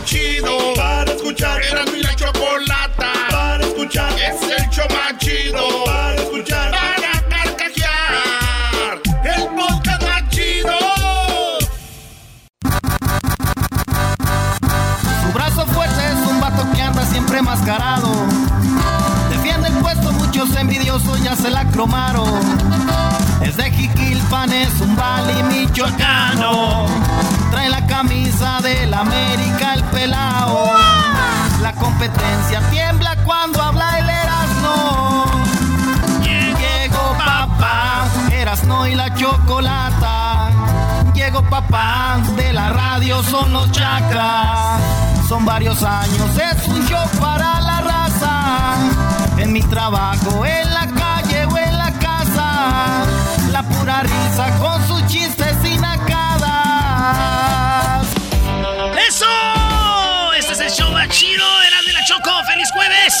más chido para escuchar. Era mi la Chokolata para escuchar. Es el show más chido para escuchar. Para carcajear. El podcast más chido. Su brazo fuerte es un vato que anda siempre mascarado. Defiende el puesto, muchos envidiosos ya se la cromaron. Es de Jiquilpan, es un vale michoacano. Trae la camisa del América el pelao. La competencia tiembla cuando habla el Erazno. Llegó papá, Erazno y la Chokolata. Llegó papá, de la radio son los chacas. Son varios años, es un show para la raza. En mi trabajo, en la calle o en la casa. La pura risa con sus chistes inacabadas. ¡Eso! Este es el show más chido, Erazno y la Choco. ¡Feliz jueves!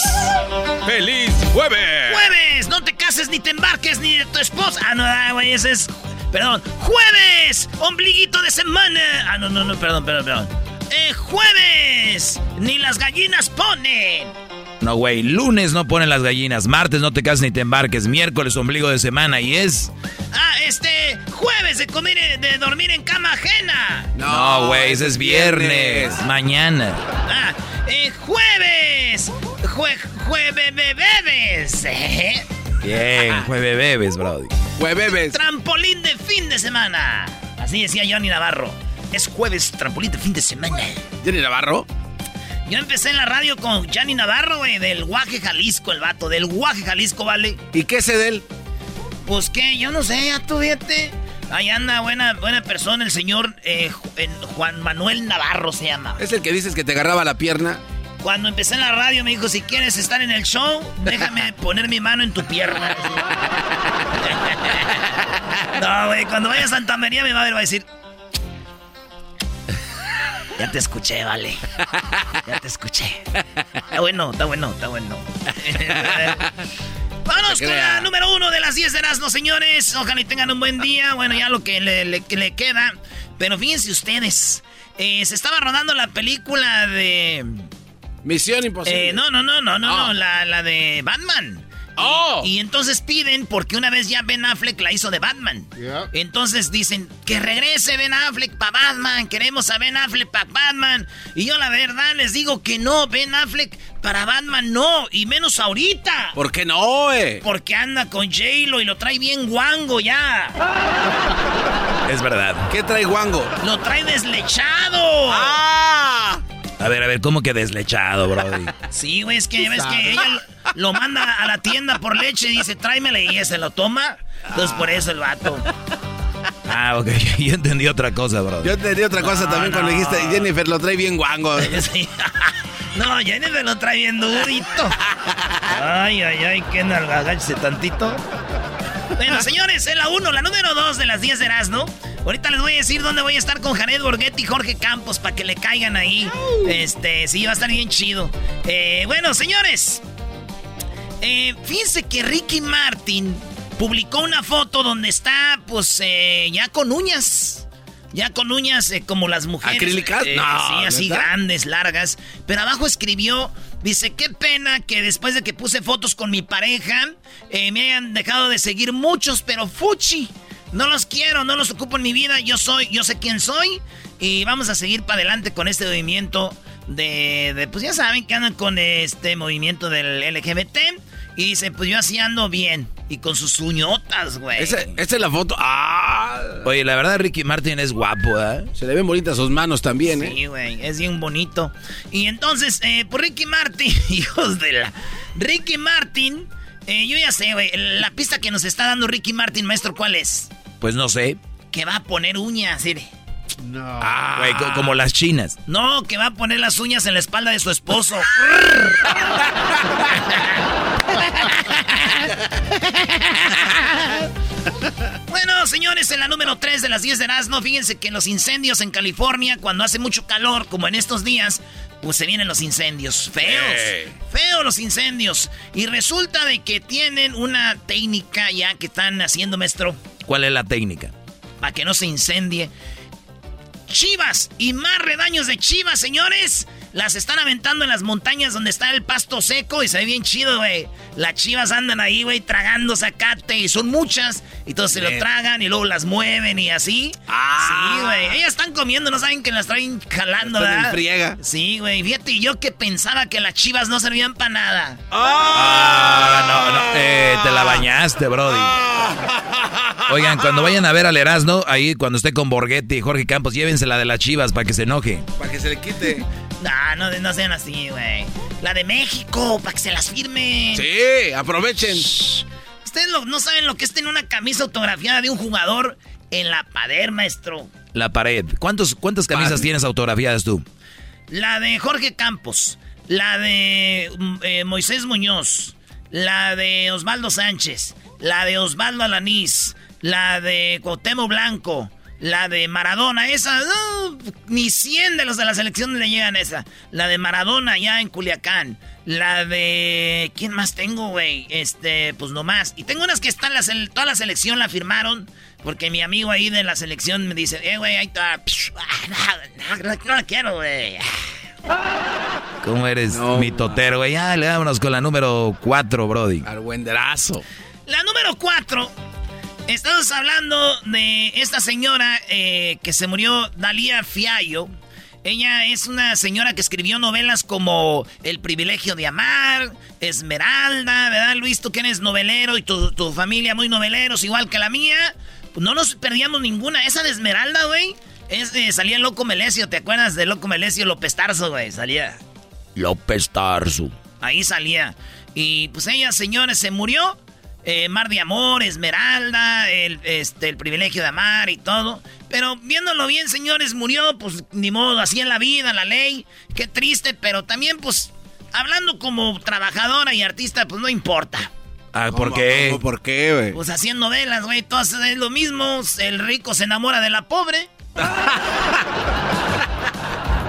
¡Feliz jueves! ¡Jueves! No te cases, ni te embarques, ni de tu esposa. Ah, no, güey, ese es... Perdón. ¡Jueves! ¡Ombliguito de semana! Ah, no, perdón. ¡Jueves! ¡Ni las gallinas ponen! No, güey, lunes no ponen las gallinas, martes no te cases ni te embarques, miércoles ombligo de semana y es... Ah, jueves de comer, de dormir en cama ajena. No, güey, ese es viernes. Mañana. Ah, jueves. Jueves. Bien, jueves bebes, brody. Jueves bebes. Trampolín de fin de semana. Así decía Johnny Navarro. Es jueves, trampolín de fin de semana. ¿Johnny Navarro? Yo empecé en la radio con Johnny Navarro, güey, del Guaje Jalisco, el vato, del Guaje Jalisco, ¿vale? ¿Y qué sé de él? Pues qué, yo no sé, ya tú fíjate. Ahí anda, buena persona, el señor Juan Manuel Navarro se llama. ¿Es el que dices que te agarraba la pierna? Cuando empecé en la radio me dijo, si quieres estar en el show, déjame poner mi mano en tu pierna. No, güey, cuando vaya a Santa María me va a ver, va a decir... Ya te escuché, vale. Ya te escuché. Está bueno. Vámonos con la número 1 de las 10 de Erazno, señores. Ojalá y tengan un buen día. Bueno, ya lo que le queda. Pero fíjense ustedes. Se estaba rodando la película de... Misión Imposible. No. La de Batman. Oh. Y entonces piden, porque una vez ya Ben Affleck la hizo de Batman. Yeah. Entonces dicen, que regrese Ben Affleck para Batman, queremos a Ben Affleck para Batman. Y yo la verdad les digo que no, Ben Affleck para Batman no, y menos ahorita. ¿Por qué no, Porque anda con J-Lo y lo trae bien guango ya. Es verdad. ¿Qué trae guango? Lo trae deslechado. ¡Ah! A ver, ¿cómo que deslechado, brody? Sí, güey, es que ya ves que ella lo manda a la tienda por leche y dice, tráemela, y se lo toma. Entonces, por eso el vato. Ah, ok, yo entendí otra cosa, brody. Yo entendí otra cosa también cuando dijiste, Jennifer lo trae bien guango. Sí. No, Jennifer lo trae bien durito. Ay, qué nalga, agáchese tantito. Bueno, señores, es la 1, la número 2 de las 10 de Erazno. Ahorita les voy a decir dónde voy a estar con Jared Borgetti y Jorge Campos para que le caigan ahí. Sí, va a estar bien chido. Bueno, señores. Fíjense que Ricky Martin publicó una foto donde está, pues, ya con uñas. Ya con uñas como las mujeres. ¿Acrílicas? Sí, así grandes, largas. Pero abajo escribió... Dice, qué pena que después de que puse fotos con mi pareja, me hayan dejado de seguir muchos, pero fuchi, no los quiero, no los ocupo en mi vida, yo sé quién soy, y vamos a seguir para adelante con este movimiento de pues ya saben que andan con este movimiento del LGBT, y dice, pues yo así ando bien, y con sus uñotas, güey. Esa es la foto, Oye, la verdad Ricky Martin es guapo, ¿eh? Se le ven bonitas sus manos también, Sí, güey, es bien bonito. Y entonces, por Ricky Martin, hijos de la... Ricky Martin, yo ya sé, güey, la pista que nos está dando Ricky Martin, maestro, ¿cuál es? Pues no sé. Que va a poner uñas, ¿sí? No. Güey, como las chinas. No, que va a poner las uñas en la espalda de su esposo. Bueno, señores, en la número 3 de las 10 de Erazno, fíjense que los incendios en California, cuando hace mucho calor, como en estos días, pues se vienen los incendios feos los incendios. Y resulta de que tienen una técnica ya que están haciendo, maestro. ¿Cuál es la técnica? Para que no se incendie. Chivas y más rebaños de chivas, señores. Las están aventando en las montañas donde está el pasto seco y se ve bien chido, güey. Las chivas andan ahí, güey, tragando zacate y son muchas. Y todos se lo tragan y luego las mueven y así. ¡Ah! Sí, güey. Ellas están comiendo, no saben que las traen jalando, están, ¿verdad? En friega. Sí, güey. Fíjate, yo que pensaba que las chivas no servían para nada. ¡Ah! No. Te la bañaste, brody. Oigan, cuando vayan a ver al Erazno, ahí cuando esté con Borgetti y Jorge Campos, llévensela de las chivas para que se enoje. Para que se le quite. No sean así, güey. La de México, para que se las firmen. Sí, aprovechen. Shh. Ustedes no saben lo que es tener una camisa autografiada de un jugador en la pared, maestro. La pared. ¿Cuántas camisas tienes autografiadas tú? La de Jorge Campos, la de Moisés Muñoz, la de Osvaldo Sánchez, la de Osvaldo Alanís, la de Cuauhtémoc Blanco, la de Maradona, esa, ni 100 de los de la selección le llegan esa. La de Maradona ya en Culiacán. La de... ¿Quién más tengo, güey? Pues nomás. Y tengo unas que están, toda la selección la firmaron, porque mi amigo ahí de la selección me dice, güey, ahí está. No la quiero, güey. ¿Cómo eres mitotero, güey? Ya, le dámonos con la número 4, brody. Al buenderazo. La número 4... Estamos hablando de esta señora que se murió, Dalia Fiallo. Ella es una señora que escribió novelas como El privilegio de amar, Esmeralda, ¿verdad, Luis? Tú que eres novelero y tu familia muy noveleros, igual que la mía. Pues no nos perdíamos ninguna. Esa de Esmeralda, güey, salía Loco Melesio. ¿Te acuerdas de Loco Melesio? López Tarso, güey, salía. López Tarso. Ahí salía. Y pues ella, señores, se murió. Mar de amor, Esmeralda, el privilegio de amar y todo. Pero viéndolo bien, señores, murió, pues ni modo, así en la vida, la ley. Qué triste, pero también, pues, hablando como trabajadora y artista, pues no importa. Ah, ¿por qué? ¿Por qué, güey? Pues haciendo novelas, güey, todas es lo mismo. El rico se enamora de la pobre.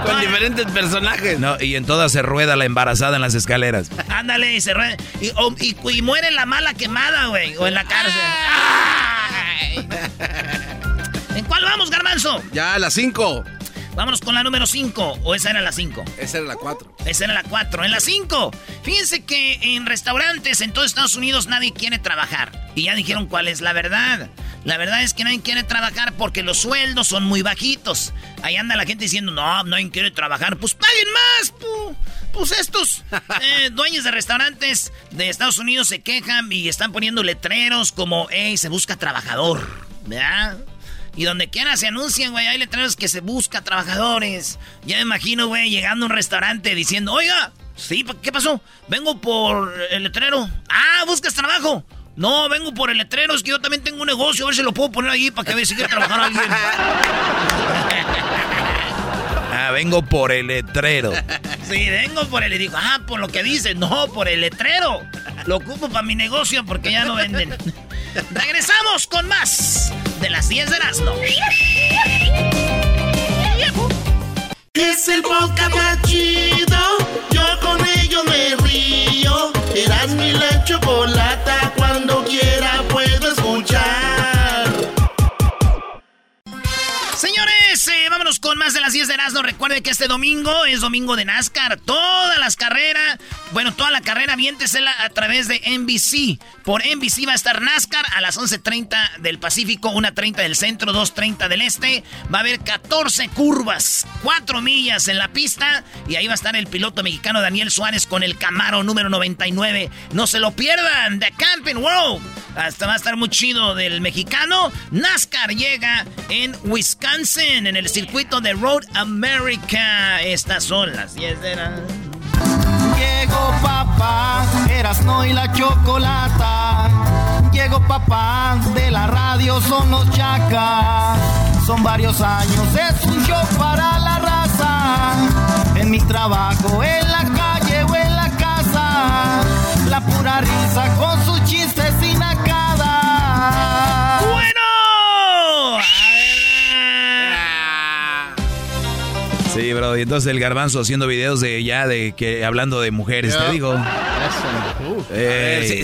Con diferentes personajes. No, y en todas se rueda la embarazada en las escaleras. Ándale, y se rueda. Y muere la mala quemada, güey. O en la cárcel. ¡Ay! ¿En cuál vamos, Garbanzo? Ya, la 5. Vámonos con la número 5. ¿O esa era la 5? Esa era la 4. Esa era la 4. En la 5. Fíjense que en restaurantes en todo Estados Unidos nadie quiere trabajar. Y ya dijeron cuál es la verdad. La verdad es que nadie quiere trabajar porque los sueldos son muy bajitos. Ahí anda la gente diciendo, no, nadie quiere trabajar. Pues paguen más, pu. Pues estos dueños de restaurantes de Estados Unidos se quejan y están poniendo letreros como, se busca trabajador, ¿verdad? Y donde quiera se anuncian, güey, hay letreros que se busca trabajadores. Ya me imagino, güey, llegando a un restaurante diciendo, oiga, sí, ¿qué pasó? Vengo por el letrero. Ah, ¿buscas trabajo? No, vengo por el letrero, es que yo también tengo un negocio, a ver si lo puedo poner ahí para que a ver si quiere trabajar alguien. Vengo por el letrero. Sí, vengo por el... Y digo, por lo que dice. No, por el letrero. Lo ocupo para mi negocio porque ya no venden. Regresamos con más de las 10 de Erazno. Es el podcast chido, yo con ello me río. Eras mi la chocolata, cuando quiera puedo escuchar. Señores, vámonos con más de las 10 de Erazno. Recuerden que este domingo es domingo de NASCAR. Toda la carrera, viéntesela a través de NBC. Por NBC va a estar NASCAR a las 11:30 del Pacífico, 1:30 del Centro, 2:30 del Este. Va a haber 14 curvas, 4 millas en la pista. Y ahí va a estar el piloto mexicano Daniel Suárez con el Camaro número 99. No se lo pierdan, The Camping World. Hasta va a estar muy chido del mexicano. NASCAR llega en Wisconsin, en el circuito de Road America. Estas son las 10 de la... Llegó papá, Erazno y la Chokolata. Llegó papá, de la radio son los chacas. Son varios años, es un show para la raza. En mi trabajo, en la calle o en la casa. La pura risa con sus chistes inacadas. ¡Bueno! Sí, bro, y entonces el Garbanzo haciendo videos hablando de mujeres, te digo.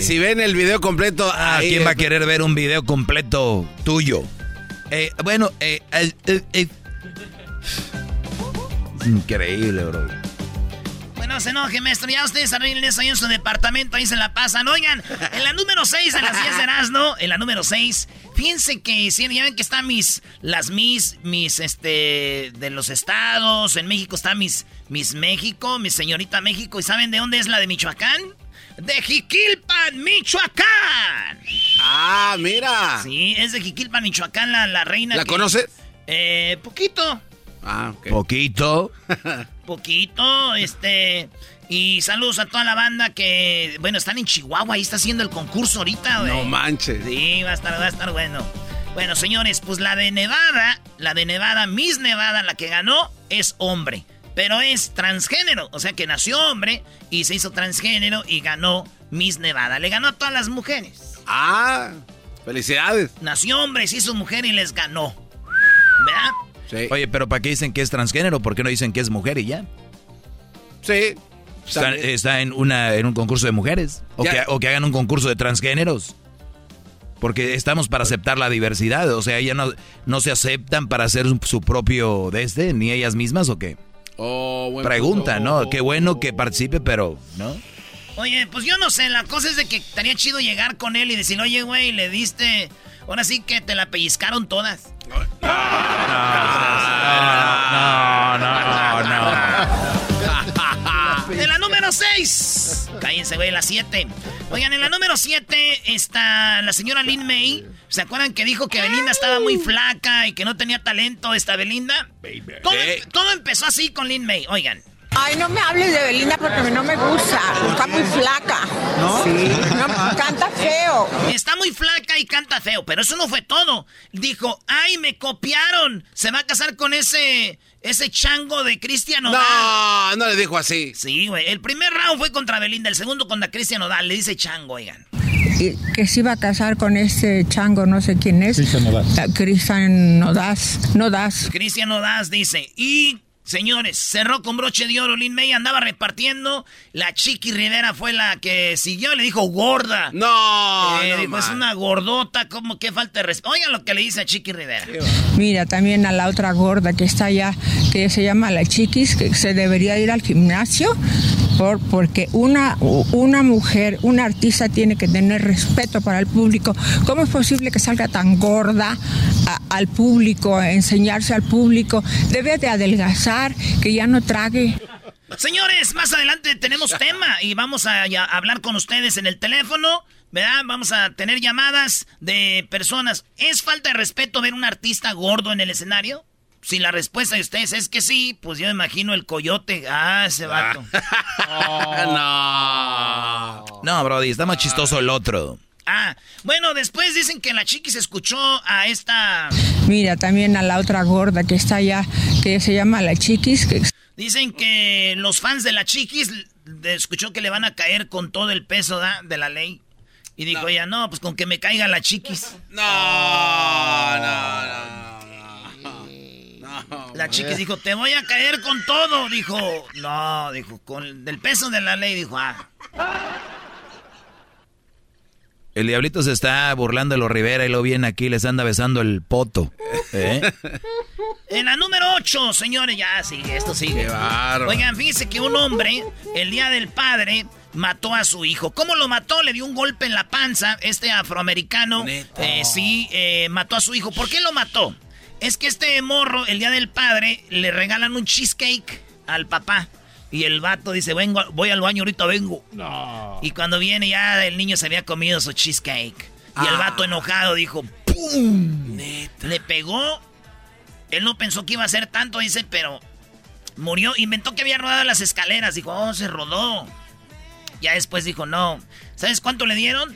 Si ven el video completo... ¿quién va a querer ver un video completo tuyo? Es increíble, bro. Bueno, se enoje, maestro. Ya ustedes arreglen eso ahí en su departamento. Ahí se la pasan. Oigan, en la número 6 de las 10 de Erazno, en la número 6, fíjense que ya ven que están mis de los estados. En México está mis México, mi señorita México. ¿Y saben de dónde es la de Michoacán? ¡De Jiquilpan, Michoacán! ¡Ah, mira! Sí, es de Jiquilpan, Michoacán, la reina. ¿La conoces? Poquito. Ah, ok. Poquito, Y saludos a toda la banda que... Bueno, están en Chihuahua, ahí está haciendo el concurso ahorita, güey. No manches. Sí, va a estar bueno. Bueno, señores, pues la de Nevada, Miss Nevada, la que ganó, es hombre. Pero es transgénero, o sea que nació hombre y se hizo transgénero y ganó Miss Nevada. Le ganó a todas las mujeres. Ah, felicidades. Nació hombre, se hizo mujer y les ganó. ¿Verdad? Sí. Oye, pero ¿para qué dicen que es transgénero? ¿Por qué no dicen que es mujer y ya? Sí. Está en un concurso de mujeres. O que hagan un concurso de transgéneros. Porque estamos para aceptar la diversidad. O sea, ellas no se aceptan para hacer su propio ni ellas mismas o qué. Oh, buen pregunta, punto. ¿No? Qué bueno que participe, pero, ¿no? Oye, pues yo no sé, la cosa es de que estaría chido llegar con él y decir, oye, güey, le diste... Ahora sí que te la pellizcaron todas. No. En la número 6. Cállense, güey, la 7. Oigan, en la número 7 está la señora Lyn May. ¿Se acuerdan que dijo que Belinda estaba muy flaca y que no tenía talento esta Belinda? Todo empezó así con Lyn May, oigan. Ay, no me hables de Belinda porque no me gusta. Está muy flaca. ¿No? Sí. No, canta feo. Está muy flaca y canta feo, pero eso no fue todo. Dijo, ay, me copiaron. Se va a casar con ese chango de Christian Nodal. No le dijo así. Sí, güey. El primer round fue contra Belinda, el segundo contra Christian Nodal. Le dice chango, oigan. Que se iba a casar con ese chango, no sé quién es. Christian Nodal dice, y... Señores, cerró con broche de oro. Lyn May andaba repartiendo. La Chiquis Rivera fue la que siguió y le dijo gorda. No, es una gordota, como que falta de respeto. Oigan lo que le dice a Chiquis Rivera. Mira, también a la otra gorda que está allá, que se llama la Chiquis, que se debería ir al gimnasio porque una mujer, una artista tiene que tener respeto para el público. ¿Cómo es posible que salga tan gorda al público, a enseñarse al público? Debe de adelgazar, que ya no trague. Señores, más adelante tenemos tema y vamos a hablar con ustedes en el teléfono, ¿verdad? Vamos a tener llamadas de personas. ¿Es falta de respeto ver un artista gordo en el escenario? Si la respuesta de ustedes es que sí, pues yo imagino el coyote. Ah, ese vato. No. No, brody, está más chistoso el otro. Ah, bueno, después dicen que la Chiquis escuchó a esta... Mira, también a la otra gorda que está allá, que se llama la Chiquis. Dicen que los fans de la Chiquis escuchó que le van a caer con todo el peso de la ley. Y dijo ella, no, pues con que me caiga la Chiquis. No. La Chiquis dijo, te voy a caer con todo. Dijo, con el peso de la ley. Dijo, El diablito se está burlando de los Rivera y lo viene aquí, les anda besando el poto. En la número 8, señores, ya sigue, esto sigue. Qué bárbaro. Oigan, fíjense que un hombre, el día del padre, mató a su hijo. ¿Cómo lo mató? Le dio un golpe en la panza. Este afroamericano, mató a su hijo. ¿Por qué lo mató? Es que este morro, el día del padre, le regalan un cheesecake al papá. Y el vato dice, voy al baño, ahorita vengo. No. Y cuando viene ya el niño se había comido su cheesecake. Y el vato enojado dijo, ¡pum! Neta. Le pegó. Él no pensó que iba a hacer tanto, dice, pero murió. Inventó que había rodado las escaleras. Dijo, se rodó. Ya después dijo, no. ¿Sabes cuánto le dieron?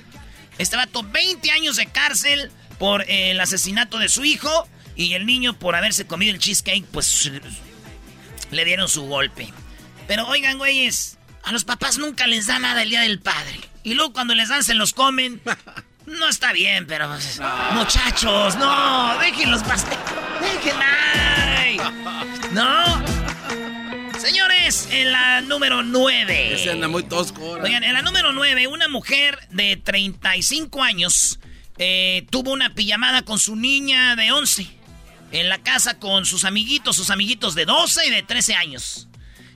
Este vato, 20 años de cárcel por el asesinato de su hijo. Y el niño, por haberse comido el cheesecake, pues le dieron su golpe. Pero oigan, güeyes, a los papás nunca les da nada el día del padre. Y luego cuando les dan, se los comen. No está bien, pero... Muchachos, no, déjenlos pasar. Déjenlos. No. Señores, en la número 9. Ese anda muy tosco ahora. Oigan, en la número 9, una mujer de 35 años tuvo una pijamada con su niña de 11. en la casa con sus amiguitos de 12 y de 13 años.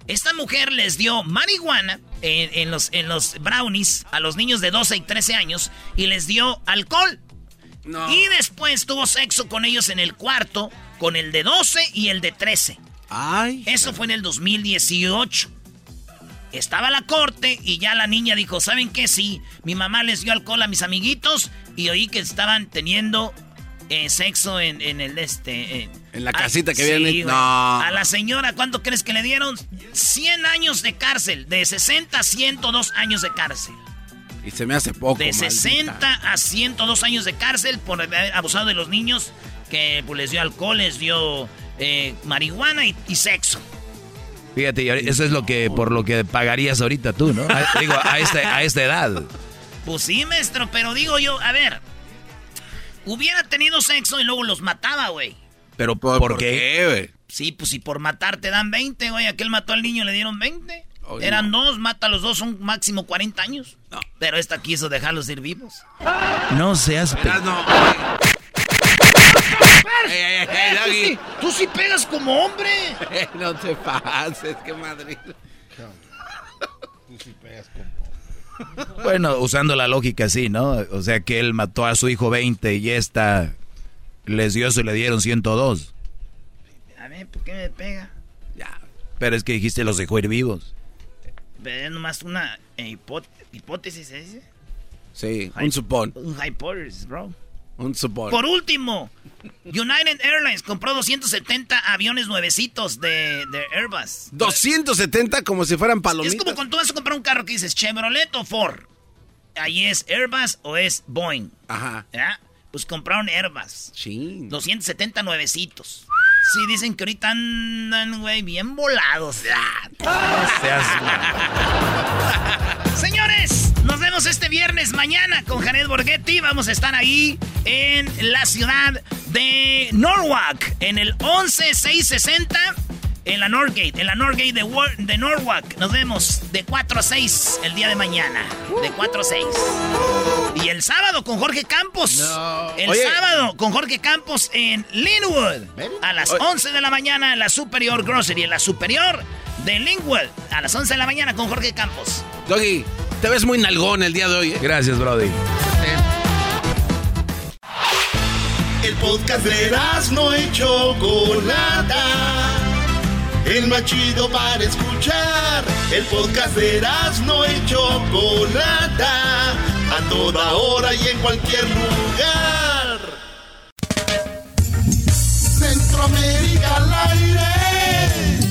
Esta mujer les dio marihuana en los brownies a los niños de 12 y 13 años y les dio alcohol. No. Y después tuvo sexo con ellos en el cuarto, con el de 12 y el de 13. Ay. Eso fue en el 2018. Estaba la corte y ya la niña dijo, ¿saben qué? Sí, mi mamá les dio alcohol a mis amiguitos y oí que estaban teniendo sexo en la casita que habían hecho. No. A la señora, ¿cuánto crees que le dieron? 100 años de cárcel, de 60 a 102 años de cárcel. Y se me hace poco, de 60 maldita. A 102 años de cárcel por haber abusado de los niños, que pues, les dio alcohol, les dio marihuana y sexo. Fíjate, eso es lo que por lo que pagarías ahorita tú, ¿no? Digo, a esta edad. Pues sí, maestro, pero digo yo, a ver, hubiera tenido sexo y luego los mataba, güey. ¿Pero por qué, güey? Sí, pues si por matar te dan 20, güey. Aquel mató al niño, le dieron 20. Oh, eran no. Dos, mata a los dos, son máximo 40 años. No. Pero esta quiso dejarlos ir vivos. No seas... No. Tú sí pegas como hombre. No te pases, qué madre. Tú sí pegas como hombre. Bueno, usando la lógica, sí, ¿no? O sea, que él mató a su hijo 20 y esta les dio eso y le dieron 102. A ver, ¿por qué me pega? Ya, pero es que dijiste los dejó ir vivos. Pero es nomás una hipótesis, ¿se dice? Sí, un supón. Un hypothesis, bro. Un support. Por último, United Airlines compró 270 aviones nuevecitos de Airbus. 270 como si fueran palomitas. Es como cuando tú vas a comprar un carro que dices Chevrolet o Ford. Ahí es Airbus o es Boeing. Ajá. ¿Ya? Pues compraron Airbus. Sí. 270 nuevecitos. Sí, dicen que ahorita andan, güey, bien volados. No seas Señores, nos vemos este viernes mañana con Jared Borgetti. Vamos a estar ahí en la ciudad de Norwalk, en el 11660, en la Northgate de Norwalk. Nos vemos de 4 a 6 el día de mañana, de 4 a 6. Y el sábado con Jorge Campos. No. El sábado con Jorge Campos en Linwood. A las 11 de la mañana en la Superior Grocery. En la Superior de Linwood. A las 11 de la mañana con Jorge Campos. Doggy, te ves muy nalgón el día de hoy. Gracias, brody. El podcast de Erazno y Chokolatazo. El más chido para escuchar. El podcast de Erazno y Chokolatazo. A toda hora y en cualquier lugar. Centroamérica al aire.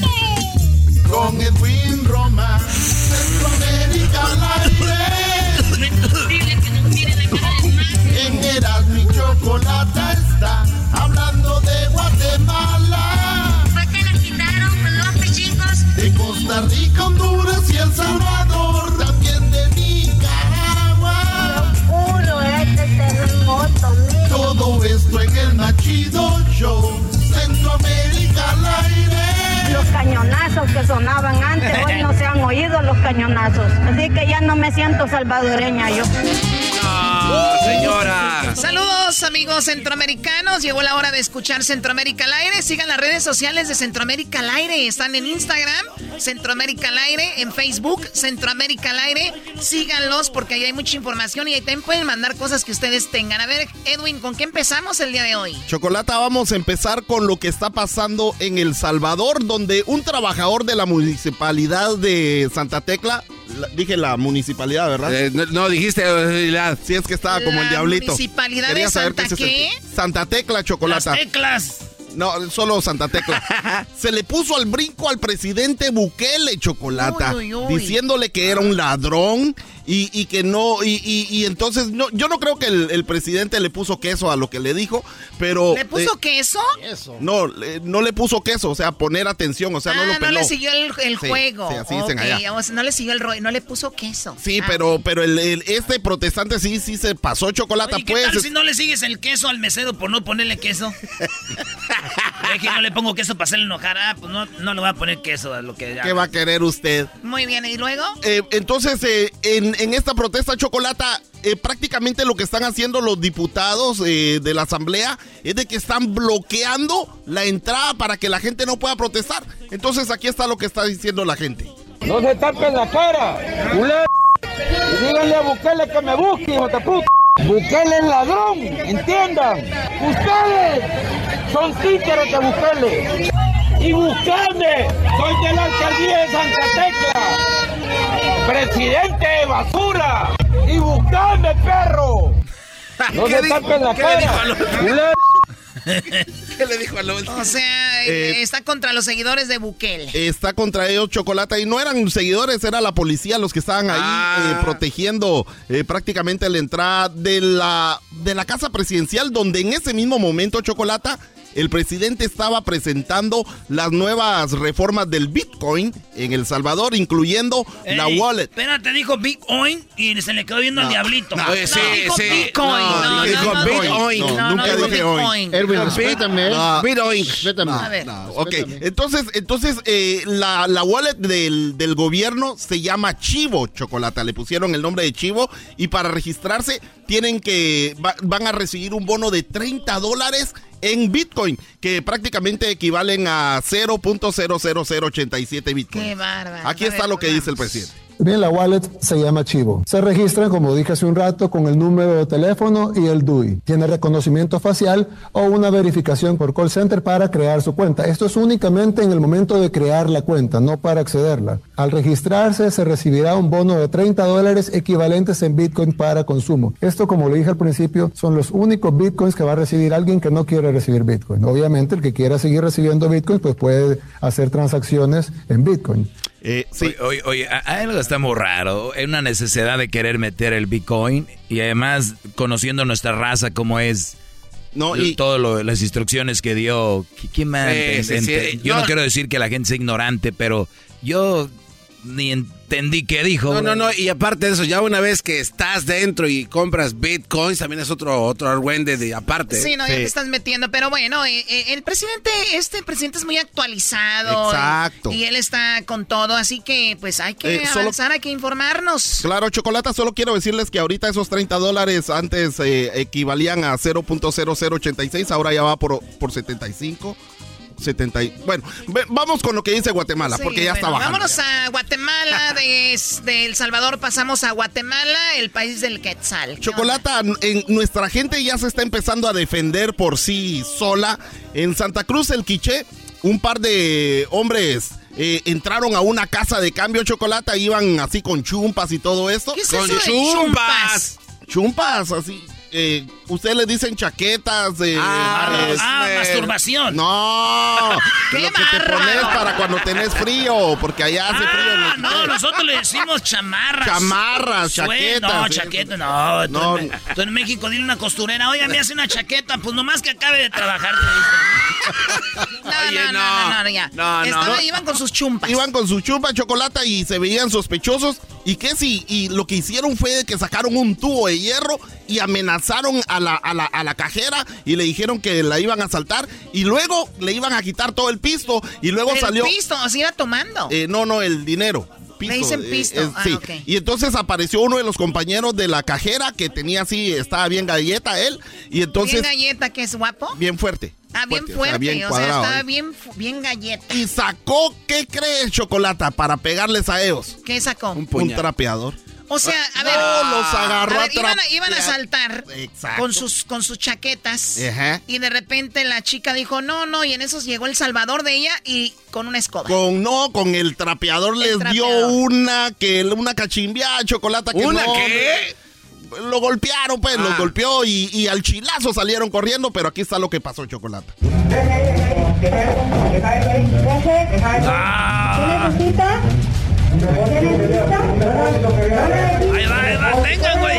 Con Edwin Román. Centroamérica al aire. Dile que nos mire la cara de madre. En Erazno y Chokolatazo está hablando de Guatemala. ¿Para qué nos quitaron los pechicos? De Costa Rica, Honduras y El Salvador. También de todo esto en el machido show, Centroamérica al aire. Los cañonazos que sonaban antes, hoy no se han oído los cañonazos. Así que ya no me siento salvadoreña yo. ¡Oh, señora! Saludos, amigos centroamericanos. Llegó la hora de escuchar Centroamérica al aire. Sigan las redes sociales de Centroamérica al aire. Están en Instagram, Centroamérica al aire, en Facebook, Centroamérica al aire. Síganlos porque ahí hay mucha información y ahí también pueden mandar cosas que ustedes tengan. A ver, Edwin, ¿con qué empezamos el día de hoy? Chokolatazo, vamos a empezar con lo que está pasando en El Salvador, donde un trabajador de la municipalidad de Santa Tecla... Dije la municipalidad, ¿verdad? No, dijiste la... Sí, es que estaba como el diablito. ¿La municipalidad de Santa qué? Santa Tecla, Chokolatazo. Las Teclas. No, solo Santa Tecla. Se le puso al brinco al presidente Bukele, Chokolatazo, diciéndole que era un ladrón y que no... Y entonces, no, yo no creo que el presidente le puso queso a lo que le dijo, pero... ¿Le puso queso? No, no le puso queso, o sea, poner atención, o sea, no lo peló. No le siguió el juego. Sí, así dicen allá. O sea, no le siguió el rollo, no le puso queso. Sí, pero este protestante sí se pasó, Chokolatazo. Oye, ¿qué pues? Tal si no le sigues el queso al mesero por no ponerle queso? Es que no le pongo queso para hacerle enojar. Ah, pues no le voy a poner queso a lo que... ¿Qué va a querer usted? Muy bien, ¿y luego? Entonces, en esta protesta, Chokolatazo, prácticamente lo que están haciendo los diputados de la asamblea es de que están bloqueando la entrada para que la gente no pueda protestar. Entonces aquí está lo que está diciendo la gente. No se tapen la cara, culero. Díganle a Bukele que me busque, hijo de puta. Bukele es ladrón, entiendan. Ustedes son títeres de Bukele. Y Bukele, soy de la alcaldía de Santa Tecla. Presidente de basura. Y Bukele, perro. No se tapen la cara, culero. ¿Qué le dijo a Lol? O sea, está contra los seguidores de Bukele. Está contra ellos, Chocolata. Y no eran seguidores, era la policía los que estaban ahí protegiendo prácticamente la entrada de la casa presidencial, donde en ese mismo momento, Chocolata, el presidente estaba presentando las nuevas reformas del Bitcoin en El Salvador, incluyendo la wallet. Espérate, dijo Bitcoin y se le quedó viendo al diablito. No, sí, dijo Bitcoin. No, dijo Bitcoin. Nunca dije hoy. Edwin, respétame. Bitcoin. Respétame. A ver. Ok, entonces la wallet del gobierno se llama Chivo, Chocolata. Le pusieron el nombre de Chivo y para registrarse tienen que van a recibir un bono de $30 en Bitcoin, que prácticamente equivalen a 0.00087 Bitcoin. ¡Qué bárbaro! Aquí está lo que dice el presidente. Bien, la wallet se llama Chivo. Se registra, como dije hace un rato, con el número de teléfono y el DUI. Tiene reconocimiento facial o una verificación por call center para crear su cuenta. Esto es únicamente en el momento de crear la cuenta, no para accederla. Al registrarse, se recibirá un bono de $30 equivalentes en Bitcoin para consumo. Esto, como lo dije al principio, son los únicos Bitcoins que va a recibir alguien que no quiere recibir Bitcoin. Obviamente, el que quiera seguir recibiendo Bitcoin, pues puede hacer transacciones en Bitcoin. Sí. Oye, algo está muy raro. Es una necesidad de querer meter el Bitcoin y además conociendo nuestra raza como es, no, y todas las instrucciones que dio. ¿Quién más? Yo no quiero decir que la gente sea ignorante, pero yo ni entendí qué dijo. No, y aparte de eso, ya una vez que estás dentro y compras Bitcoins, también es otro argüende de aparte. Sí, no, ya te estás metiendo, pero bueno, el presidente es muy actualizado. Exacto. Y él está con todo, así que pues hay que avanzar, hay que informarnos. Claro, Chocolata, solo quiero decirles que ahorita esos $30 antes equivalían a 0.0086, ahora ya va por 75. Bueno, vamos con lo que dice Guatemala, porque ya está bajando. Vámonos a Guatemala, desde El Salvador pasamos a Guatemala, el país del Quetzal. Chocolata, nuestra gente ya se está empezando a defender por sí sola. En Santa Cruz, el Quiché, un par de hombres entraron a una casa de cambio, Chocolata, iban así con chumpas y todo esto. ¿Qué es eso de chumpas? Chumpas, así. Ustedes les dicen chaquetas de... masturbación. No, lo que te pones para cuando tenés frío, porque allá hace frío. No, nosotros le decimos chamarras. Chamarras, chaquetas. No, chaquetas, no. Tú en México dile una costurera, oiga, me hace una chaqueta, pues nomás que acabe de trabajar. No, ya. Iban con sus chumpas. Iban con sus chumpas, Chocolata, y se veían sospechosos. Y lo que hicieron fue que sacaron un tubo de hierro y amenazaron a la cajera y le dijeron que la iban a asaltar y luego le iban a quitar todo el pisto y luego salió... ¿El pisto? ¿Se iba tomando? No, el dinero. Pisto, le dicen pisto. Sí. Okay. Y entonces apareció uno de los compañeros de la cajera que tenía así, estaba bien galleta él y entonces... ¿Bien galleta que es guapo? Bien fuerte. Ah, bien fuerte, bien cuadrado, o sea, estaba bien galleta. Y sacó, ¿qué crees, Chocolata? Para pegarles a ellos. ¿Qué sacó? Un trapeador. O sea, a ver. Los agarró a iban a saltar con sus chaquetas. Ajá. Y de repente la chica dijo, no, y en esos llegó el salvador de ella y con una escoba. Con el trapeador dio una cachimbiada, Chocolata. Que ¿una no, qué? Lo golpearon, pues, lo golpeó y al chilazo salieron corriendo, pero aquí está lo que pasó, Chocolata. Ahí va, tengan, güey.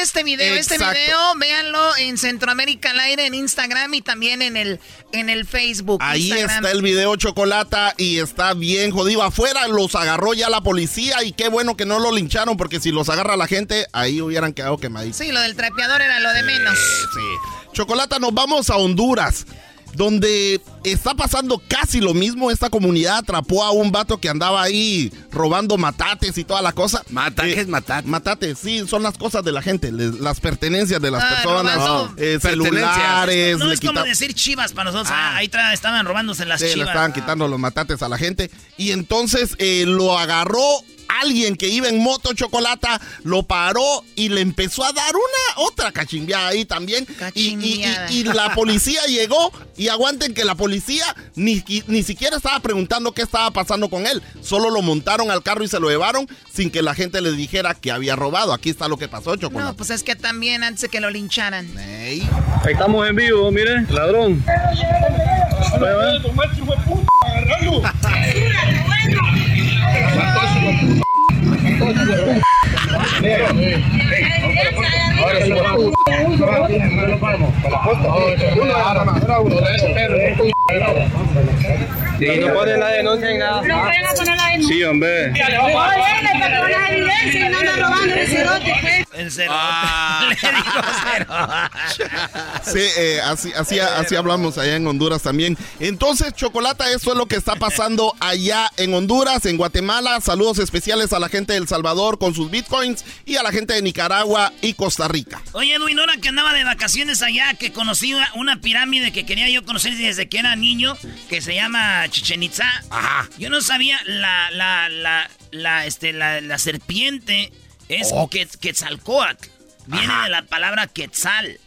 este video. Exacto. Este video, véanlo en Centroamérica al aire, en Instagram y también en el Facebook. Ahí Instagram. Está el video, Chokolata, y está bien jodido. Afuera los agarró ya la policía y qué bueno que no lo lincharon, porque si los agarra la gente, ahí hubieran quedado quemaditos. Sí, lo del trapeador era lo de menos. Sí. Chokolata, nos vamos a Honduras, donde está pasando casi lo mismo. Esta comunidad atrapó a un vato que andaba ahí robando matates y toda la cosa. ¿Matates? Matates. Matates, sí, son las cosas de la gente, las pertenencias de las personas. No. Celulares. No es como decir chivas para nosotros. Ahí estaban robándose las chivas. Sí, le estaban quitando los matates a la gente. Y entonces lo agarró alguien que iba en moto, Chokolata, lo paró y le empezó a dar otra cachimbiada ahí también. Y la policía llegó, y aguanten que la policía ni siquiera estaba preguntando qué estaba pasando con él. Solo lo montaron al carro y se lo llevaron sin que la gente le dijera que había robado. Aquí está lo que pasó, Chokolata. No, pues es que también antes de que lo lincharan. Ahí estamos en vivo, miren, ladrón. Sí, no ponen la denuncia en nada. No vayan a poner la denuncia. Sí, hombre. Sí, así hablamos allá en Honduras también. Entonces, Chokolata, eso es lo que está pasando allá en Honduras, en Guatemala. Saludos especiales a la gente de El Salvador con sus bitcoins y a la gente de Nicaragua y Costa Rica. Oye, Edwin, ahora que andaba de vacaciones allá, que conocí una pirámide que quería yo conocer desde que era niño, que se llama Chichen Itza. Ajá. Yo no sabía la serpiente es Quetzalcóatl. Viene de la palabra Quetzal.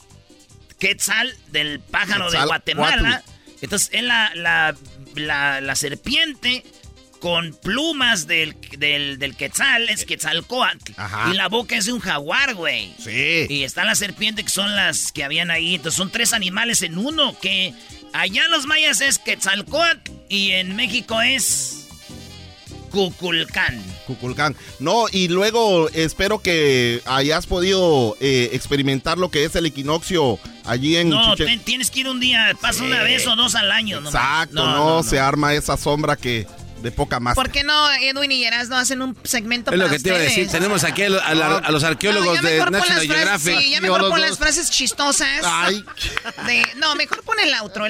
Quetzal del pájaro de Guatemala. Entonces es la serpiente con plumas del Quetzal, es Quetzalcóatl. Ajá. Y la boca es de un jaguar, güey. Sí. Y está la serpiente, que son las que habían ahí. Entonces son tres animales en uno, que allá en los mayas es Quetzalcóatl y en México es Cuculcán. No, y luego espero que hayas podido experimentar lo que es el equinoccio allí en tienes que ir un día, pasa sí. Una vez o dos al año. Exacto, no se arma esa sombra que... de poca más. ¿Por qué no Edwin y Erazno hacen un segmento para ustedes? Es lo que te iba a decir. Tenemos aquí a los arqueólogos de National Geographic. Sí, ya mejor pon las frases chistosas. Ay. Mejor pon el outro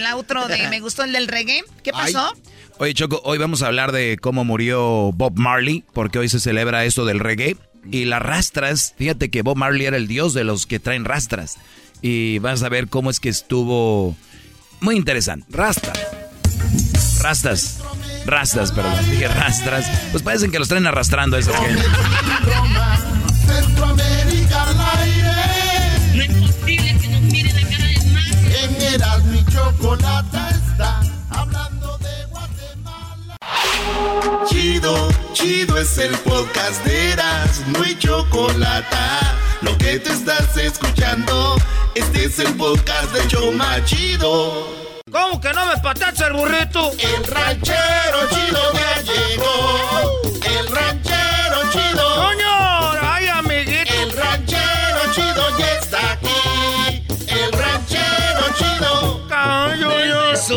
de me gustó el del reggae. ¿Qué pasó? Ay. Oye, Choco, hoy vamos a hablar de cómo murió Bob Marley, porque hoy se celebra esto del reggae. Y las rastras, fíjate que Bob Marley era el dios de los que traen rastras. Y vas a ver cómo es que estuvo muy interesante. Rastas, perdón, dije rastras. Pues parecen que los traen arrastrando a esos que... Centroamérica al aire. No es posible que nos miren la cara de más. En Erazno y Chokolata está hablando de Guatemala. Chido es el podcast de Erazno y Chokolata. Lo que te estás escuchando, este es el podcast de Choma Chido. ¿Cómo que no me patacha el burrito? El ranchero chido ya llegó. El ranchero chido. ¡Coño! ¡Ay, amiguito! El ranchero chido ya está aquí. El ranchero chido. ¡Caño! Desde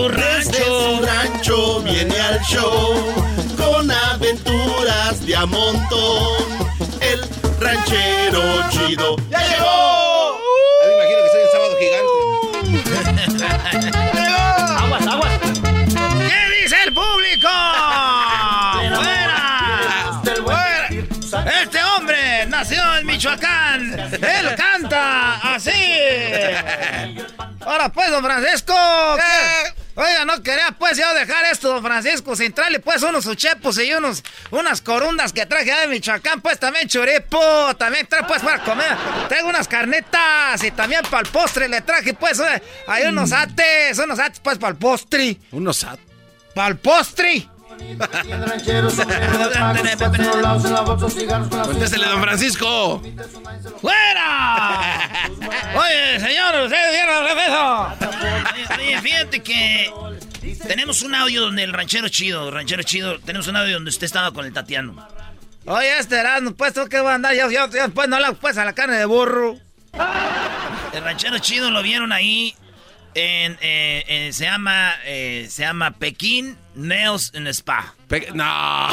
su rancho viene al show con aventuras de a montón. El ranchero chido ya llegó. Me imagino que soy el sábado gigante. Aguas. ¿Qué dice el público? ¡Fuera! Este hombre nació en Michoacán. Él canta así. Ahora pues, don Francisco. Oiga, no quería pues yo dejar esto, don Francisco, sin traerle pues unos uchepos y unas corundas que traje de Michoacán, pues también choripo, también traje pues para comer, tengo unas carnetas y también para el postre le traje pues, hay unos ates pues para el postre. ¿Unos ates? Para el postre. Cuéntesele, don Francisco. ¡Fuera! Oye, señor, usted viene al... Fíjate que tenemos un audio donde el ranchero chido, tenemos un audio donde usted estaba con el Tatiano. Oye, este Erazno, pues, ¿tú qué vas a andar? Yo, pues, no le hago, pues, a la carne de burro. El ranchero chido lo vieron ahí. Se llama Pekín Nails in Spa. No.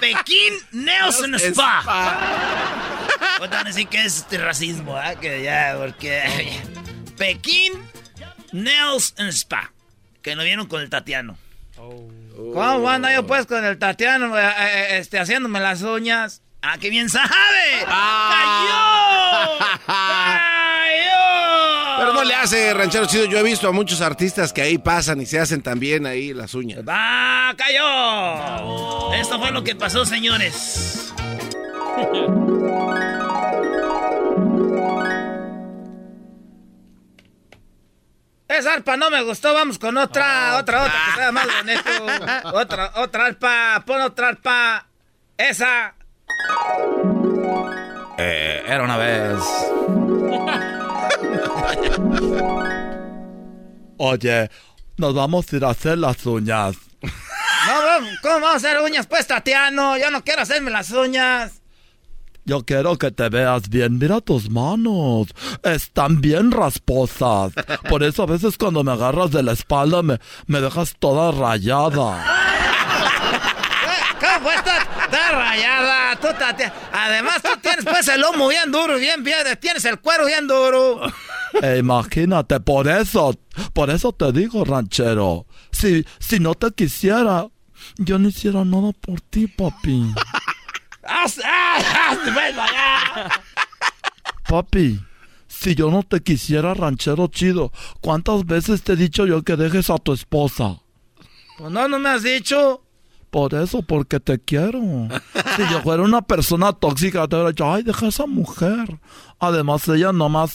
Pekín Nails in Spa. Voy a decir que es este racismo, ¿eh? Que ya, porque... Pekín Nails in Spa. Que lo vieron con el Tatiano. Oh. ¿Cómo ando yo pues con el Tatiano haciéndome las uñas? ¡Ah, qué bien sabe! Ah. ¡Cayó! ¡Cayó! Pero no le hace, ranchero chido. Yo he visto a muchos artistas que ahí pasan y se hacen también ahí las uñas. ¡Ah, cayó! Oh. Esto fue lo que pasó, señores. Esa arpa no me gustó, vamos con otra, que sea más bonito. Otra arpa, pon otra arpa. Esa. Era una vez. Oye, nos vamos a ir a hacer las uñas. No, ¿cómo vamos a hacer uñas? Pues, Tatiano, yo no quiero hacerme las uñas. Yo quiero que te veas bien. Mira tus manos. Están bien rasposas. Por eso a veces cuando me agarras de la espalda me dejas toda rayada. ¿Cómo fue toda rayada? Además tú tienes pues el lomo bien duro, bien. Tienes el cuero bien duro. Imagínate, por eso te digo, ranchero. Si no te quisiera, yo no hiciera nada por ti, papi. Papi, si yo no te quisiera, ranchero chido, ¿cuántas veces te he dicho yo que dejes a tu esposa? Pues no me has dicho. Por eso, porque te quiero. Si yo fuera una persona tóxica, te hubiera dicho, ay, deja a esa mujer. Además, ella no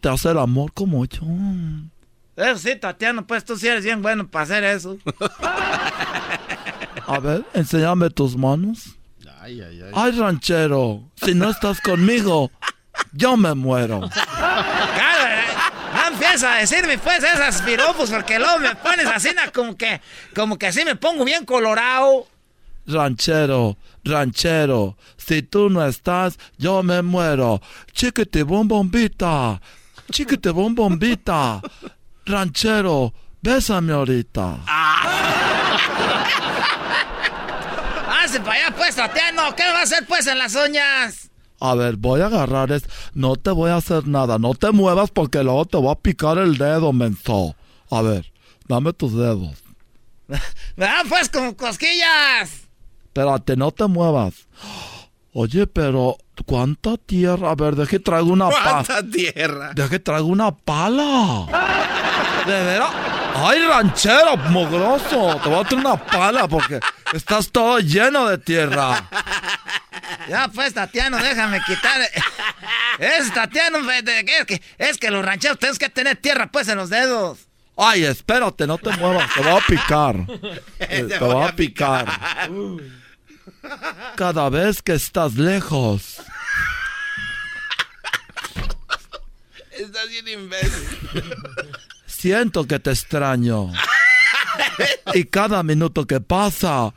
te hace el amor como yo. Eso sí, Tatiano, pues tú sí eres bien bueno para hacer eso. A ver, enséñame tus manos. Ay. Ay, ranchero, si no estás conmigo, yo me muero. No empieza a decirme pues esas piropos, porque luego me pones así como que así me pongo bien colorado. Ranchero, si tú no estás, yo me muero. Chiquitibombombita. Ranchero, bésame ahorita. Hazte para allá pues, Tatiano. ¿Qué vas a hacer pues en las uñas? A ver, voy a agarrar No te voy a hacer nada. No te muevas porque luego te voy a picar el dedo, menso. A ver, dame tus dedos. Me dan pues como cosquillas. Espérate, no te muevas. Oye, pero... ¿cuánta tierra? A ver, deje traigo una pala. ¿Cuánta tierra? Deje traigo una pala. ¿De veras? Ay, ranchero, mugroso. Te voy a traer una pala porque estás todo lleno de tierra. Ya pues, Tatiano, déjame quitar. Tatiano, es que los rancheros tenemos que tener tierra pues en los dedos. Ay, espérate, no te muevas, te voy a picar. Te voy a picar. Cada vez que estás lejos. Estás bien imbécil. Siento que te extraño. Y cada minuto que pasa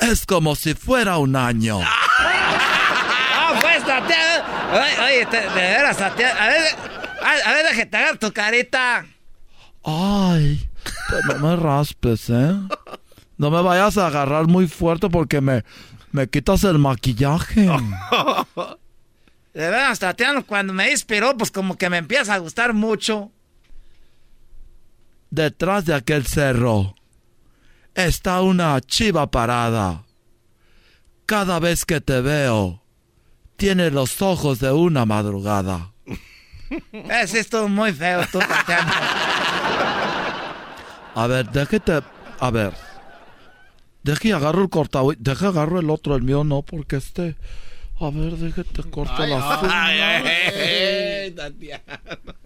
es como si fuera un año. ¡Ah, pues, Tatiana! Oye, de veras, Tatiana. A ver, déjate te agarrar tu carita. Ay, no me raspes, ¿eh? No me vayas a agarrar muy fuerte porque me quitas el maquillaje. De veras, Tatiano, cuando me inspiró, pues como que me empieza a gustar mucho. Detrás de aquel cerro está una chiva parada. Cada vez que te veo, tiene los ojos de una madrugada. Ese estuvo muy feo, tú, Tatiano. A ver, déjate... A ver. Deje y agarro el cortado. Deje agarro el otro, el mío no, porque este... A ver, déjate corto las uñas. Ay, Tatiano.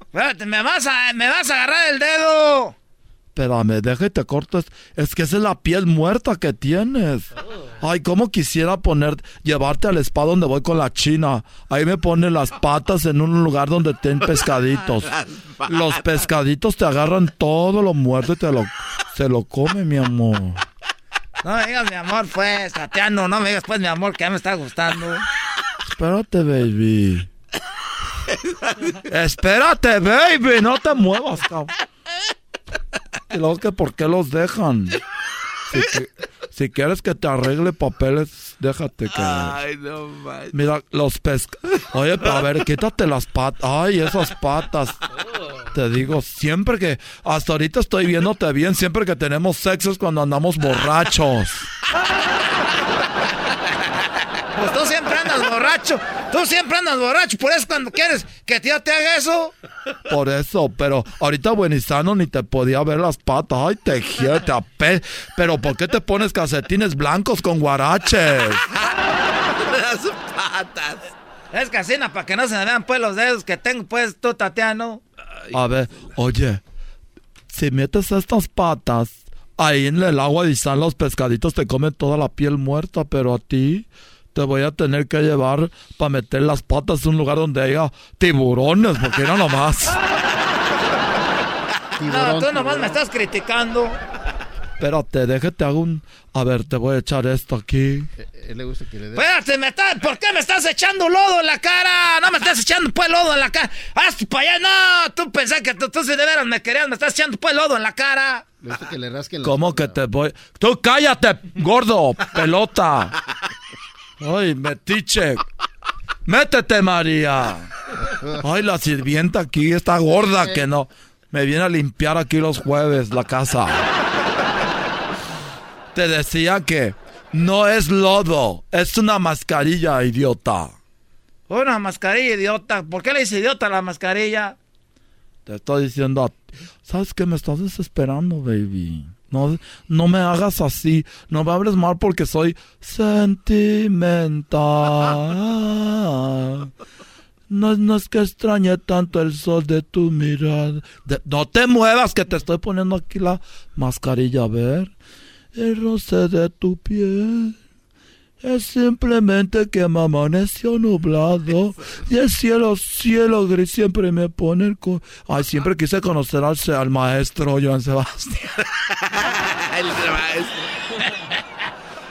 Espérate, me vas a agarrar el dedo. Espérame, déjate corto. Es que esa es la piel muerta que tienes. Ay, cómo quisiera llevarte al spa donde voy con la china. Ahí me ponen las patas en un lugar donde tienen pescaditos. Los pescaditos te agarran todo lo muerto y se lo come, mi amor. No me digas mi amor, pues, Tatiano, no me digas pues mi amor, que ya me está gustando. Espérate, baby. Espérate, baby. No te muevas, cabrón. Y luego que por qué los dejan. Si quieres que te arregle papeles, déjate que... Ay, no manches. Mira, los pescadores... Oye, pero a ver, quítate las patas. Ay, esas patas. Te digo, siempre que... Hasta ahorita estoy viéndote bien. Siempre que tenemos sexo es cuando andamos borrachos. Pues tú siempre andas borracho. Tú siempre andas borracho. Por eso cuando quieres que tía te haga eso. Por eso, pero ahorita buenizano ni te podía ver las patas. Ay, te gira, te apel. Pero ¿por qué te pones calcetines blancos con guaraches? Las patas. Es casina para que no se me vean pues los dedos que tengo pues tú, Tatiano. A ver, oye, si metes estas patas ahí en el agua y están los pescaditos, te comen toda la piel muerta, pero a ti... Te voy a tener que llevar para meter las patas en un lugar donde haya tiburones, porque era nomás. No, tú nomás me estás criticando. Espérate, déjate, hago un... A ver, te voy a echar esto aquí. Él le gusta que le dé... Espérate, ¿por qué me estás echando lodo en la cara? No me estás echando pues lodo en la cara. ¡Haz para allá! No, tú pensás que tú si de veras me querías, me estás echando pues lodo en la cara. Le gusta que le rasquen la... ¿Cómo que te voy...? ¡Tú cállate, gordo, pelota! Ay, metiche. Métete, María. Ay, la sirvienta aquí está gorda que no. Me viene a limpiar aquí los jueves la casa. Te decía que no es lodo, es una mascarilla, idiota. Una mascarilla, idiota. ¿Por qué le dice idiota a la mascarilla? Te estoy diciendo a ti. ¿Sabes qué? Me estás desesperando, baby. No me hagas así, no me hables mal porque soy sentimental. No es que extrañe tanto el sol de tu mirada. No te muevas que te estoy poniendo aquí la mascarilla, a ver. El roce de tu piel es simplemente que me amaneció nublado y el cielo gris siempre me pone el corazón. Ay, siempre quise conocer al maestro Joan Sebastián. El maestro.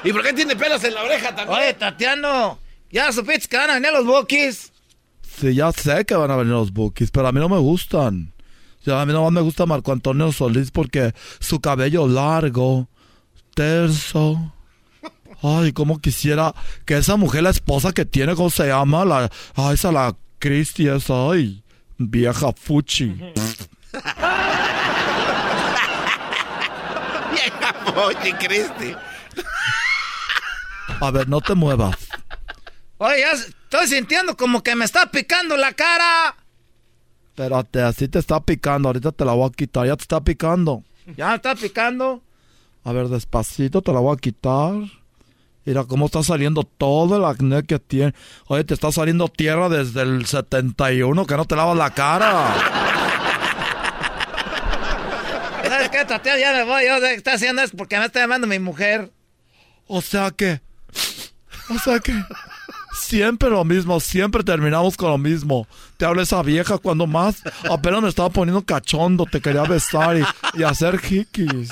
¿Y por qué tiene pelos en la oreja también? Oye, Tatiano, ¿ya supiste que van a venir los Bukis? Sí, ya sé que van a venir los Bukis, pero a mí no me gustan. A mí nomás me gusta Marco Antonio Solís porque su cabello largo, terso... Ay, cómo quisiera que esa mujer, la esposa que tiene, ¿cómo se llama? Esa la Christy, esa, ay, vieja fuchi. Vieja fuchi, Christy. A ver, no te muevas. Oye, ya estoy sintiendo como que me está picando la cara. Espérate, así te está picando, ahorita te la voy a quitar, ya te está picando. ¿Ya me está picando? A ver, despacito te la voy a quitar. Mira cómo está saliendo todo el acné que tiene. Oye, te está saliendo tierra desde el 71, que no te lavas la cara. ¿Sabes qué, Tatiana? Ya me voy. Yo está haciendo esto porque me está llamando mi mujer. O sea que... Siempre lo mismo, siempre terminamos con lo mismo. Te habla esa vieja cuando más. Apenas me estaba poniendo cachondo, te quería besar y hacer jikis.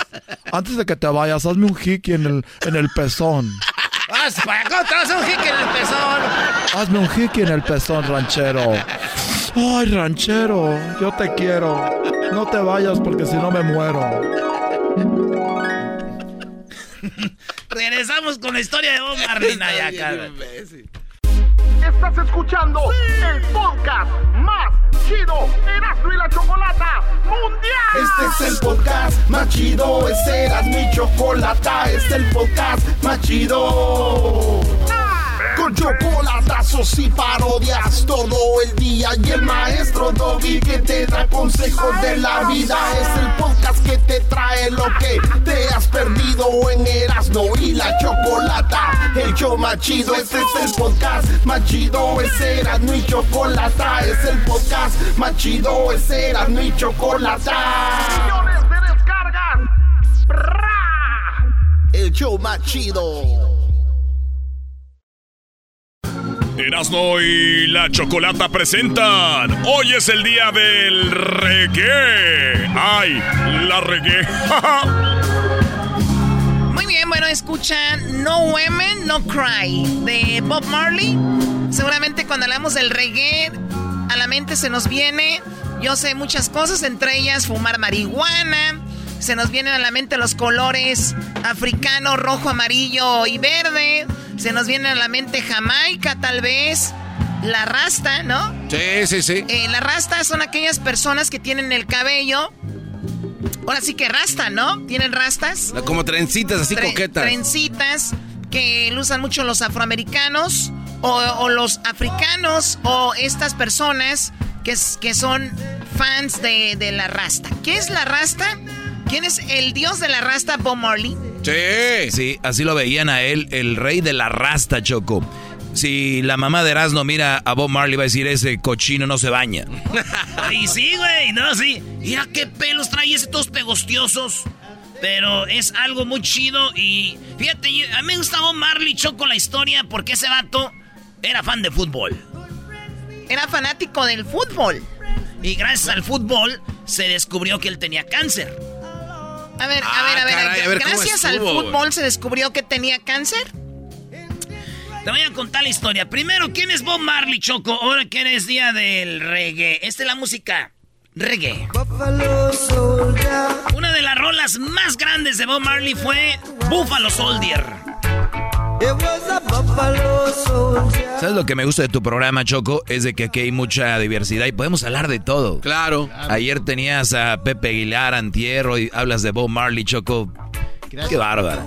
Antes de que te vayas, hazme un jiki en el pezón. Hazme un jiki en el pezón. Hazme un jiki en el pezón, ranchero. Ay, ranchero, yo te quiero. No te vayas porque si no me muero. Regresamos con la historia de Bob Marley. Estás escuchando el podcast más chido, Erazno y la Chokolata Mundial. Este es el podcast más chido, es Erazno y Chokolata, este es el podcast más chido. Con chocolatazos y parodias todo el día. Y el maestro Doggy que te da consejos de la vida. Es el podcast que te trae lo que te has perdido en Erazno y la Chokolata. El show más chido, este es el podcast más chido, es Erazno y Chokolata. Es el podcast más chido, es Erazno y Chokolata. Millones de descargas. El show más chido. Erazno y la Chokolata presentan. Hoy es el día del reggae. ¡Ay, la reggae! Muy bien, Bueno, escuchan No Women, No Cry de Bob Marley. Seguramente cuando hablamos del reggae, a la mente se nos viene, yo sé, muchas cosas, entre ellas fumar marihuana. Se nos vienen a la mente los colores africano, rojo, amarillo y verde. Se nos viene a la mente Jamaica, tal vez. La rasta, ¿no? Sí, sí, sí. La rasta son aquellas personas que tienen el cabello... Ahora sí que rasta, ¿no? Tienen rastas. Como trencitas así coquetas. Trencitas que lo usan mucho los afroamericanos o los africanos o estas personas que son fans de la rasta. ¿Qué es la rasta? ¿Quién es el dios de la rasta? Bob Marley. Sí. Sí, así lo veían a él, el rey de la rasta, Choco. Si la mamá de Erazno mira a Bob Marley, va a decir, ese cochino no se baña. Y sí, güey, no, sí. Mira qué pelos trae ese, todos pegostiosos. Pero es algo muy chido y... Fíjate, a mí me gusta Bob Marley, Choco, la historia, porque ese vato era fan de fútbol. Era fanático del fútbol. Y gracias al fútbol se descubrió que él tenía cáncer. A ver, a ver, gracias al fútbol se descubrió que tenía cáncer. Te voy a contar la historia. Primero, ¿quién es Bob Marley, Choco? Ahora que eres día del reggae. Esta es la música reggae. Una de las rolas más grandes de Bob Marley fue Buffalo Soldier. ¿Sabes lo que me gusta de tu programa, Choco? Es de que aquí hay mucha diversidad y podemos hablar de todo. Claro. Ayer tenías a Pepe Aguilar, antier, y hablas de Bob Marley, Choco. Qué bárbara.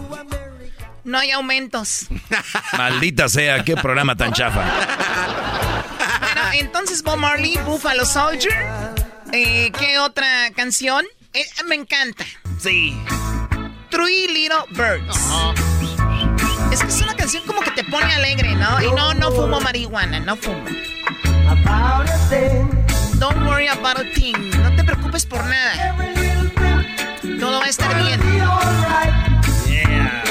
No hay aumentos. Maldita sea, qué programa tan chafa. Bueno, entonces Bob Marley, Buffalo Soldier. ¿Qué otra canción? Me encanta. Sí. Three Little Birds. Uh-huh. Es que es una canción como que te pone alegre, ¿no? Y no fumo marihuana, no fumo. Don't worry about a thing. No te preocupes por nada. Todo va a estar bien. Yeah.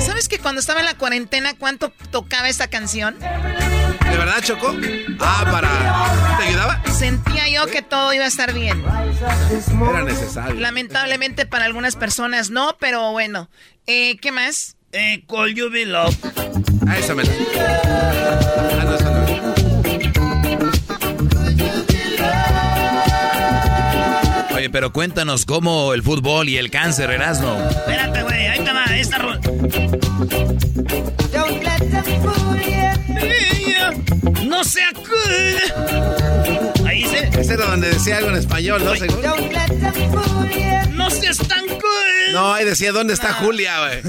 ¿Sabes que cuando estaba en la cuarentena cuánto tocaba esta canción? ¿De verdad, Choco? Ah, para... ¿Te ayudaba? Sentía yo que todo iba a estar bien. Era necesario. Lamentablemente para algunas personas no, pero bueno. ¿Qué más? Call You Be Love. Ah, esa me la... Ah, no, esa no. Oye, pero cuéntanos cómo el fútbol y el cáncer, Erazno. Espérate, güey, ahí te va, esta rola. No sea cool. Ahí dice. Ese era donde decía algo en español, ¿no? Según. No seas tan cool. No, ahí decía, ¿dónde está Julia, güey?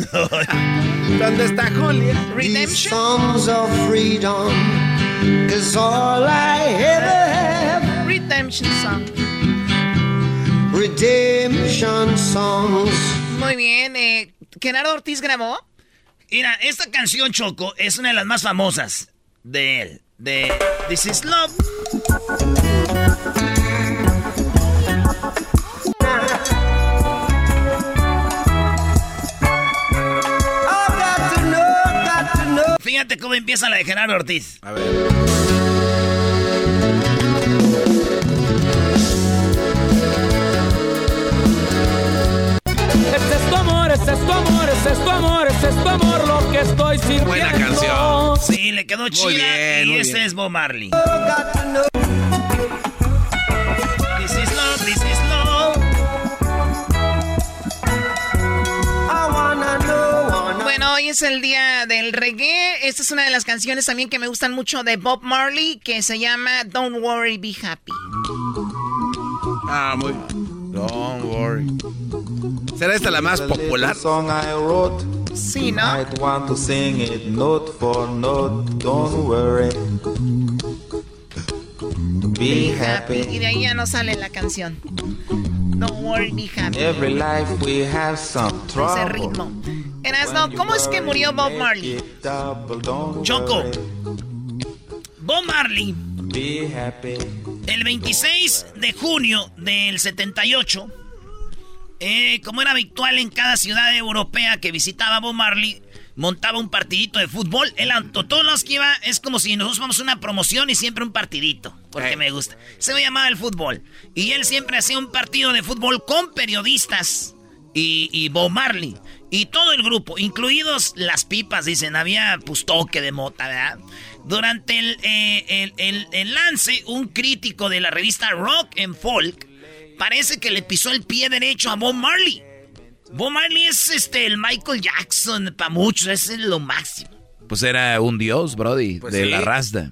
¿Dónde está Julia? Redemption. Redemption song. Redemption songs. Muy bien, Genaro Ortiz grabó. Mira, esta canción, Choco, es una de las más famosas de él. De This Is Love. Fíjate cómo empieza la de Genaro Ortiz. A ver. Ese es tu amor, ese es tu amor, ese es tu amor, lo que estoy sintiendo. Buena canción. Sí, le quedó chida. Muy bien, y ese es Bob Marley. This is love, this is love. Bueno, hoy es el día del reggae. Esta es una de las canciones también que me gustan mucho de Bob Marley, que se llama Don't Worry Be Happy. Ah, muy bien. Don't worry. ¿Será esta la más popular? Sí, ¿no? Be happy. Y de ahí ya no sale la canción. Don't worry, be happy. Every life we have some trouble. Ese ritmo. Erazno, ¿cómo es que murió Bob Marley? Choco. Bob Marley. Be happy. El 26 de junio del 78... como era habitual en cada ciudad europea que visitaba Bob Marley, montaba un partidito de fútbol. Él, todos los que iba, es como si nosotros vamos a una promoción y siempre un partidito. porque me gusta. Se me llamaba el fútbol. Y él siempre hacía un partido de fútbol con periodistas y Bob Marley. Y todo el grupo, incluidos las pipas, dicen. Había pues toque de mota, ¿verdad? Durante el lance, un crítico de la revista Rock and Folk parece que le pisó el pie derecho a Bob Marley. Bob Marley es el Michael Jackson para muchos, es lo máximo. Pues era un dios, brody, pues de la Rasta.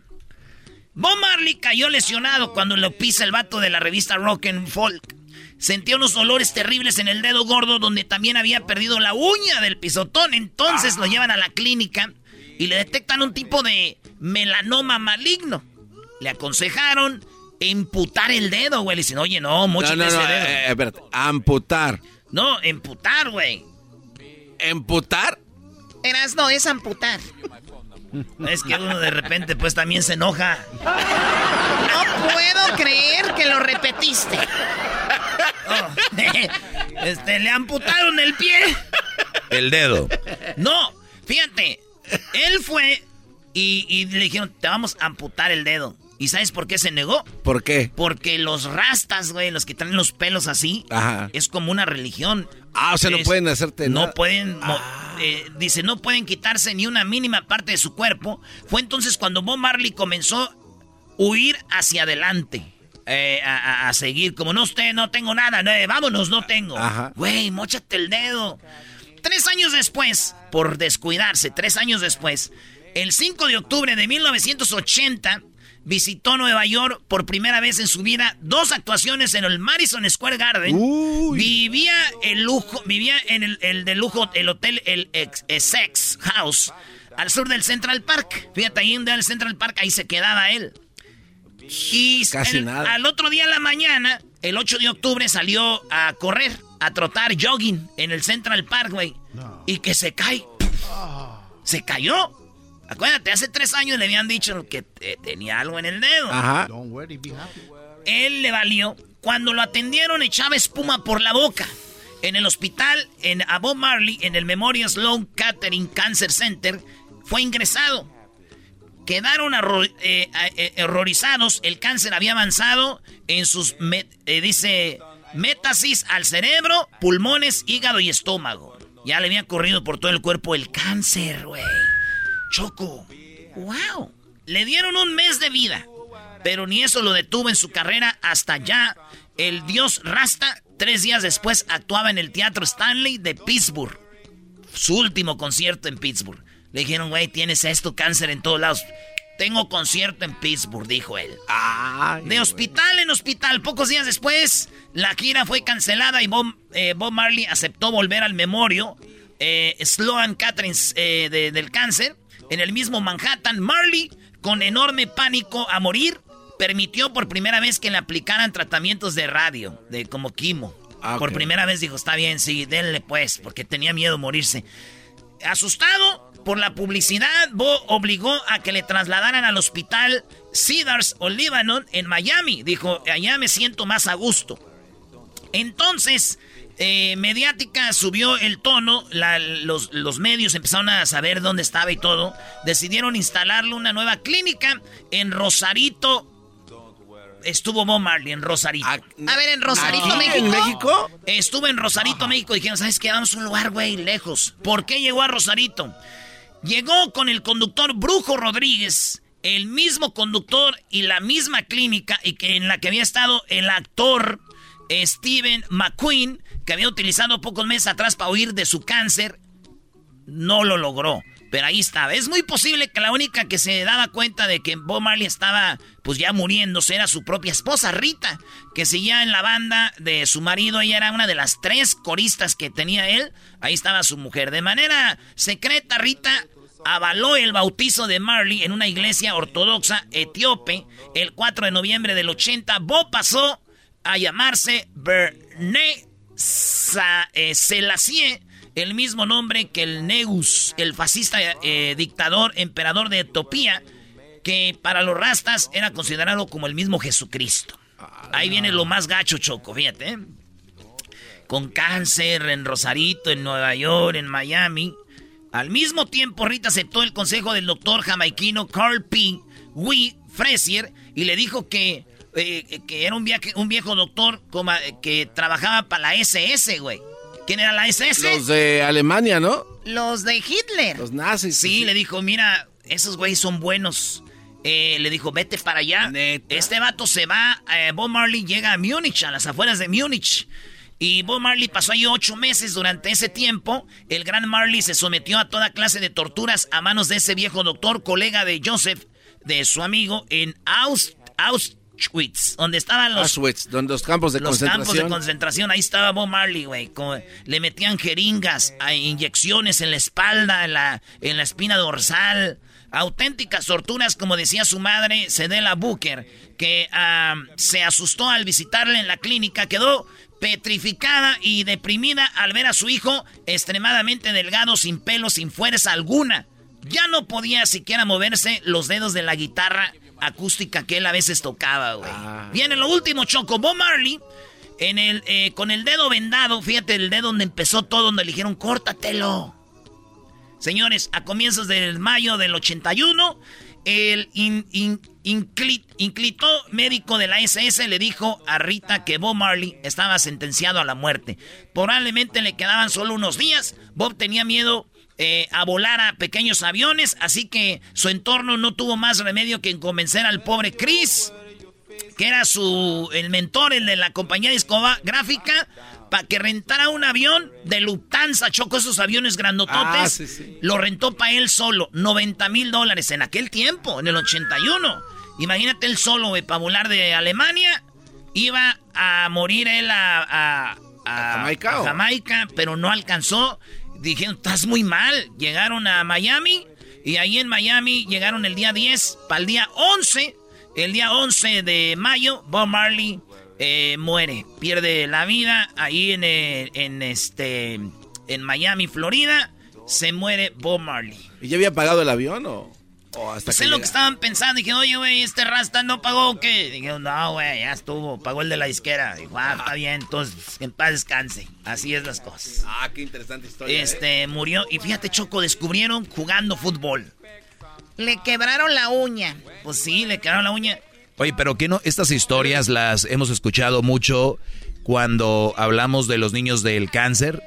Bob Marley cayó lesionado cuando lo pisa el vato de la revista Rock and Folk. Sentía unos olores terribles en el dedo gordo, donde también había perdido la uña del pisotón. Entonces lo llevan a la clínica y le detectan un tipo de melanoma maligno. Le aconsejaron amputar el dedo, güey. Le dicen, oye, no, mucho no, ese dedo. Espérate, amputar. No, amputar, güey. ¿Amputar? No, es amputar. Es que uno de repente pues también se enoja. No puedo creer que lo repetiste. Oh. Le amputaron el pie. El dedo. No, fíjate. Él fue y le dijeron, te vamos a amputar el dedo. ¿Y sabes por qué se negó? ¿Por qué? Porque los rastas, güey, los que traen los pelos así, ajá, es como una religión. Ah, o sea, no pueden hacerte nada. No pueden, dice, no pueden quitarse ni una mínima parte de su cuerpo. Fue entonces cuando Bob Marley comenzó a huir hacia adelante, a seguir, como no, usted, no tengo nada, no, vámonos, no tengo. Ajá. Güey, móchate el dedo. 3 años después, por descuidarse, 3 años después, el 5 de octubre de 1980... visitó Nueva York por primera vez en su vida, 2 actuaciones en el Madison Square Garden. Uy. Vivía en el de lujo, el hotel, el Essex House, al sur del Central Park. Fíjate, ahí donde era el Central Park, ahí se quedaba él. Y al otro día en la mañana, el 8 de octubre, salió a correr, a trotar, jogging, en el Central Park, güey. No. Y que se cae. Oh. Se cayó. Acuérdate, hace 3 años le habían dicho que tenía algo en el dedo. Ajá. Don't worry, be happy. Él le valió. Cuando lo atendieron, echaba espuma por la boca. En el hospital, a Bob Marley, en el Memorial Sloan Kettering Cancer Center, fue ingresado. Quedaron horrorizados. El cáncer había avanzado en sus metástasis al cerebro, pulmones, hígado y estómago. Ya le había corrido por todo el cuerpo el cáncer, güey. Choco, wow, le dieron 1 mes de vida, pero ni eso lo detuvo en su carrera. Hasta allá, el dios Rasta, 3 días después, actuaba en el Teatro Stanley de Pittsburgh, su último concierto en Pittsburgh. Le dijeron, güey, tienes esto, cáncer en todos lados. Tengo concierto en Pittsburgh, dijo él. Ay, de hospital en hospital. Pocos días después, la gira fue cancelada y Bob Marley aceptó volver al Memorial Sloan Kettering del cáncer. En el mismo Manhattan, Marley, con enorme pánico a morir, permitió por primera vez que le aplicaran tratamientos de radio, como quimo. Ah, okay. Por primera vez dijo, está bien, sí, denle pues, porque tenía miedo morirse. Asustado por la publicidad, Bo obligó a que le trasladaran al hospital Cedars Lebanon en Miami. Dijo, allá me siento más a gusto. Entonces, mediática subió el tono, los medios empezaron a saber dónde estaba y todo. Decidieron instalarle una nueva clínica en Rosarito. Estuvo Bob Marley en Rosarito. A ver, ¿en Rosarito, México? ¿En México? Estuvo en Rosarito, México. Dijeron, ¿sabes qué? Vamos a un lugar, güey, lejos. ¿Por qué llegó a Rosarito? Llegó con el conductor Brujo Rodríguez, el mismo conductor y la misma clínica y que en la que había estado el actor Stephen McQueen, que había utilizado pocos meses atrás para huir de su cáncer. No lo logró, pero ahí estaba. Es muy posible que la única que se daba cuenta de que Bob Marley estaba pues ya muriéndose era su propia esposa, Rita, que seguía en la banda de su marido. Ella era una de las 3 coristas que tenía él. Ahí estaba su mujer. De manera secreta, Rita avaló el bautizo de Marley en una iglesia ortodoxa etíope. El 4 de noviembre del 80, Bob pasó a llamarse Berné Selassie, el mismo nombre que el Negus, el fascista dictador, emperador de Etiopía, que para los rastas era considerado como el mismo Jesucristo. Ahí viene lo más gacho, Choco, fíjate, con cáncer en Rosarito, en Nueva York, en Miami. Al mismo tiempo, Rita aceptó el consejo del doctor jamaiquino Carl P. Wee Frazier y le dijo que era un viejo doctor que trabajaba para la SS, güey. ¿Quién era la SS? Los de Alemania, ¿no? Los de Hitler. Los nazis. Sí, le dijo, mira, esos güeyes son buenos. Le dijo, vete para allá. ¿Neta? Este vato se va, Bob Marley llega a Múnich, a las afueras de Múnich. Y Bob Marley pasó ahí 8 meses. Durante ese tiempo, el gran Marley se sometió a toda clase de torturas a manos de ese viejo doctor, colega de Joseph, de su amigo, en Auschwitz, donde estaban los campos de concentración. Los campos de concentración, ahí estaba Bob Marley, güey. Le metían jeringas, inyecciones en la espalda, en la espina dorsal. Auténticas torturas, como decía su madre, Sedela Booker, que se asustó al visitarle en la clínica, quedó petrificada y deprimida al ver a su hijo extremadamente delgado, sin pelo, sin fuerza alguna. Ya no podía siquiera moverse los dedos de la guitarra acústica que él a veces tocaba, güey. Viene lo último, Choco. Bob Marley, con el dedo vendado, fíjate, el dedo donde empezó todo, donde le dijeron, córtatelo. Señores, a comienzos del mayo del 81, el ínclito médico de la SS le dijo a Rita que Bob Marley estaba sentenciado a la muerte. Probablemente le quedaban solo unos días. Bob tenía miedo a volar a pequeños aviones, así que su entorno no tuvo más remedio que convencer al pobre Chris, que era el mentor, el de la compañía discográfica, para que rentara un avión de Lufthansa. Chocó esos aviones grandototes. Sí, sí. Lo rentó para él solo. $90,000 en aquel tiempo, en el 81. Imagínate él solo, güey, para volar de Alemania. Iba a morir él a Jamaica, pero no alcanzó. Dijeron, estás muy mal. Llegaron a Miami, y ahí en Miami llegaron el día 10. Para el día 11, el día 11 de mayo, Bob Marley muere, pierde la vida ahí en Miami, Florida. Se muere Bob Marley. ¿Y ya había pagado el avión o hasta sé lo que estaban pensando? Dije, oye, güey, este rasta no pagó, ¿o qué? Dije, no, güey, ya estuvo, pagó el de la disquera. Dijo, está bien, entonces, en paz descanse. Así es las cosas. Qué interesante historia. Murió, y fíjate, Choco, descubrieron jugando fútbol. Le quebraron la uña. Pues sí, le quebraron la uña. Oye, pero que no, estas historias las hemos escuchado mucho cuando hablamos de los niños del cáncer.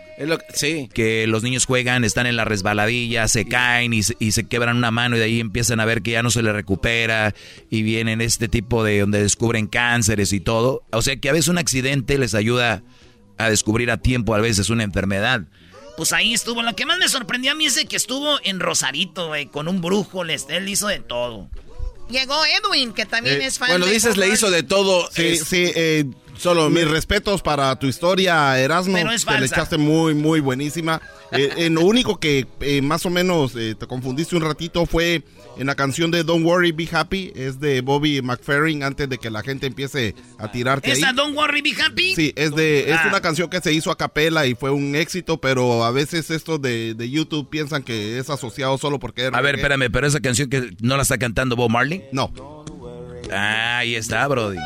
Sí. Que los niños juegan, están en la resbaladilla, se caen y se quebran una mano, y de ahí empiezan a ver que ya no se les recupera, y vienen este tipo de donde descubren cánceres y todo. O sea que a veces un accidente les ayuda a descubrir a tiempo a veces una enfermedad. Pues ahí estuvo. Lo que más me sorprendió a mí es de que estuvo en Rosarito, güey, con un brujo. Él hizo de todo. Llegó Edwin, que también es fan. Bueno, dices, le hizo de todo. Sí, solo mis respetos para tu historia, Erazno. Pero es falsa. Te la echaste muy, muy buenísima. Lo único que más o menos te confundiste un ratito fue en la canción de Don't Worry Be Happy. Es de Bobby McFerrin, antes de que la gente empiece a tirarte. ¿Esa ahí? Don't Worry Be Happy. Sí, es una canción que se hizo a capela y fue un éxito, pero a veces estos de YouTube piensan que es asociado solo porque... A ver, espérame, pero esa canción que no la está cantando Bob Marley. No. Ahí está, brody.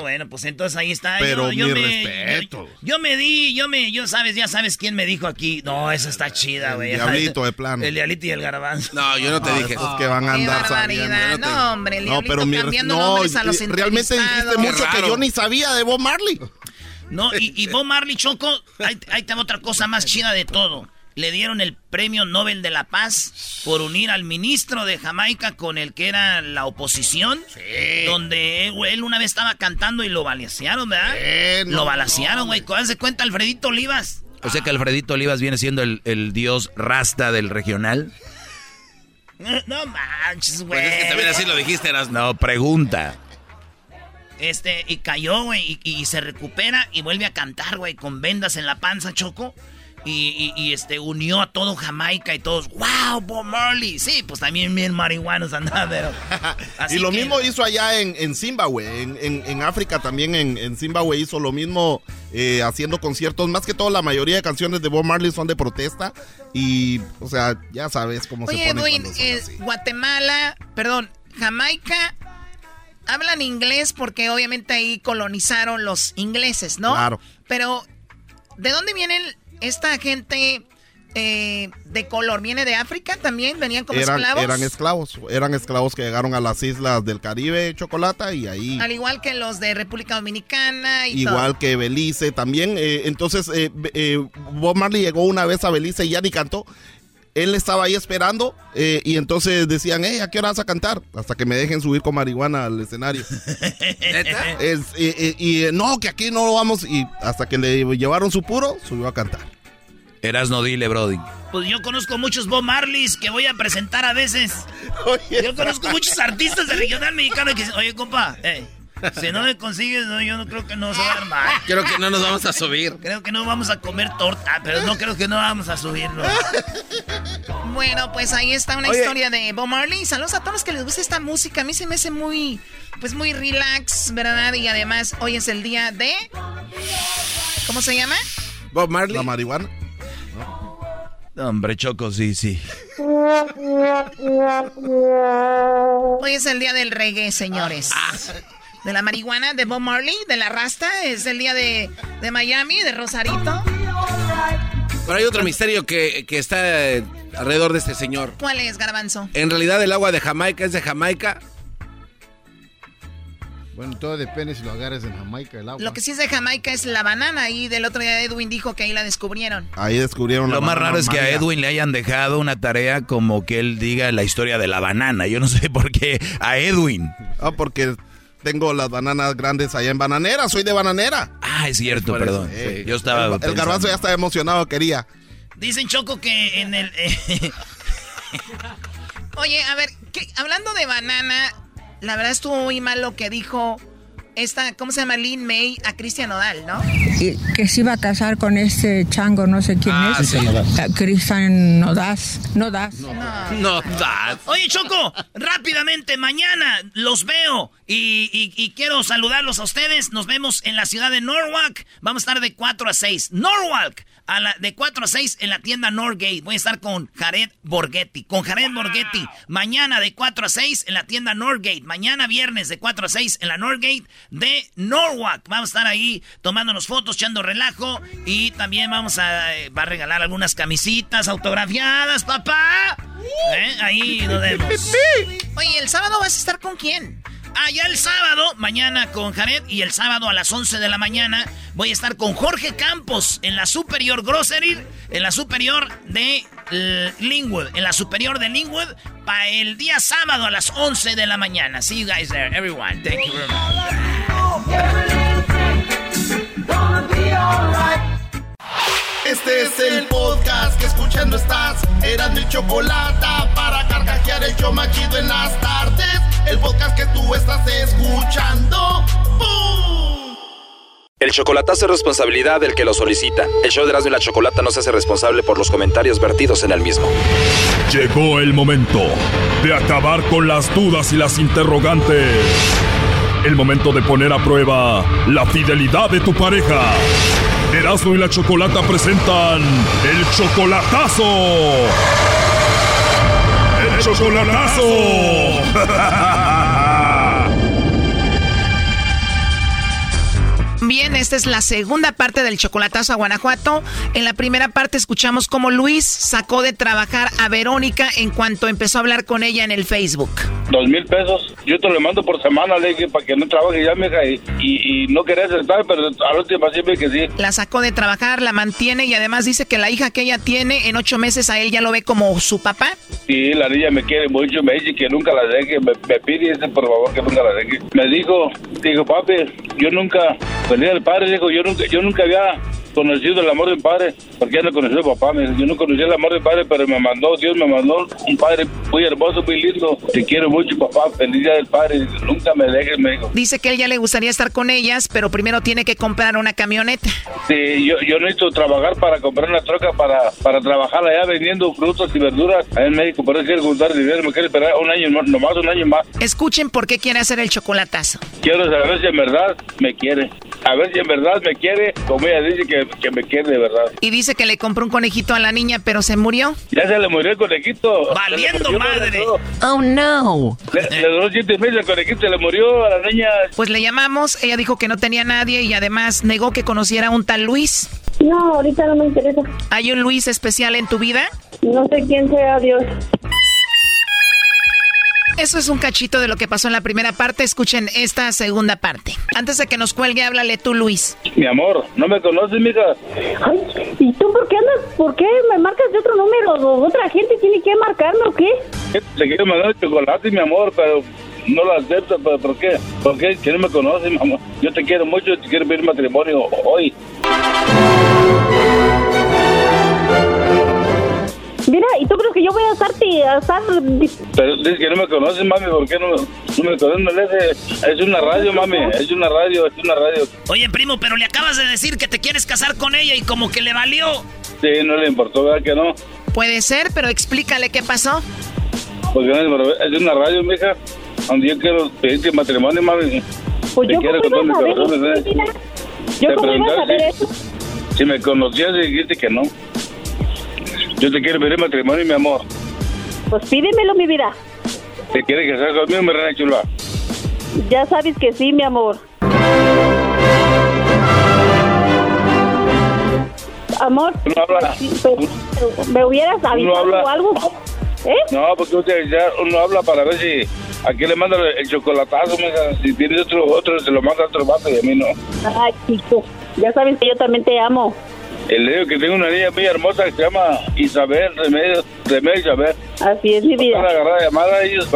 Bueno, pues entonces ahí está. Pero yo mi respeto. Ya sabes quién me dijo aquí. No, esa está chida, güey. El diablito, de plano. El diablito y el garbanzo. No, yo no te dije. Esos que van a andar sabiendo. No, hombre, el diablito cambiando nombres a los entrevistados. Realmente dijiste mucho que yo ni sabía de Bob Marley. No, y Bob Marley, Choco, ahí está otra cosa más chida de todo. Le dieron el Premio Nobel de la Paz por unir al ministro de Jamaica con el que era la oposición. Sí. Donde él una vez estaba cantando y lo balacearon, ¿verdad? Sí, lo balacearon, güey. ¿Cuál se cuenta Alfredito Olivas? O sea que Alfredito Olivas viene siendo el dios rasta del regional. No manches, güey. Pues es que también así lo dijiste. No, pregunta. Y cayó, güey, y se recupera y vuelve a cantar, güey, con vendas en la panza, Choco. Y unió a todo Jamaica y todos, ¡wow, Bob Marley! Sí, pues también bien marihuanos andaba, pero... Y lo mismo hizo allá en Zimbabue, en África también, en Zimbabue hizo lo mismo, haciendo conciertos. Más que todo, la mayoría de canciones de Bob Marley son de protesta y, o sea, ya sabes cómo se pone cuando son así. Guatemala, perdón, Jamaica... Hablan inglés porque obviamente ahí colonizaron los ingleses, ¿no? Claro. Pero, ¿de dónde vienen... Esta gente de color. ¿Viene de África también? ¿Venían como esclavos? Eran esclavos que llegaron a las islas del Caribe, Chocolata, y ahí... Al igual que los de República Dominicana y igual todo. Que Belice también. Entonces, Bob Marley llegó una vez a Belice y ya ni cantó. Él estaba ahí esperando y entonces decían, ¿a qué hora vas a cantar? Hasta que me dejen subir con marihuana al escenario. ¿Neta? No, que aquí no lo vamos. Y hasta que le llevaron su puro, subió a cantar. Erazno, dile, brody. Pues yo conozco muchos Bob Marleys que voy a presentar a veces. Oye, yo conozco muchos artistas de regional mexicano que dicen, oye, compa, si no me consigues, no, yo no creo que nos va a armar. Creo que no nos vamos a subir. Creo que no vamos a comer torta, pero no creo que no vamos a subirlo. Bueno, pues ahí está una historia de Bob Marley. Saludos a todos los que les gusta esta música. A mí se me hace muy, pues muy relax, ¿verdad? Y además hoy es el día de... ¿Cómo se llama? Bob Marley. La marihuana. No, hombre, Choco, sí. Hoy es el día del reggae, señores. De la marihuana, de Bob Marley, de la rasta. Es el día de Miami, de Rosarito. Pero hay otro misterio que está alrededor de este señor. ¿Cuál es, Garbanzo? En realidad el agua de Jamaica es de Jamaica. Bueno, todo depende si lo agarras en Jamaica, el agua. Lo que sí es de Jamaica es la banana. Y del otro día Edwin dijo que ahí la descubrieron. Ahí descubrieron la banana. Lo más raro es que a Edwin le hayan dejado una tarea como que él diga la historia de la banana. Yo no sé por qué a Edwin. Porque... Tengo las bananas grandes allá en Bananera, soy de Bananera. Ah, es cierto, perdón. Sí. Yo estaba el Garbanzo ya estaba emocionado, quería. Dicen, Choco, que en el... Oye, a ver, hablando de banana, la verdad estuvo muy mal lo que dijo esta, ¿cómo se llama? Lyn May a Christian Nodal, ¿no? Y que se iba a casar con ese chango, no sé quién es. Sí. Christian Nodal. No das. Oye, Choco, rápidamente, mañana los veo y quiero saludarlos a ustedes. Nos vemos en la ciudad de Norwalk. Vamos a estar de 4 a 6. Norwalk, de 4 a 6 en la tienda Northgate. Voy a estar con Jared Borgetti. Mañana de 4 a 6 en la tienda Northgate. Mañana viernes de 4 a 6 en la Northgate de Norwalk. Vamos a estar ahí tomándonos fotos, echando relajo. Y también va a regalar algunas camisitas autografiadas, papá. Ahí nos vemos. Oye, ¿el sábado vas a estar con quién? Ya el sábado, mañana con Jared, y el sábado a las 11 de la mañana voy a estar con Jorge Campos en la Superior Grocery, en la Superior de Linwood, para el día sábado a las 11 de la mañana. See you guys there, everyone. Thank you very much. Este es el podcast que escuchando estás. Erazno y Chokolata, para carcajear el show más chido en las tardes. El podcast que tú estás escuchando. ¡Bum! El chocolatazo es responsabilidad del que lo solicita. El show de Erazno y la Chokolata no se hace responsable por los comentarios vertidos en el mismo. Llegó el momento de acabar con las dudas y las interrogantes. El momento de poner a prueba la fidelidad de tu pareja. Erazno y la Chokolata presentan el Chokolatazo. ¡El Chokolatazo! Bien, esta es la segunda parte del Chokolatazo a Guanajuato. En la primera parte escuchamos cómo Luis sacó de trabajar a Verónica en cuanto empezó a hablar con ella en el Facebook. 2,000 pesos, yo te lo mando por semana, le dije, para que no trabaje ya, mija, y no querés estar, pero al último siempre que sí. La sacó de trabajar, la mantiene y además dice que la hija que ella tiene en 8 meses a él ya lo ve como su papá. Sí, la niña me quiere mucho, me dice que nunca la deje, me pide, dice, por favor, que nunca la deje. Me dijo, papi, yo nunca, venía el padre, dijo, yo nunca había conocido el amor del padre, porque ya no conocí a papá, yo no conocí el amor del padre, pero me mandó, Dios me mandó un padre muy hermoso, muy lindo, te quiero mucho, papá, feliz día del padre, nunca me dejes, me dijo. Dice que él ya le gustaría estar con ellas, pero primero tiene que comprar una camioneta. Sí, yo necesito trabajar para comprar una troca, para trabajar allá vendiendo frutas y verduras allá en México, pero quiero juntar dinero, me quiero esperar un año más. Escuchen por qué quiere hacer el chocolatazo. Quiero saber si en verdad me quiere, a ver si en verdad me quiere, como ella dice que me quiere de verdad. Y dice que le compró un conejito a la niña, pero se murió. Ya se le murió el conejito. ¡Valiendo madre! ¡Oh, no! Le duró 7 meses el conejito, se le murió a la niña. Pues le llamamos, ella dijo que no tenía nadie y además negó que conociera a un tal Luis. No, ahorita no me interesa. ¿Hay un Luis especial en tu vida? No sé quién sea, Dios. Eso es un cachito de lo que pasó en la primera parte. Escuchen esta segunda parte. Antes de que nos cuelgue, háblale tú, Luis. Mi amor, ¿no me conoces, mija? Ay, ¿y tú por qué andas? ¿Por qué me marcas de otro número? ¿Otra gente tiene que marcarme o qué? Te quiero mandar chocolate, mi amor, pero no lo aceptas. ¿Por qué? ¿Por qué? ¿Quién me conoce, mi amor? Yo te quiero mucho, te quiero pedir matrimonio hoy. Mira, ¿y tú crees que yo voy a estar...? Pero dices que no me conoces, mami, ¿por qué no me conoces? Es una radio, mami, es una radio. Oye, primo, pero le acabas de decir que te quieres casar con ella y como que le valió. Sí, no le importó, ¿verdad que no? Puede ser, pero explícale qué pasó. Porque es una radio, mija, donde yo quiero pedirte matrimonio, mami. Pues te yo quiero con todos mis corazones, ¿eh? Yo como iba a saber eso. Si me conocías y dijiste que no. Yo te quiero pedir matrimonio, mi amor. Pues pídemelo, mi vida. ¿Te quieres casar conmigo, mi reina chula? Ya sabes que sí, mi amor. Amor, no habla. ¿Me hubieras avisado o algo? ¿Eh? No, porque uno habla para ver si... Aquí le manda el chocolatazo, mija. Si tienes otro se lo manda a otro vato y a mí no. Ay, chico, ya sabes que yo también te amo. El leo que tengo una niña muy hermosa que se llama Isabel, Remedio Isabel. Así es, mi vida. Van a agarrar la llamada ellos,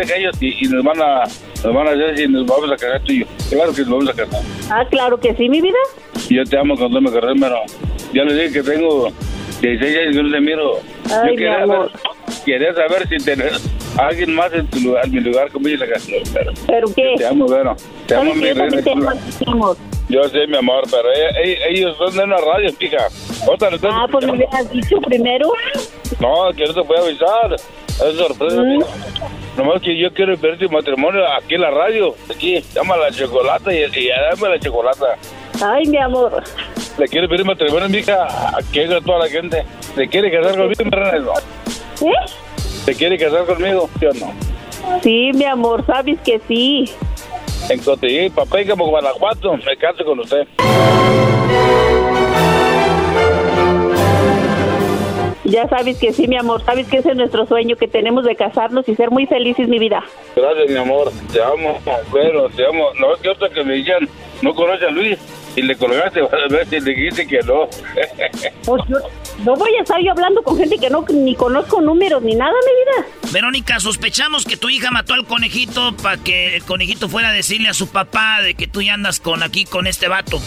deja ellos y nos van a hacer si nos vamos a casar tú y yo. Claro que nos vamos a casar. Ah, claro que sí, mi vida. Yo te amo cuando me casé, hermano. Ya les dije que tengo 16 años que no te miro. Ay, yo quería saber si tenés a alguien más en tu lugar, en mi lugar, como yo la casé. ¿Pero qué? Yo te amo, bueno. Te amo, mi reina. Yo sé, mi amor, pero ellos son de una radio, fija. Ah, pues me hubieras dicho primero. No, que no te voy a avisar. Es sorpresa, mija. Nomás que yo quiero ver tu matrimonio aquí en la radio. Aquí, llama la chocolata y dame la chocolata. Ay, mi amor. Le quiero pedir matrimonio, mija, aquí a toda la gente. ¿Te quiere casar conmigo, mi reina? ¿Eh? ¿Te quiere casar conmigo, sí o no? Sí, mi amor, sabes que sí. En Cotillé, papel como Guanajuato, me caso con usted. Ya sabes que sí, mi amor. Sabes que ese es nuestro sueño, que tenemos de casarnos y ser muy felices, mi vida. Gracias, mi amor. Te amo, pero te amo. No es que otra que me digan, no conoce a Luis. Y le colgaste a ver si le dijiste que no. Pues yo, no voy a estar yo hablando con gente que no ni conozco números ni nada, mi vida. Verónica, sospechamos que tu hija mató al conejito para que el conejito fuera a decirle a su papá de que tú ya andas con este vato.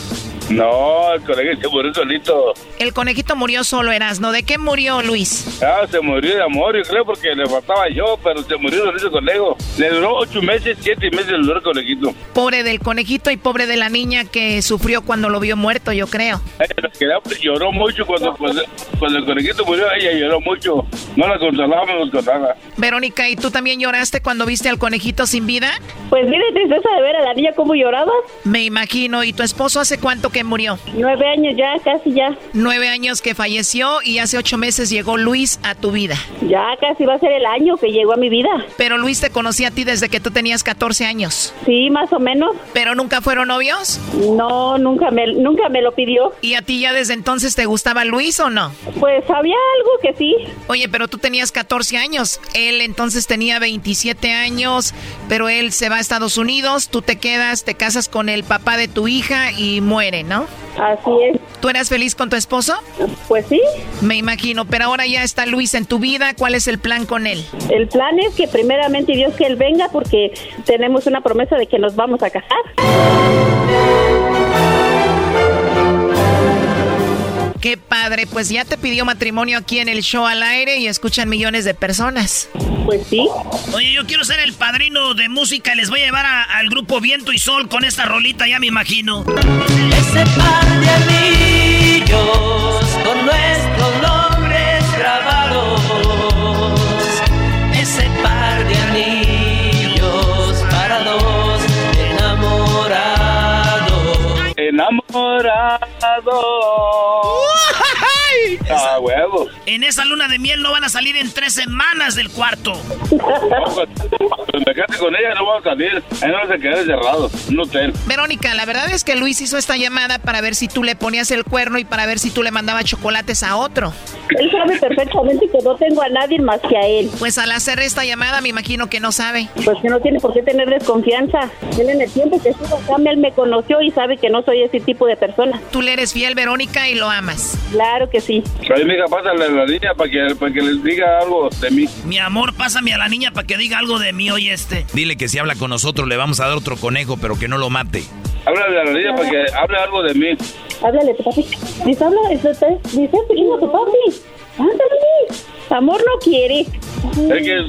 No, el conejito murió solito. El conejito murió solo, Erazno. ¿De qué murió, Luis? Ah, se murió de amor, yo creo, porque le faltaba yo, pero se murió solito el conejo. Le duró 7 meses le duró el conejito. Pobre del conejito y pobre de la niña que sufrió cuando lo vio muerto, yo creo. Ella lloró mucho cuando el conejito murió, ella lloró mucho. No la consolábamos con nada. Verónica, ¿y tú también lloraste cuando viste al conejito sin vida? Pues mire, tristeza de ver a la niña cómo lloraba. Me imagino. ¿Y tu esposo hace cuánto que murió? 9 años ya, casi ya. 9 años que falleció y hace 8 meses llegó Luis a tu vida. Ya casi va a ser el año que llegó a mi vida. Pero Luis te conocía a ti desde que tú tenías 14 años. Sí, más o menos. ¿Pero nunca fueron novios? No, nunca me lo pidió. ¿Y a ti ya desde entonces te gustaba Luis o no? Pues había algo que sí. Oye, pero tú tenías 14 años. Él entonces tenía 27 años, pero él se va a Estados Unidos, tú te quedas, te casas con el papá de tu hija y muere, ¿no? Así es. ¿Tú eras feliz con tu esposo? Pues sí. Me imagino, pero ahora ya está Luis en tu vida. ¿Cuál es el plan con él? El plan es que primeramente Dios que él venga porque tenemos una promesa de que nos vamos a casar. Qué padre, pues ya te pidió matrimonio aquí en el show al aire y escuchan millones de personas. Pues sí. Oye, yo quiero ser el padrino de música y les voy a llevar al grupo Viento y Sol con esta rolita, ya me imagino. Ese par de anillos con nuestros nombres grabados. Ese par de anillos para dos enamorados. Enamorados. Ah, huevos. En esa luna de miel no van a salir en 3 semanas del cuarto. Pues me quedé con ella, no voy a salir. Ahí no se quedé cerrado, un hotel. Verónica, la verdad es que Luis hizo esta llamada para ver si tú le ponías el cuerno y para ver si tú le mandabas chocolates a otro. Él sabe perfectamente que no tengo a nadie más que a él. Pues al hacer esta llamada me imagino que no sabe. Pues que no tiene por qué tener desconfianza. Él en el tiempo que estuvo acá, él me conoció y sabe que no soy ese tipo de persona. Tú le eres fiel, Verónica, y lo amas. Claro que sí. Ay, mija, pásale a la niña para que les diga algo de mí. Mi amor, pásame a la niña para que diga algo de mí, oye este. Dile que si habla con nosotros le vamos a dar otro conejo, pero que no lo mate. Háblale a la niña para que hable algo de mí. Háblale, papi. Dice, primo, tu papi. Ándale. Amor no quiere. Es que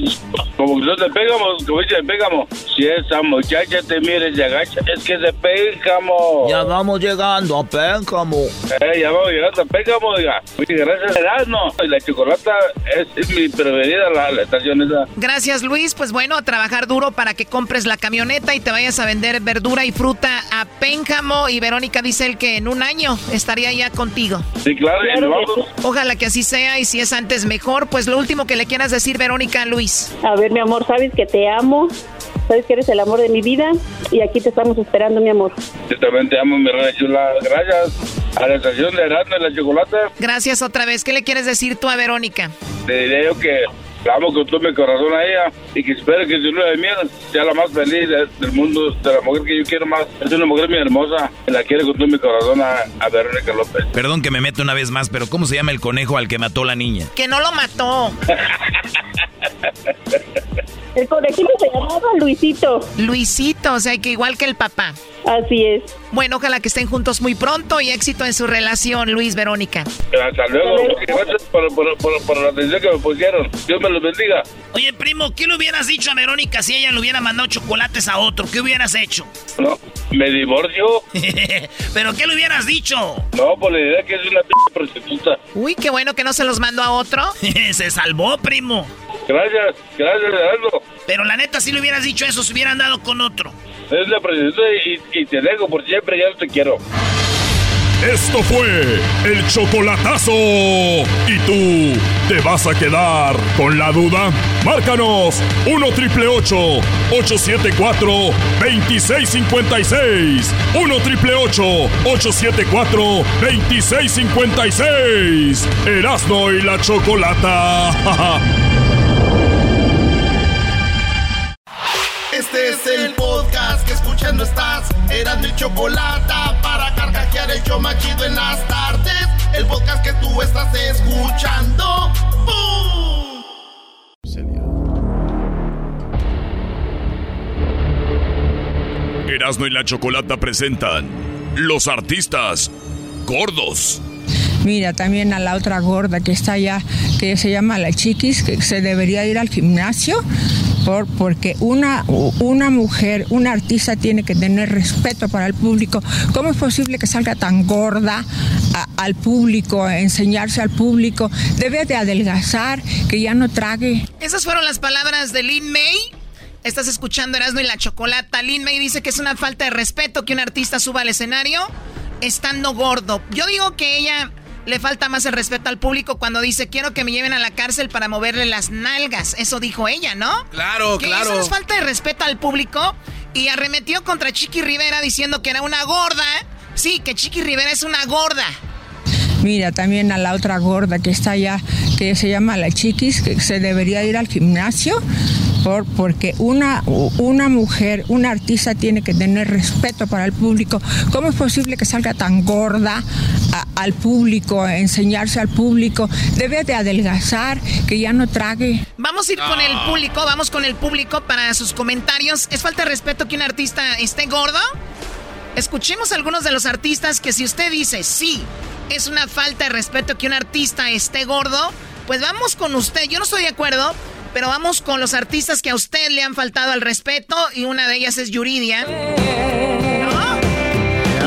como que no te pegamos, como dice el pégamo. Si esa muchacha te mire y se agacha, es que se pégamo. Ya vamos llegando a pégamo. Ya vamos llegando a pégamo, diga. Muchas gracias, Erazno. Y la Chocolata es mi preferida, la estación esa. Gracias, Luis. Pues bueno, a trabajar duro para que compres la camioneta y te vayas a vender verdura y fruta a Pénjamo. Y Verónica dice él que en 1 año estaría ya contigo. Sí, claro. Claro, vamos. Ojalá que así sea y si es antes mejor. Pues lo último que le quieras decir, Verónica, Luis. A ver, mi amor, sabes que te amo, sabes que eres el amor de mi vida y aquí te estamos esperando, mi amor. Yo también te amo, mi reina chula. Gracias a la estación de Erazno y la Chocolata. Gracias otra vez. ¿Qué le quieres decir tú a Verónica? Te diré yo que la amo con todo mi corazón a ella y que espero que su luna de miel sea la más feliz del mundo, de la mujer que yo quiero más. Es una mujer muy hermosa, la quiero con todo mi corazón a Verónica López. Perdón que me meta una vez más, pero ¿cómo se llama el conejo al que mató la niña? Que no lo mató. El conejito se llamaba Luisito. Luisito, o sea que igual que el papá. Así es. Bueno, ojalá que estén juntos muy pronto y éxito en su relación, Luis, Verónica. Hasta luego. Gracias por la atención que me pusieron. Dios me los bendiga. Oye, primo, ¿qué le hubieras dicho a Verónica si ella le hubiera mandado chocolates a otro? ¿Qué hubieras hecho? No, me divorcio. ¿Pero qué le hubieras dicho? No, pues le diré que es una prostituta. Uy, qué bueno que no se los mandó a otro. Se salvó, primo. Gracias, gracias, Aldo. Pero la neta, si le hubieras dicho eso, se hubiera andado con otro. Es la presencia y te dejo por siempre, ya no te quiero. Esto fue el chocolatazo. ¿Y tú te vas a quedar con la duda? Márcanos 1-888-874-2656. 1-888-874-2656. Erazno y la Chocolata. Este es el podcast que escuchando estás. Erazno y Chocolata, para carcajear el show más chido en las tardes. El podcast que tú estás escuchando. ¡Bum! Erazno y la Chocolata presentan los artistas gordos. Mira, también a la otra gorda que está allá, que se llama la Chiquis, que se debería ir al gimnasio, porque una mujer, una artista tiene que tener respeto para el público. ¿Cómo es posible que salga tan gorda al público, a enseñarse al público? Debe de adelgazar, que ya no trague. Esas fueron las palabras de Lyn May. Estás escuchando Erazno y la Chocolata. Lyn May dice que es una falta de respeto que un artista suba al escenario estando gordo. Yo digo que ella le falta más el respeto al público cuando dice, quiero que me lleven a la cárcel para moverle las nalgas. Eso dijo ella, ¿no? Claro, que claro. Eso es falta de respeto al público. Y arremetió contra Chiquis Rivera diciendo que era una gorda. Sí, que Chiquis Rivera es una gorda. Mira, también a la otra gorda que está allá, que se llama la Chiquis, que se debería ir al gimnasio, porque una mujer, una artista tiene que tener respeto para el público. ¿Cómo es posible que salga tan gorda al público, a enseñarse al público? Debe de adelgazar, que ya no trague. Vamos a ir con el público, vamos con el público para sus comentarios. ¿Es falta de respeto que un artista esté gordo? Escuchemos a algunos de los artistas que si usted dice sí, es una falta de respeto que un artista esté gordo, pues vamos con usted. Yo no estoy de acuerdo, pero vamos con los artistas que a usted le han faltado al respeto, y una de ellas es Yuridia. ¿No?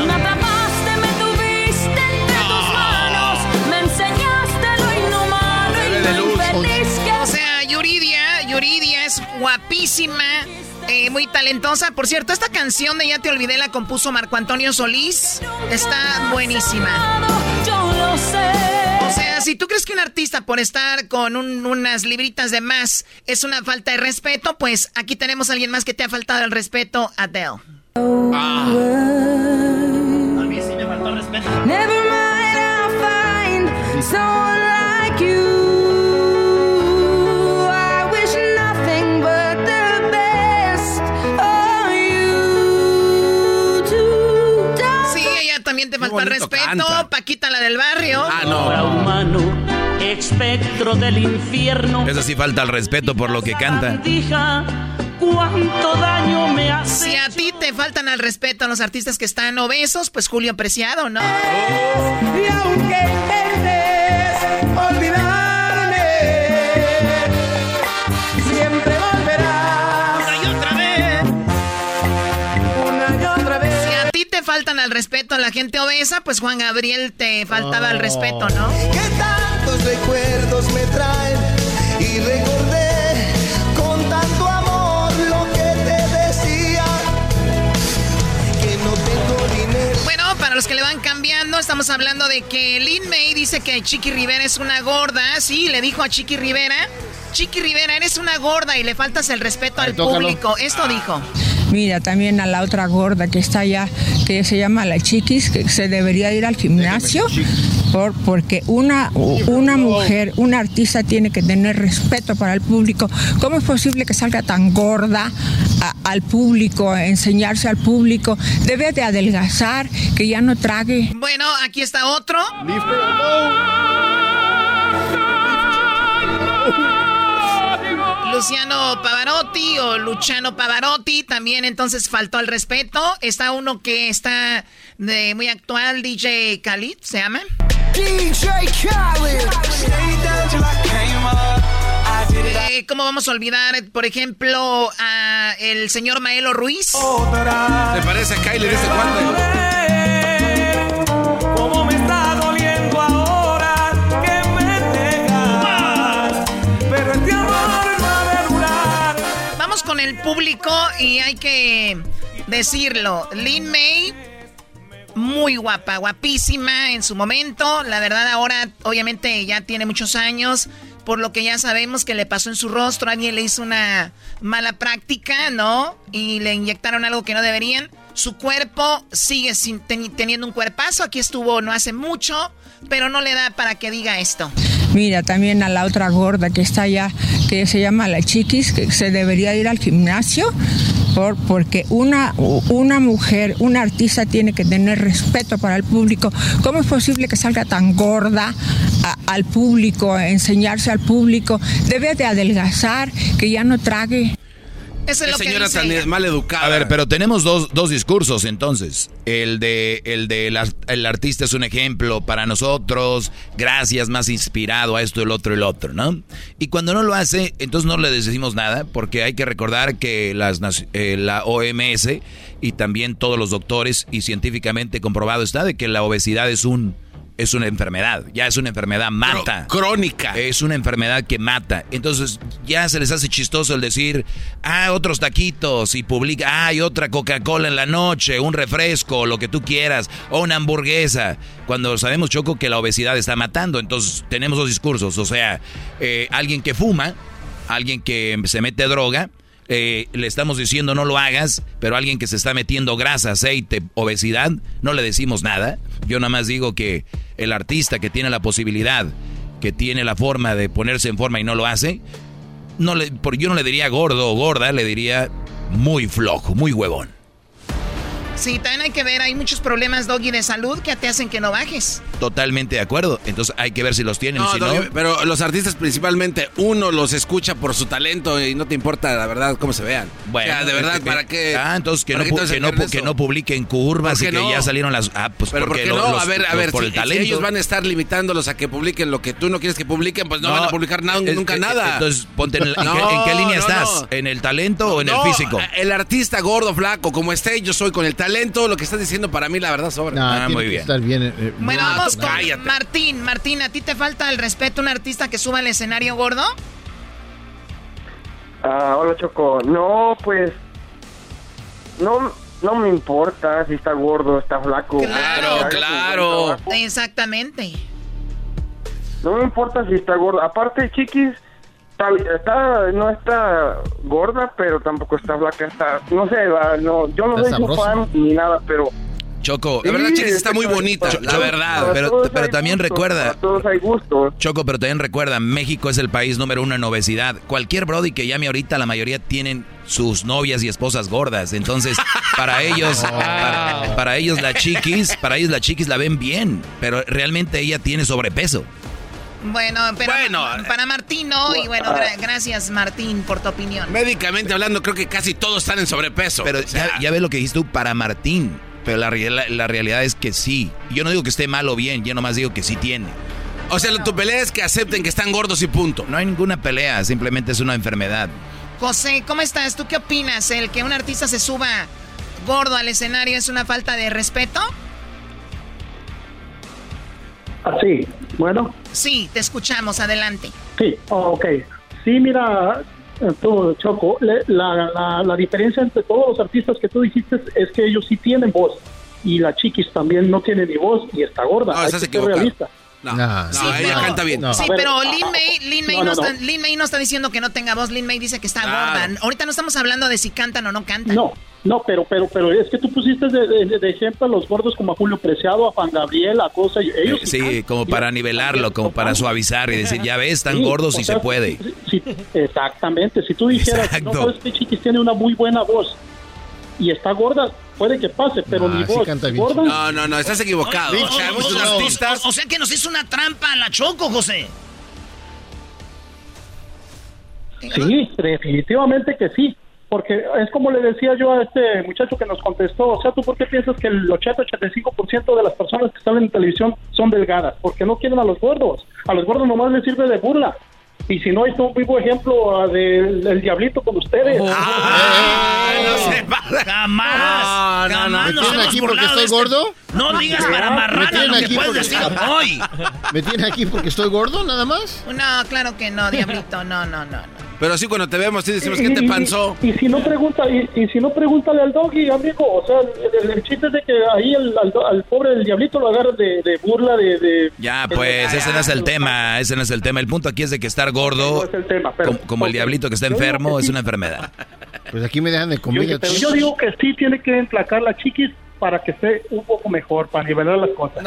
Me atrapaste, me tuviste entre tus manos, me enseñaste lo inhumano y lo infeliz que... O sea, Yuridia es guapísima, muy talentosa. Por cierto, esta canción de Ya Te Olvidé la compuso Marco Antonio Solís. Está buenísima. O sea, si Doggy, ¿tú crees que un artista por estar con unas libritas de más es una falta de respeto? Pues aquí tenemos a alguien más que te ha faltado el respeto, Adele. Ah. A mí sí me faltó el respeto. Never mind, I'll find someone like you. I wish nothing but the best for you too. Sí, ella también te faltó el respeto, canta. Paquita la del barrio. Ah, no. Humano, espectro del infierno. Eso sí falta el respeto por lo que canta. ¿Cuánto daño me hace? Si a ti te faltan al respeto a los artistas que están obesos, pues Julio Preciado, ¿no? Y aunque intentes olvidarme, siempre volverás. Una y otra vez. Una y otra vez. Si a ti te faltan al respeto a la gente obesa, pues Juan Gabriel te faltaba al respeto, ¿no? ¿Qué tantos recuerdos me traen? Y recordé con tanto amor. Para los que le van cambiando, estamos hablando de que Lyn May dice que Chiquis Rivera es una gorda. Sí, le dijo a Chiquis Rivera, Chiquis Rivera, eres una gorda y le faltas el respeto al público. Esto dijo. Mira, también a la otra gorda que está allá, que se llama la Chiquis, que se debería ir al gimnasio, porque una mujer, una artista tiene que tener respeto para el público. ¿Cómo es posible que salga tan gorda al público, a enseñarse al público? Debe de adelgazar, que ya no trague. Bueno, aquí está otro. Luciano Pavarotti o Luciano Pavarotti también entonces faltó al respeto. Está uno que está de muy actual, DJ Khalid, ¿se llama? DJ Khalid. ¿Cómo vamos a olvidar, por ejemplo, a el señor Maelo Ruiz? ¿Te parece a Kylie de ese cuarto? ¿Cómo me está doliendo ahora que me dejas? Pero el tiempo con el público y hay que decirlo. Lyn May, muy guapa, guapísima en su momento. La verdad ahora, obviamente, ya tiene muchos años, por lo que ya sabemos que le pasó en su rostro. Alguien le hizo una mala práctica, ¿no? Y le inyectaron algo que no deberían. Su cuerpo sigue sin teniendo un cuerpazo. Aquí estuvo no hace mucho, pero no le da para que diga esto. Mira, también a la otra gorda que está allá, que se llama la Chiquis, que se debería ir al gimnasio, porque una mujer, una artista tiene que tener respeto para el público. ¿Cómo es posible que salga tan gorda al público, a enseñarse al público? Debe de adelgazar, que ya no trague. Eso es lo que dice. Señora tan mal educada. A ver, pero tenemos dos discursos entonces. El artista es un ejemplo para nosotros, gracias, más inspirado a esto, el otro, ¿no? Y cuando no lo hace, entonces no le decimos nada, porque hay que recordar que la OMS y también todos los doctores y científicamente comprobado está de que la obesidad es una enfermedad, ya es una enfermedad, mata. Crónica. Es una enfermedad que mata. Entonces ya se les hace chistoso el decir, otros taquitos, y publica, hay otra Coca-Cola en la noche, un refresco, lo que tú quieras, o una hamburguesa. Cuando sabemos, Choco, que la obesidad está matando, entonces tenemos dos discursos. O sea, alguien que fuma, alguien que se mete droga, le estamos diciendo no lo hagas, pero alguien que se está metiendo grasa, aceite, obesidad, no le decimos nada. Yo nada más digo que el artista que tiene la posibilidad, que tiene la forma de ponerse en forma y no lo hace, yo no le diría gordo o gorda, le diría muy flojo, muy huevón. Sí, también hay que ver, hay muchos problemas, Doggy, de salud que te hacen que no bajes. Totalmente de acuerdo, entonces hay que ver si los tienen, no, si Doggy, no. Pero los artistas principalmente, uno los escucha por su talento y no te importa, la verdad, cómo se vean. Bueno, o sea, de verdad, ¿para qué? Entonces que no publiquen curvas y que no? Ya salieron las... pues pero porque ¿por qué no? A ver, por el talento. Si ellos van a estar limitándolos a que publiquen lo que tú no quieres que publiquen, pues no van a publicar nunca nada. Entonces, ponte ¿en qué línea estás? No. ¿En el talento o en el físico? El artista gordo, flaco, como esté, yo soy con el talento, lo que estás diciendo para mí, la verdad, sobra. Muy bien. Estar bien bueno, vamos con Martín, ¿a ti te falta el respeto a un artista que suba al escenario gordo? Hola, Choco. No, pues... No me importa si está gordo, está flaco. Claro. Exactamente. No me importa si está gorda. Aparte, Chiquis no está gorda, pero tampoco está flaca. Está, no sé, no, yo no soy su fan ni nada, pero... Choco, la verdad, sí, Chiquis está muy bonita, la verdad. Pero también gusto, recuerda... Todos hay gusto. Choco, pero también recuerda, México es el país número 1 en obesidad. Cualquier brody que llame ahorita, la mayoría tienen sus novias y esposas gordas. Entonces, para ellos, para ellos la Chiquis la ven bien. Pero realmente ella tiene sobrepeso. Bueno, pero para Martín no. Y bueno, gracias Martín por tu opinión. Médicamente hablando, creo que casi todos están en sobrepeso. Pero o sea, ya ves lo que dijiste tú para Martín. Pero la realidad es que sí. Yo no digo que esté mal o bien, yo nomás digo que sí tiene. O sea, tu pelea es que acepten que están gordos y punto. No hay ninguna pelea, simplemente es una enfermedad. José, ¿cómo estás? ¿Tú qué opinas? ¿El que un artista se suba gordo al escenario es una falta de respeto? Sí, bueno. Sí, te escuchamos, adelante. Sí, ok. Sí, mira... Tú, Choco, la diferencia entre todos los artistas que tú dijiste es que ellos sí tienen voz y la Chiquis también no tiene ni voz y está gorda. No, estás equivocado. No, sí, ella canta bien. No. Sí, pero Lyn May no está diciendo que no tenga voz. Lyn May dice que está gorda. Ahorita no estamos hablando de si cantan o no cantan. No, pero es que tú pusiste de ejemplo a los gordos como a Julio Preciado, a Juan Gabriel, a cosas. Ellos sí, como para nivelarlo, como para suavizar y decir, ya ves, tan gordos y se puede. Sí, exactamente. Si tú dijeras, no sabes que Chiquis tiene una muy buena voz y está gorda, puede que pase, pero ni voz. ¿Gorda? No, estás equivocado. O sea que nos hizo una trampa a la Choco, José. Sí, definitivamente que sí. Porque es como le decía yo a este muchacho que nos contestó, o sea, ¿tú por qué piensas que el 80-85% de las personas que salen en televisión son delgadas? Porque no quieren a los gordos. A los gordos nomás les sirve de burla. Y si no, es un vivo ejemplo del diablito con ustedes. ¡Jamás! ¿Me tienen aquí porque estoy gordo? No digas para marrana lo que puedes decir hoy. ¿Me tienen aquí porque estoy gordo, nada más? No, claro que no, diablito, no. Pero sí, cuando te vemos, sí decimos, ¿qué te panzó? Y si no, pregúntale al Doggy, amigo. O sea, el chiste es de que ahí al pobre del diablito lo agarran de burla, de... Ya, pues, ese no es el tema. El punto aquí es de que estar gordo, no es el tema, pero, como el diablito que está enfermo, es una enfermedad. Pues aquí me dejan de comer. Yo digo que sí tiene que emplacar la Chiquis para que esté un poco mejor, para nivelar las cosas.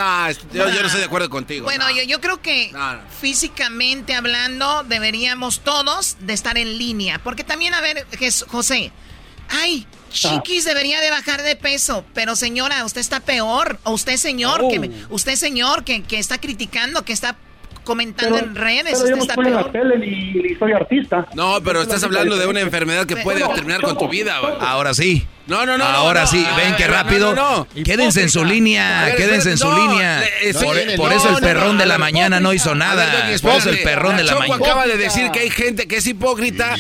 Yo no estoy de acuerdo contigo. Bueno, yo creo que físicamente hablando deberíamos todos de estar en línea. Porque también, a ver, José, Chiquis debería de bajar de peso, pero señora, usted está peor. O usted, señor, que está criticando, que está comentando en redes. Pero yo no estoy en la tele ni soy artista. No, pero estás hablando de una enfermedad que puede terminar con tu vida. Ahora sí. No. Ahora sí, ven qué rápido. No. Quédense en su línea, quédense en su línea. Por eso el perrón de la mañana no hizo nada. Por eso el perrón de la mañana. Acaba de decir que hay gente que es hipócrita.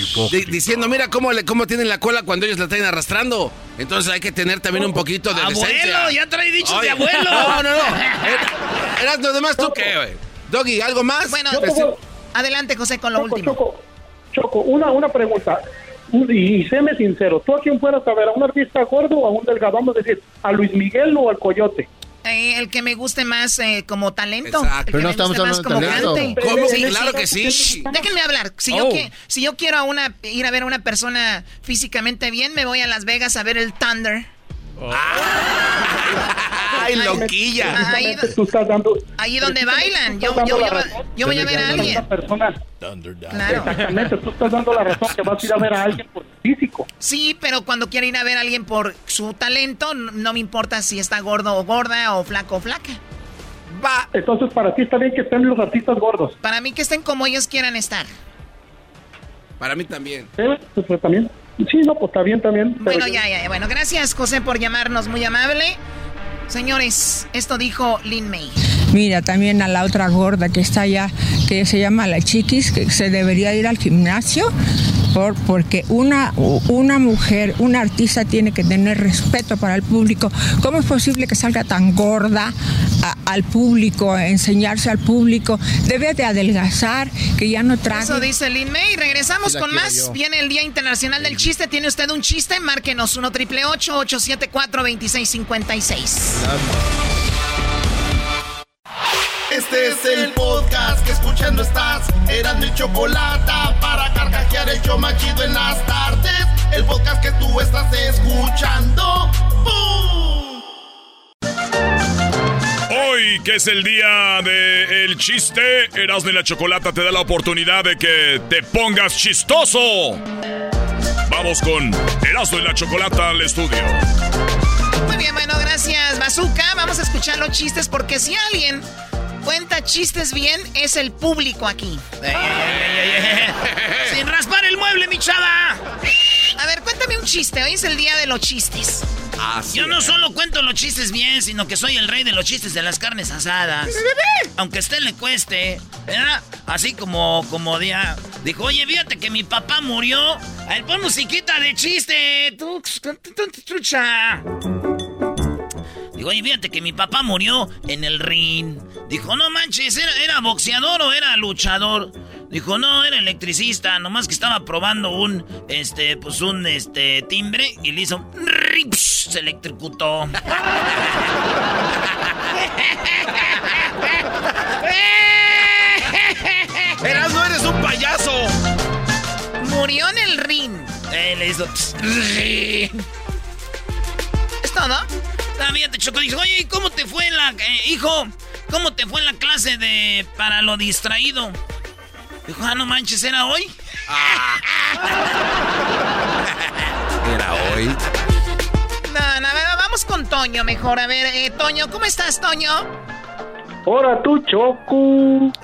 Diciendo, mira cómo tienen la cola cuando ellos la traen arrastrando. Entonces hay que tener también un poquito de decencia. ¡Abuelo! ¡Ya trae dichos de abuelo! No. Erazno, además, ¿tú qué, güey? Doggy, ¿algo más? Bueno, adelante, José, con lo último. Choco, una pregunta. Y séme sincero, ¿tú a quién fueras a ver? ¿A un artista gordo o a un delgado? Vamos a decir, ¿a Luis Miguel o al Coyote? El que me guste más como talento. Exacto. Pero no estamos hablando de talento. ¿Cómo? Sí, claro que sí. Déjenme hablar. Si yo quiero ir a ver a una persona físicamente bien, me voy a Las Vegas a ver el Thunder. ¡Ay, loquilla! Ahí donde bailan. Yo voy a ver a alguien. Claro. Exactamente, tú estás dando la razón que vas a ir a ver a alguien por físico. Sí, pero cuando quiero ir a ver a alguien por su talento, no me importa si está gordo o gorda o flaco o flaca. Va. Entonces, para ti está bien que estén los artistas gordos. Para mí que estén como ellos quieran estar. Para mí también. Pues también. Sí, no, pues está bien también. Bueno, ya. Bueno, gracias, José, por llamarnos, muy amable. Señores, esto dijo Lyn May. Mira, también a la otra gorda que está allá, que se llama la Chiquis, que se debería ir al gimnasio, porque una mujer, una artista tiene que tener respeto para el público. ¿Cómo es posible que salga tan gorda al público, a enseñarse al público? Debe de adelgazar, que ya no trague. Eso dice Lyn May. Regresamos con más. Viene el Día Internacional del Chiste. ¿Tiene usted un chiste? Márquenos 1-888-874-2656. Este Este es el podcast que escuchando estás. Erazno y Chokolatazo, para carcajear el show más chido en las tardes. El podcast que tú estás escuchando. ¡Bum! Hoy, que es el día del chiste, Erazno y la Chokolatazo te da la oportunidad de que te pongas chistoso. Vamos con Erazno y la Chokolatazo al estudio. Muy bien, bueno, gracias, Bazooka. Vamos a escuchar los chistes porque si alguien cuenta chistes bien, es el público aquí. ¡Sin raspar el mueble, mi chava! A ver, cuéntame un chiste. Hoy es el día de los chistes. Así Yo no solo cuento los chistes bien, sino que soy el rey de los chistes de las carnes asadas. Aunque a usted le cueste, ¿verdad? Así como día. Dijo, oye, fíjate que mi papá murió. A ver, pon musiquita de chiste. Trucha. Digo, oye, fíjate que mi papá murió en el ring. Dijo, no manches, ¿era boxeador o era luchador? Dijo, no, era electricista, nomás que estaba probando un timbre y le hizo... Se electrocutó. Erazno, eres un payaso. Murió en el ring. Le hizo... ¿Es todo? También te chocó. Dijo, oye, ¿cómo te fue en la... hijo, ¿cómo te fue en la clase de... para lo distraído? Dijo, ah, no manches, ¿era hoy? ¿Era hoy? No, a ver, vamos con Toño mejor. A ver, Toño, ¿cómo estás, Toño? Hola, tú, Choco.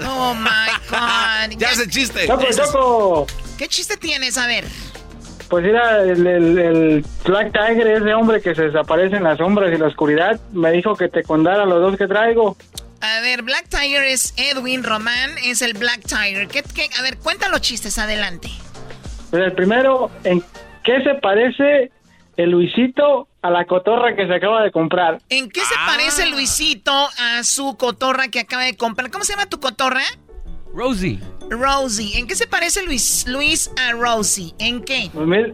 Oh, my God. Ya hace chiste. Choco, Choco. ¿Qué chiste tienes? A ver. Pues mira, el Black Tiger, ese hombre que se desaparece en las sombras y la oscuridad, me dijo que te contara los dos que traigo. A ver, Black Tiger es Edwin Román, es el Black Tiger. A ver, cuenta los chistes, adelante. Pues el primero, ¿en qué se parece el Luisito a la cotorra que se acaba de comprar? ¿En qué se parece Luisito a su cotorra que acaba de comprar? ¿Cómo se llama tu cotorra? Rosie. ¿En qué se parece Luis a Rosie? ¿En qué? Pues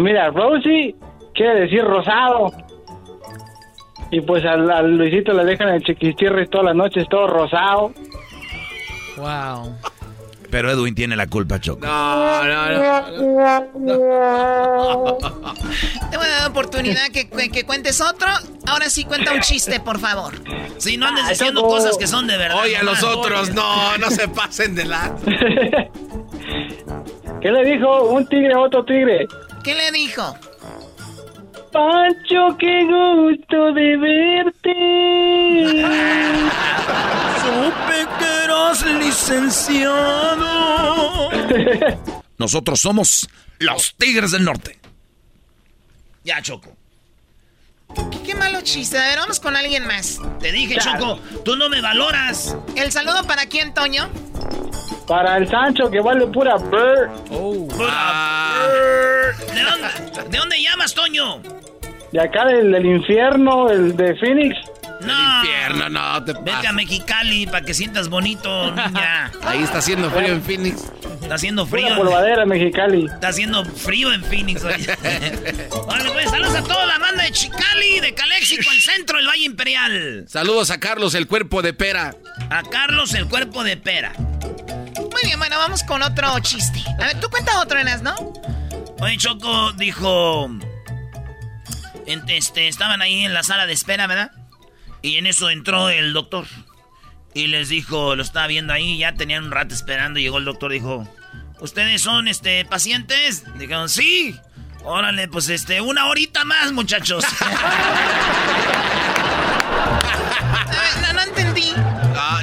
mira, Rosie quiere decir rosado. Y pues al Luisito le dejan el chiquistirris todas las noches, todo rosado. Wow. Pero Edwin tiene la culpa, Choco. No. Te voy a dar oportunidad que cuentes otro. Ahora sí, cuenta un chiste, por favor. Sí, no andes diciendo cosas que son de verdad. Oye, a los otros, no se pasen de lado. ¿Qué le dijo un tigre a otro tigre? ¿Qué le dijo? Pancho, qué gusto de verte. Supe que eras licenciado. Nosotros somos los Tigres del Norte. Ya, Choco. Qué malo chiste. A ver, vamos con alguien más. Te dije, Choco, tú no me valoras. ¿El saludo para quién, Toño? Para el Sancho, que vale pura bird. ¿De dónde llamas, Toño? De acá, del infierno, el de Phoenix. No. El infierno, no te pases. Vete a Mexicali para que sientas bonito, niña. Ahí está haciendo frío en Phoenix. Está haciendo frío. Una polvadera, Mexicali. Está haciendo frío en Phoenix. Vale, pues, saludos a toda la banda de Chicali, de Caléxico, el centro, el Valle Imperial. Saludos a Carlos, el cuerpo de pera. A Carlos, el cuerpo de pera. Muy bien, bueno, vamos con otro chiste. A ver, tú cuenta otro, ¿no? Oye, Choco, dijo... estaban ahí en la sala de espera, ¿verdad? Y en eso entró el doctor. Y les dijo, lo estaba viendo ahí, ya tenían un rato esperando. Llegó el doctor, dijo, ¿ustedes son pacientes? Dijeron, sí. Órale, pues una horita más, muchachos. No entendí.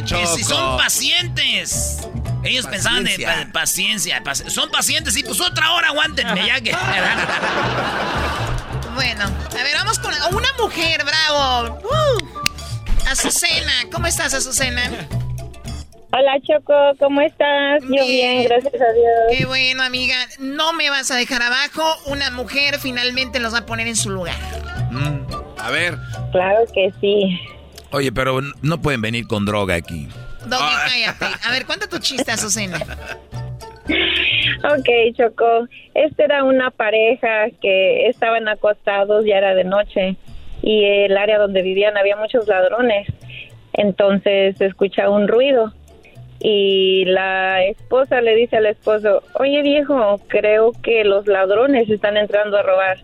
Que si son pacientes. Ellos pensaban de paciencia. Son pacientes, y pues otra hora, aguántenme ya que... Bueno, a ver, vamos con una mujer, bravo. Azucena, ¿cómo estás, Azucena? Hola, Choco, ¿cómo estás? Yo bien, gracias a Dios. Qué bueno, amiga. No me vas a dejar abajo. Una mujer finalmente los va a poner en su lugar. A ver. Claro que sí. Oye, pero no pueden venir con droga aquí. Doggy, cállate. A ver, cuenta tu chiste, Azucena. Ok, Choco. Era una pareja que estaban acostados, ya era de noche, y el área donde vivían había muchos ladrones. Entonces se escucha un ruido y la esposa le dice al esposo, oye viejo, creo que los ladrones están entrando a robar.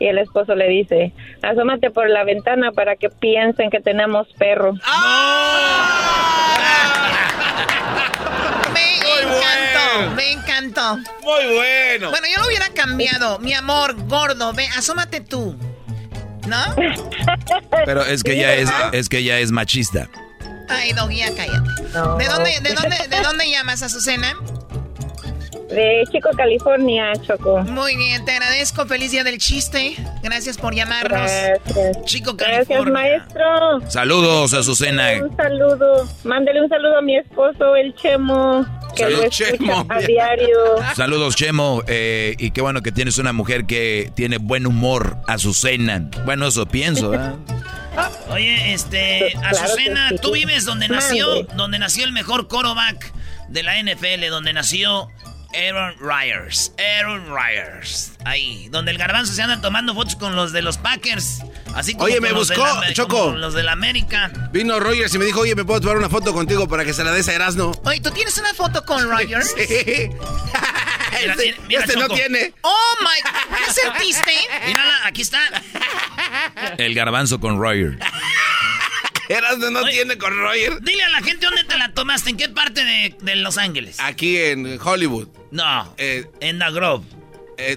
Y el esposo le dice, asómate por la ventana para que piensen que tenemos perro. ¡Oh! Me encantó. Muy bueno. Bueno, yo lo hubiera cambiado. Mi amor, gordo, ve, asómate tú. ¿No? Pero es que ya es machista. Ay, Doggy, ya cállate. No. ¿De dónde llamas, Azucena? De Chico, California, Choco. Muy bien, te agradezco. Feliz día del chiste. Gracias por llamarnos. Gracias. Chico, California. Gracias, maestro. Saludos, Azucena. Un saludo. Mándele un saludo a mi esposo, el Chemo. Que saludos, Chemo. A diario. Saludos, Chemo. Y qué bueno que tienes una mujer que tiene buen humor, Azucena. Bueno, eso pienso, ¿verdad? Oye, Azucena, claro, tú vives donde nació el mejor quarterback de la NFL, donde nació Aaron Rodgers. Ahí, donde el garbanzo se anda tomando fotos con los de los Packers. Así como oye, me buscó, Choco, los de la América. Vino Rodgers y me dijo, oye, ¿me puedo tomar una foto contigo para que se la des a Erazno? Oye, ¿tú tienes una foto con Rodgers? Sí. Mira, Choco, no tiene. Oh, my. ¿Qué sentiste? Mírala, aquí está. El garbanzo con Rodgers. Erazno no tiene con Roger. Dile a la gente dónde te la tomaste, en qué parte de Los Ángeles. Aquí en Hollywood. No, en The Grove.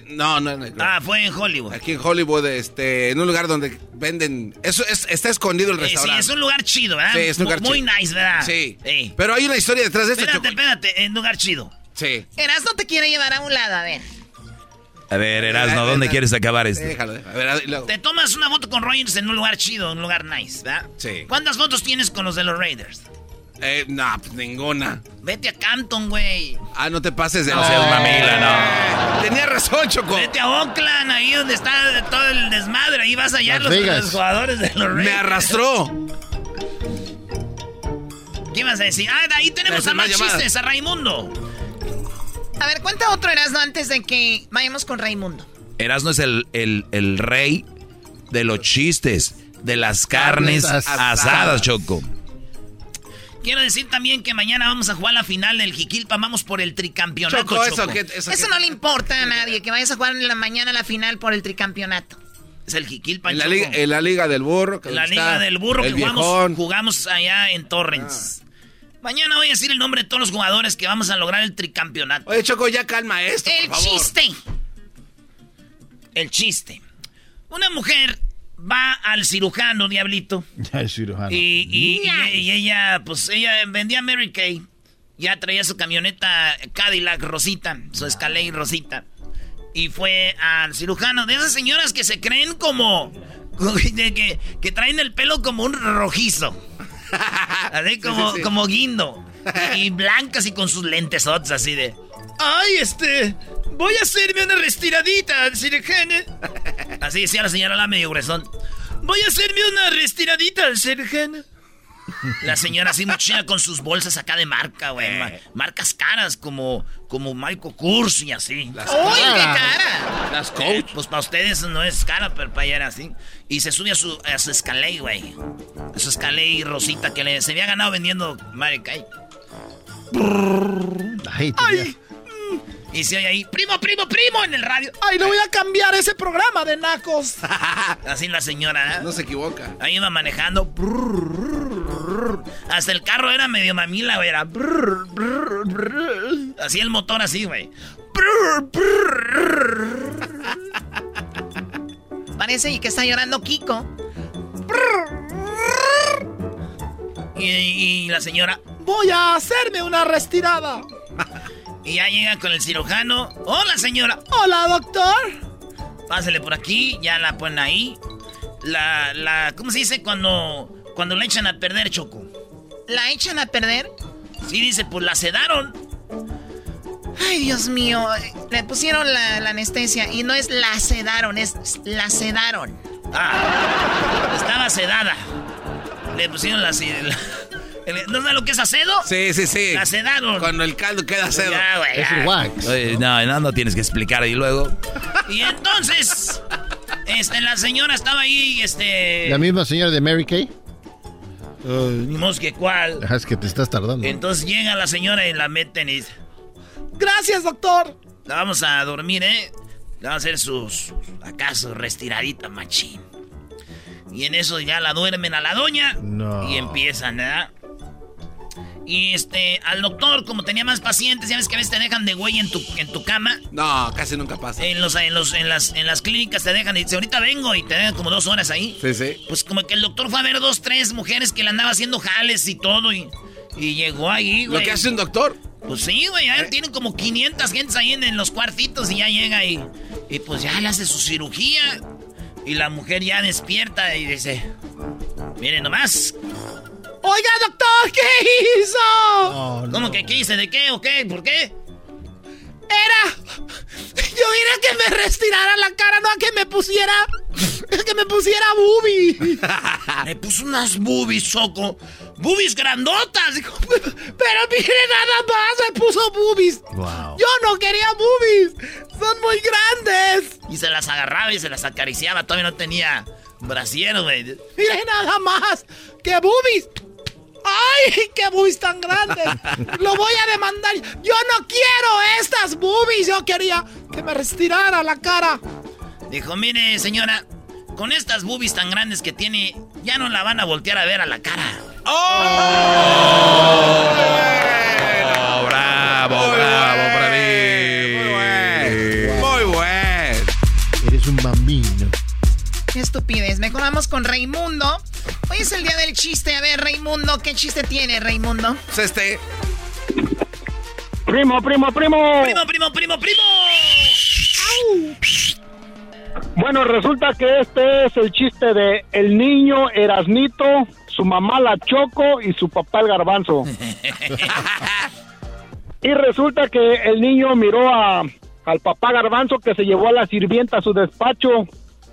No, en The Grove. Ah, fue en Hollywood. Aquí en Hollywood, en un lugar donde venden... Eso está escondido el restaurante. Sí, es un lugar chido, ¿verdad? Sí, es un lugar muy chido. Muy nice, ¿verdad? Sí. Pero hay una historia detrás de esto. Espérate, en un lugar chido. Sí. Erazno te quiere llevar a un lado, a ver. A ver, Erazno, ¿dónde quieres acabar esto? Déjalo, a ver, luego. Te tomas una foto con Rodgers en un lugar chido, un lugar nice, ¿verdad? Sí. ¿Cuántas fotos tienes con los de los Raiders? Pues ninguna. Vete a Campton, güey. Ah, no te pases de... No seas mamila, no. Tenía razón, Choco. Vete a Oakland, ahí donde está todo el desmadre. Ahí vas a hallar los jugadores de los Raiders. Me arrastró. ¿Qué ibas a decir? Ah, ahí tenemos a más chistes, a Raimundo. A ver, cuenta otro, Erazno, antes de que vayamos con Raimundo. Erazno es el rey de los chistes, de las carnes asadas, Choco. Quiero decir también que mañana vamos a jugar la final del Jiquilpan, vamos por el tricampeonato, Choco. Eso no le importa a nadie, que vayas a jugar en la mañana la final por el tricampeonato. Es el Jiquilpan, en la Choco. En la Liga del Burro. En la Liga del Burro, que jugamos allá en Torrens. Mañana voy a decir el nombre de todos los jugadores que vamos a lograr el tricampeonato. Oye, Choco, ya calma esto, por favor. El chiste. Una mujer va al cirujano, Diablito. Ya, el cirujano. Y ella, pues, vendía Mary Kay. Ya traía su camioneta Cadillac Rosita, su Escalade Rosita. Y fue al cirujano. De esas señoras que se creen como... que traen el pelo como un rojizo. Así como, sí. Como guindo. Y blancas y con sus lentesotas así de... Ay, voy a hacerme una restiradita, cirujano. Así decía la señora, la medio gruesón. Voy a hacerme una restiradita, cirujano. La señora así muchilla con sus bolsas acá de marca, güey. Marcas caras como Michael Kors y así. ¡Uy, qué cara! Las Coach. Pues para ustedes no es cara, pero para ella era así. Y se sube a su Escalade, güey. A su Escalade Rosita que se había ganado vendiendo Mary Kay. ¡Ay! Y se oye ahí, primo, en el radio. Ay, no voy a cambiar ese programa de nacos. Así la señora, ¿eh? No se equivoca. Ahí iba manejando. Hasta el carro era medio mamila, güey. Era. Así el motor, así, güey. Parece que está llorando Kiko. Y la señora, voy a hacerme una restirada. Y ya llega con el cirujano. ¡Hola, señora! ¡Hola, doctor! Pásale por aquí, ya la ponen ahí. ¿Cómo se dice cuando la echan a perder, Choco? ¿La echan a perder? Sí, dice, pues la sedaron. Ay, Dios mío. Le pusieron la anestesia. Y no es la sedaron, es la sedaron. Ah, estaba sedada. Le pusieron la ¿No sabes lo que es acedo? Sí. La sedaron. Cuando el caldo queda acedo. Ya, güey, es el wax. Oye, no tienes que explicar ahí luego. Y entonces, la señora estaba ahí, ¿La misma señora de Mary Kay? Ni mosque cuál. Es que te estás tardando. Entonces llega la señora y la meten y dice: gracias, doctor. La vamos a dormir, ¿eh? Le van a hacer sus... acaso restiradita, machín. Y en eso ya la duermen a la doña. No. Y empiezan, ¿verdad? Y al doctor, como tenía más pacientes, ya ves que a veces te dejan de güey en tu cama. No, casi nunca pasa. En las clínicas te dejan y dice, ahorita vengo, y te dejan como 2 horas ahí. Sí, sí. Pues como que el doctor fue a ver 2, 3 mujeres que le andaba haciendo jales y todo, y llegó ahí, güey. ¿Lo que hace un doctor? Pues sí, güey, ya tienen como 500 gentes ahí en los cuartitos, y ya llega y pues ya le hace su cirugía. Y la mujer ya despierta y dice, miren nomás. Oiga, doctor, ¿qué hizo? No, no. ¿Cómo que qué hice? ¿De qué o qué? ¿Por qué? Yo era que me restirara la cara, no a que me pusiera... que me pusiera boobies. Me puso unas boobies, Choco. Boobies grandotas. Pero mire, nada más me puso boobies. Wow. Yo no quería boobies. Son muy grandes. Y se las agarraba y se las acariciaba. Todavía no tenía brasier, güey. Mire, nada más. ¡Qué boobies! ¡Ay, qué boobies tan grandes! ¡Lo voy a demandar! ¡Yo no quiero estas boobies! Yo quería que me retirara la cara. Dijo, mire, señora, con estas boobies tan grandes que tiene, ya no la van a voltear a ver a la cara. ¡Oh! ¡Oh! ¡Oh! ¡Bravo, muy bravo, para mí! ¡Muy bueno! ¡Muy bueno! Eres un bambino. ¡Qué estupidez! Mejor vamos con Raimundo. Hoy es el día del chiste. A ver, Raimundo, ¿qué chiste tiene, Raimundo? Es este. ¡Primo, primo, primo! ¡Primo, primo, primo, primo! ¡Au! Bueno, resulta que este es el chiste de el niño Eraznito, su mamá la Choco y su papá el Garbanzo. Y resulta que el niño miró al papá Garbanzo que se llevó a la sirvienta a su despacho.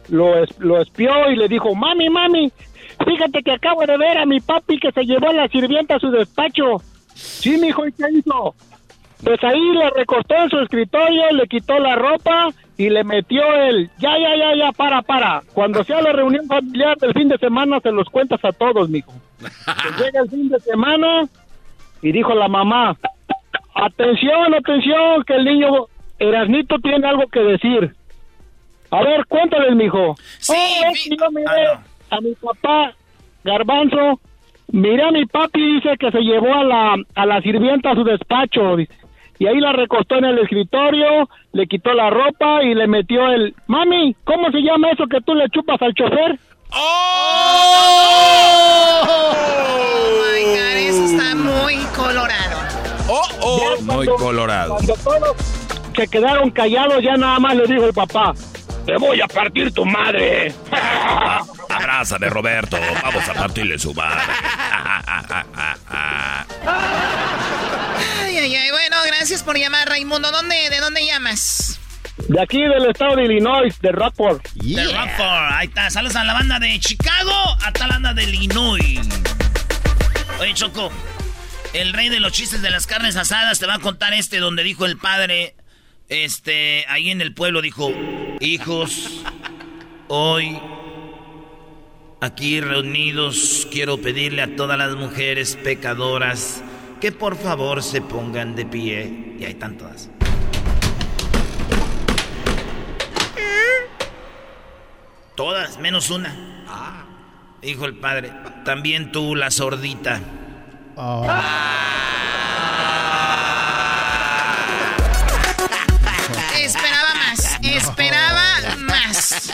Lo espió y le dijo, mami, mami, fíjate que acabo de ver a mi papi que se llevó a la sirvienta a su despacho. Sí, mijo, ¿y qué hizo? Pues ahí le recostó en su escritorio, le quitó la ropa y le metió el para. Cuando sea la reunión familiar del fin de semana se los cuentas a todos, mijo. Que llega el fin de semana y dijo la mamá, atención, atención, que el niño Eraznito tiene algo que decir. A ver, cuéntales, mijo. Sí, yo miré a mi papá Garbanzo, miré a mi papi, dice que se llevó a la sirvienta a su despacho, dice. Y ahí la recostó en el escritorio, le quitó la ropa y le metió el... Mami, ¿cómo se llama eso que tú le chupas al chofer? ¡Oh! Oh my God, eso está muy colorado. Muy colorado. Cuando todos se quedaron callados, ya nada más le dijo el papá, te voy a partir tu madre. Abrázame, Roberto. Vamos a partirle su madre. Ay, ay, ay. Bueno, gracias por llamar, Raimundo. ¿De dónde llamas? De aquí, del estado de Illinois, de Rockford. Yeah. De Rockford. Ahí está. Saludos a la banda de Chicago, hasta la banda de Illinois. Oye, Choco, el rey de los chistes de las carnes asadas te va a contar donde dijo el padre... ahí en el pueblo dijo, hijos, hoy aquí reunidos quiero pedirle a todas las mujeres pecadoras que por favor se pongan de pie. Y ahí están todas. Todas, menos una. Dijo el padre, también tú, la sordita. Oh. Esperaba más.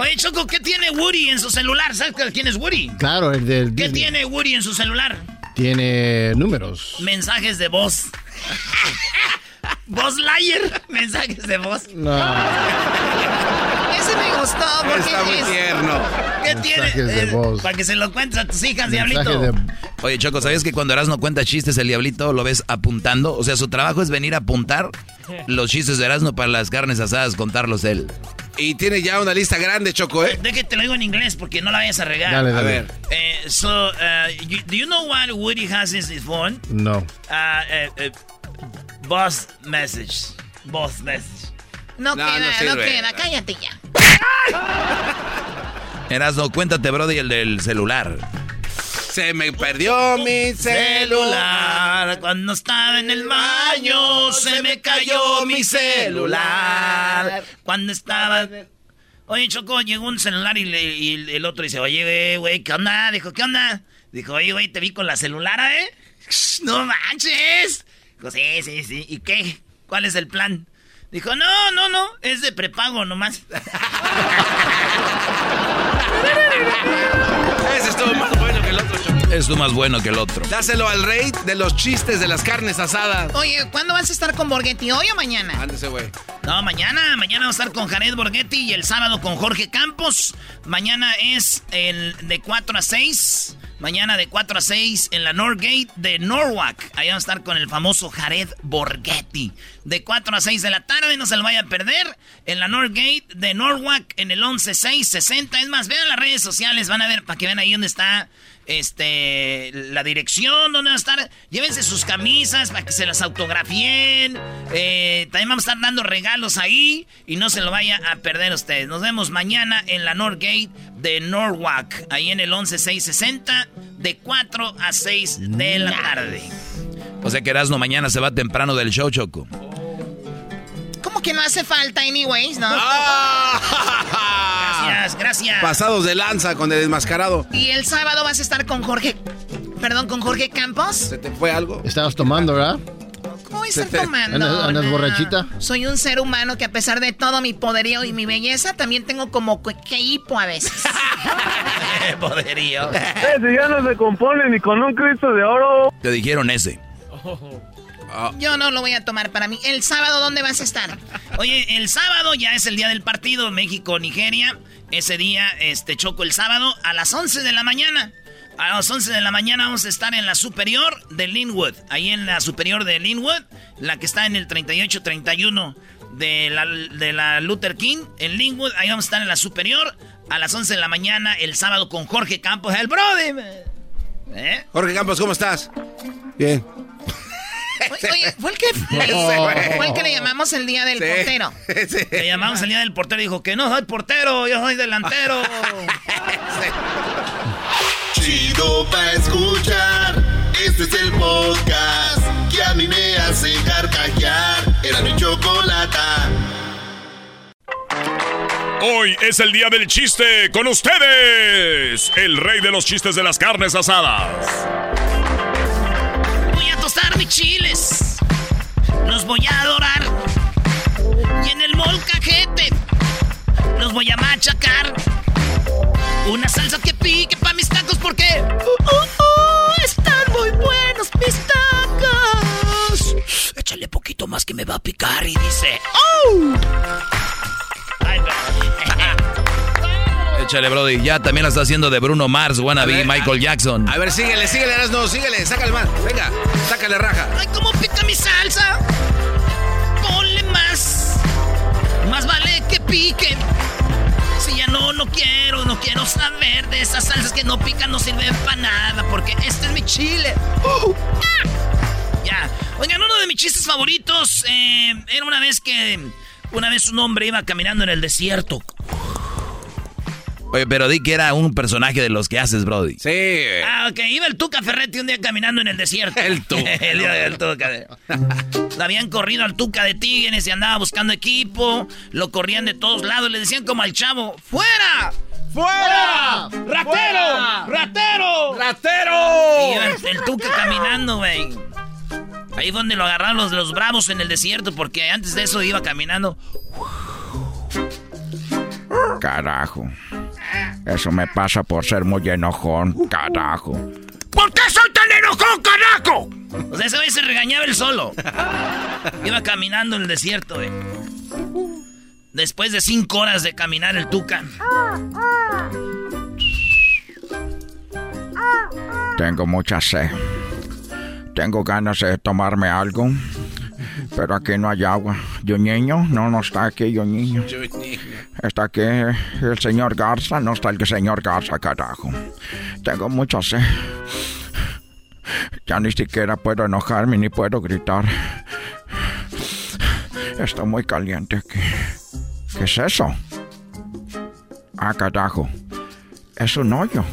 Oye, Choco, ¿qué tiene Woody en su celular? ¿Sabes quién es Woody? Claro, el del Disney. ¿Qué tiene Woody en su celular? Tiene números. Mensajes de voz. Voz liar. Mensajes de voz. No. Ese me gustó porque está muy tierno. ¿Qué mensajes tiene? De voz. Para que se lo cuentes a tus hijas, mensajes Diablito. Oye, Choco, ¿sabías que cuando Erazno cuenta chistes, el Diablito lo ves apuntando? O sea, su trabajo es venir a apuntar los chistes de Erazno para las carnes asadas, contarlos él. Y tiene ya una lista grande, Choco, ¿eh? De que te lo digo en inglés porque no la vayas a regar. Dale. A ver. Do you know what Woody has in his phone? No. Boss message. Boss message. No queda, cállate ya. Erazno, cuéntate, brody, el del celular. Se me perdió mi celular. Cuando estaba en el baño, se me cayó mi celular. Cuando estaba... Oye, Choco, llegó un celular y el otro dice, oye, güey, ¿qué onda? Dijo, ¿qué onda? Dijo, oye, güey, te vi con la celulara, ¿eh? ¡No manches! Dijo, sí, sí, sí. ¿Y qué? ¿Cuál es el plan? Dijo, no, no, no, es de prepago nomás. Ese estuvo más bueno que el otro, Choco. Estuvo más bueno que el otro. Dáselo al rey de los chistes de las carnes asadas. Oye, ¿cuándo vas a estar con Borgetti? ¿Hoy o mañana? Ándese, güey. No, mañana. Mañana vamos a estar con Jared Borgetti y el sábado con Jorge Campos. Mañana es el de 4 a 6. Mañana de 4 a 6 en la Northgate de Norwalk. Ahí vamos a estar con el famoso Jared Borgetti. De 4 a 6 de la tarde, no se lo vaya a perder. En la Northgate de Norwalk, en el 11660. Es más, vean las redes sociales, van a ver, para que vean ahí dónde está la dirección, dónde va a estar. Llévense sus camisas para que se las autografíen. También vamos a estar dando regalos ahí y no se lo vaya a perder ustedes. Nos vemos mañana en la Northgate de Norwalk, ahí en el 11660, de 4 a 6 de la tarde. O sea que Erazno mañana se va temprano del show, Choco. Como que no hace falta, anyways, ¿no? Gracias, gracias. Pasados de lanza con el desmascarado. Y el sábado vas a estar con Jorge... Perdón, con Jorge Campos. ¿Se te fue algo? Estabas tomando, ¿verdad? ¿Cómo voy a estar tomando? ¿Andas borrachita? Soy un ser humano que a pesar de todo mi poderío y mi belleza, también tengo como que hipo a veces. Poderío. Ese ya no se compone ni con un Cristo de oro. Te dijeron ese. Oh. Oh. Yo no lo voy a tomar para mí. El sábado, ¿dónde vas a estar? Oye, el sábado ya es el día del partido México-Nigeria. Ese día, Choco, el sábado a las 11 de la mañana. A las 11 de la mañana vamos a estar en la superior de Linwood. Ahí en la superior de Linwood, la que está en el 3831 de la Luther King. En Linwood, ahí vamos a estar en la superior a las 11 de la mañana el sábado con Jorge Campos, el brother. ¿Eh? Jorge Campos, ¿cómo estás? Bien. Oye, ¿fue el que le llamamos el día del portero? Sí. Le llamamos el día del portero y dijo que no soy portero, yo soy delantero. Chido pa' escuchar, este es el podcast que a mí me hace carcajear. Era mi Chokolata. Hoy es el día del chiste con ustedes, el rey de los chistes de las carnes asadas. Mis chiles los voy a adorar, y en el molcajete los voy a machacar. Una salsa que pique pa' mis tacos, porque están muy buenos mis tacos. Échale poquito más que me va a picar. Y dice, ¡oh! Ay, échale, brody. Ya también la está haciendo de Bruno Mars, wannabe, Michael Jackson. A ver, síguele, no, síguele, sácale más. Venga, sácale raja. Ay, cómo pica mi salsa. Ponle más. Más vale que pique. Si ya no quiero saber de esas salsas que no pican, no sirven para nada, porque este es mi chile. Ya. Oigan, uno de mis chistes favoritos era una vez un hombre iba caminando en el desierto. Oye, pero di que era un personaje de los que haces, brody. Sí. Ah, ok. Iba el Tuca Ferretti un día caminando en el desierto. El Tuca. El día del Tuca. Le habían corrido al Tuca de Tigres y andaba buscando equipo. Lo corrían de todos lados. Le decían como al chavo, ¡fuera! ¡Fuera! ¡Ratero! ¡Ratero! ¡Ratero! Y iba el Tuca caminando, güey. Ahí fue donde lo agarraron los bravos en el desierto, porque antes de eso iba caminando. Carajo. Eso me pasa por ser muy enojón, carajo. ¿Por qué soy tan enojón, carajo? O sea, ese güey se regañaba él solo. Iba caminando en el desierto, güey. Después de 5 horas de caminar el Tuca. Tengo mucha sed. Tengo ganas de tomarme algo. Pero aquí no hay agua. Yo niño, no está aquí, yo niño. Está aquí el señor Garza, no está el señor Garza, carajo. Tengo mucha sed. Ya ni siquiera puedo enojarme, ni puedo gritar. Está muy caliente aquí. ¿Qué es eso? Ah, carajo. Es un hoyo.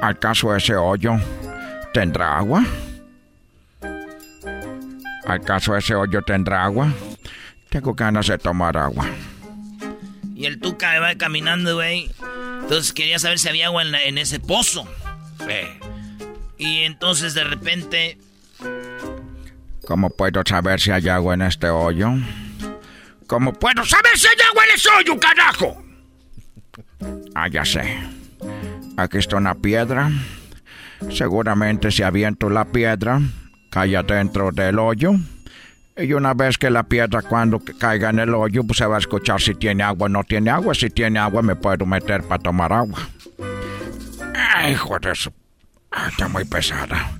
¿Acaso ese hoyo tendrá agua? ¿Acaso ese hoyo tendrá agua? Tengo ganas de tomar agua. Y el Tuca va caminando, güey. Entonces quería saber si había agua en ese pozo. Y entonces de repente... ¿Cómo puedo saber si hay agua en este hoyo? ¿Cómo puedo saber si hay agua en ese hoyo, carajo? Ah, ya sé. Aquí está una piedra. Seguramente si aviento la piedra, cae adentro del hoyo. Y una vez que la piedra cuando caiga en el hoyo, pues se va a escuchar si tiene agua o no tiene agua. Si tiene agua, me puedo meter para tomar agua. Ay, hijo de su... Ay, está muy pesada.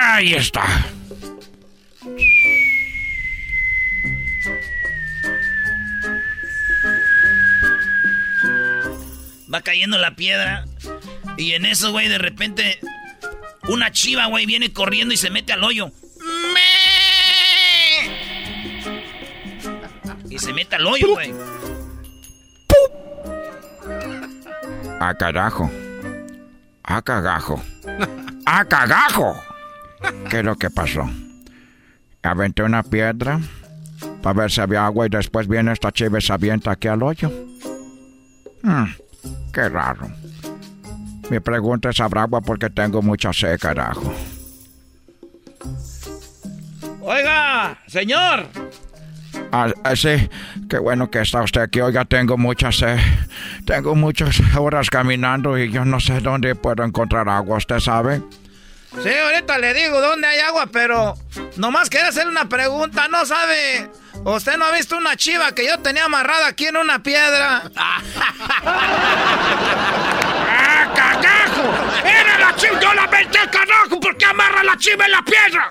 Ahí está. Va cayendo la piedra. Y en eso, güey, de repente... Una chiva, güey, viene corriendo y se mete al hoyo. Y se mete al hoyo, güey. ¡Ah, carajo! ¡Ah, cagajo! ¡Ah, cagajo! ¿Qué es lo que pasó? Aventé una piedra para ver si había agua y después viene esta chiva y se avienta aquí al hoyo. Qué raro. Mi pregunta es, ¿habrá agua? Porque tengo mucha sed, carajo. Oiga, señor. Sí, qué bueno que está usted aquí. Oiga, tengo mucha sed. Tengo muchas horas caminando y yo no sé dónde puedo encontrar agua, ¿usted sabe? Sí, ahorita le digo dónde hay agua, pero nomás quería hacer una pregunta, ¿no sabe? ¿Usted no ha visto una chiva que yo tenía amarrada aquí en una piedra? ¡Ah, carajo! ¡Era la chiva! ¡Yo la aventé, carajo! ¿Por qué amarra la chiva en la piedra?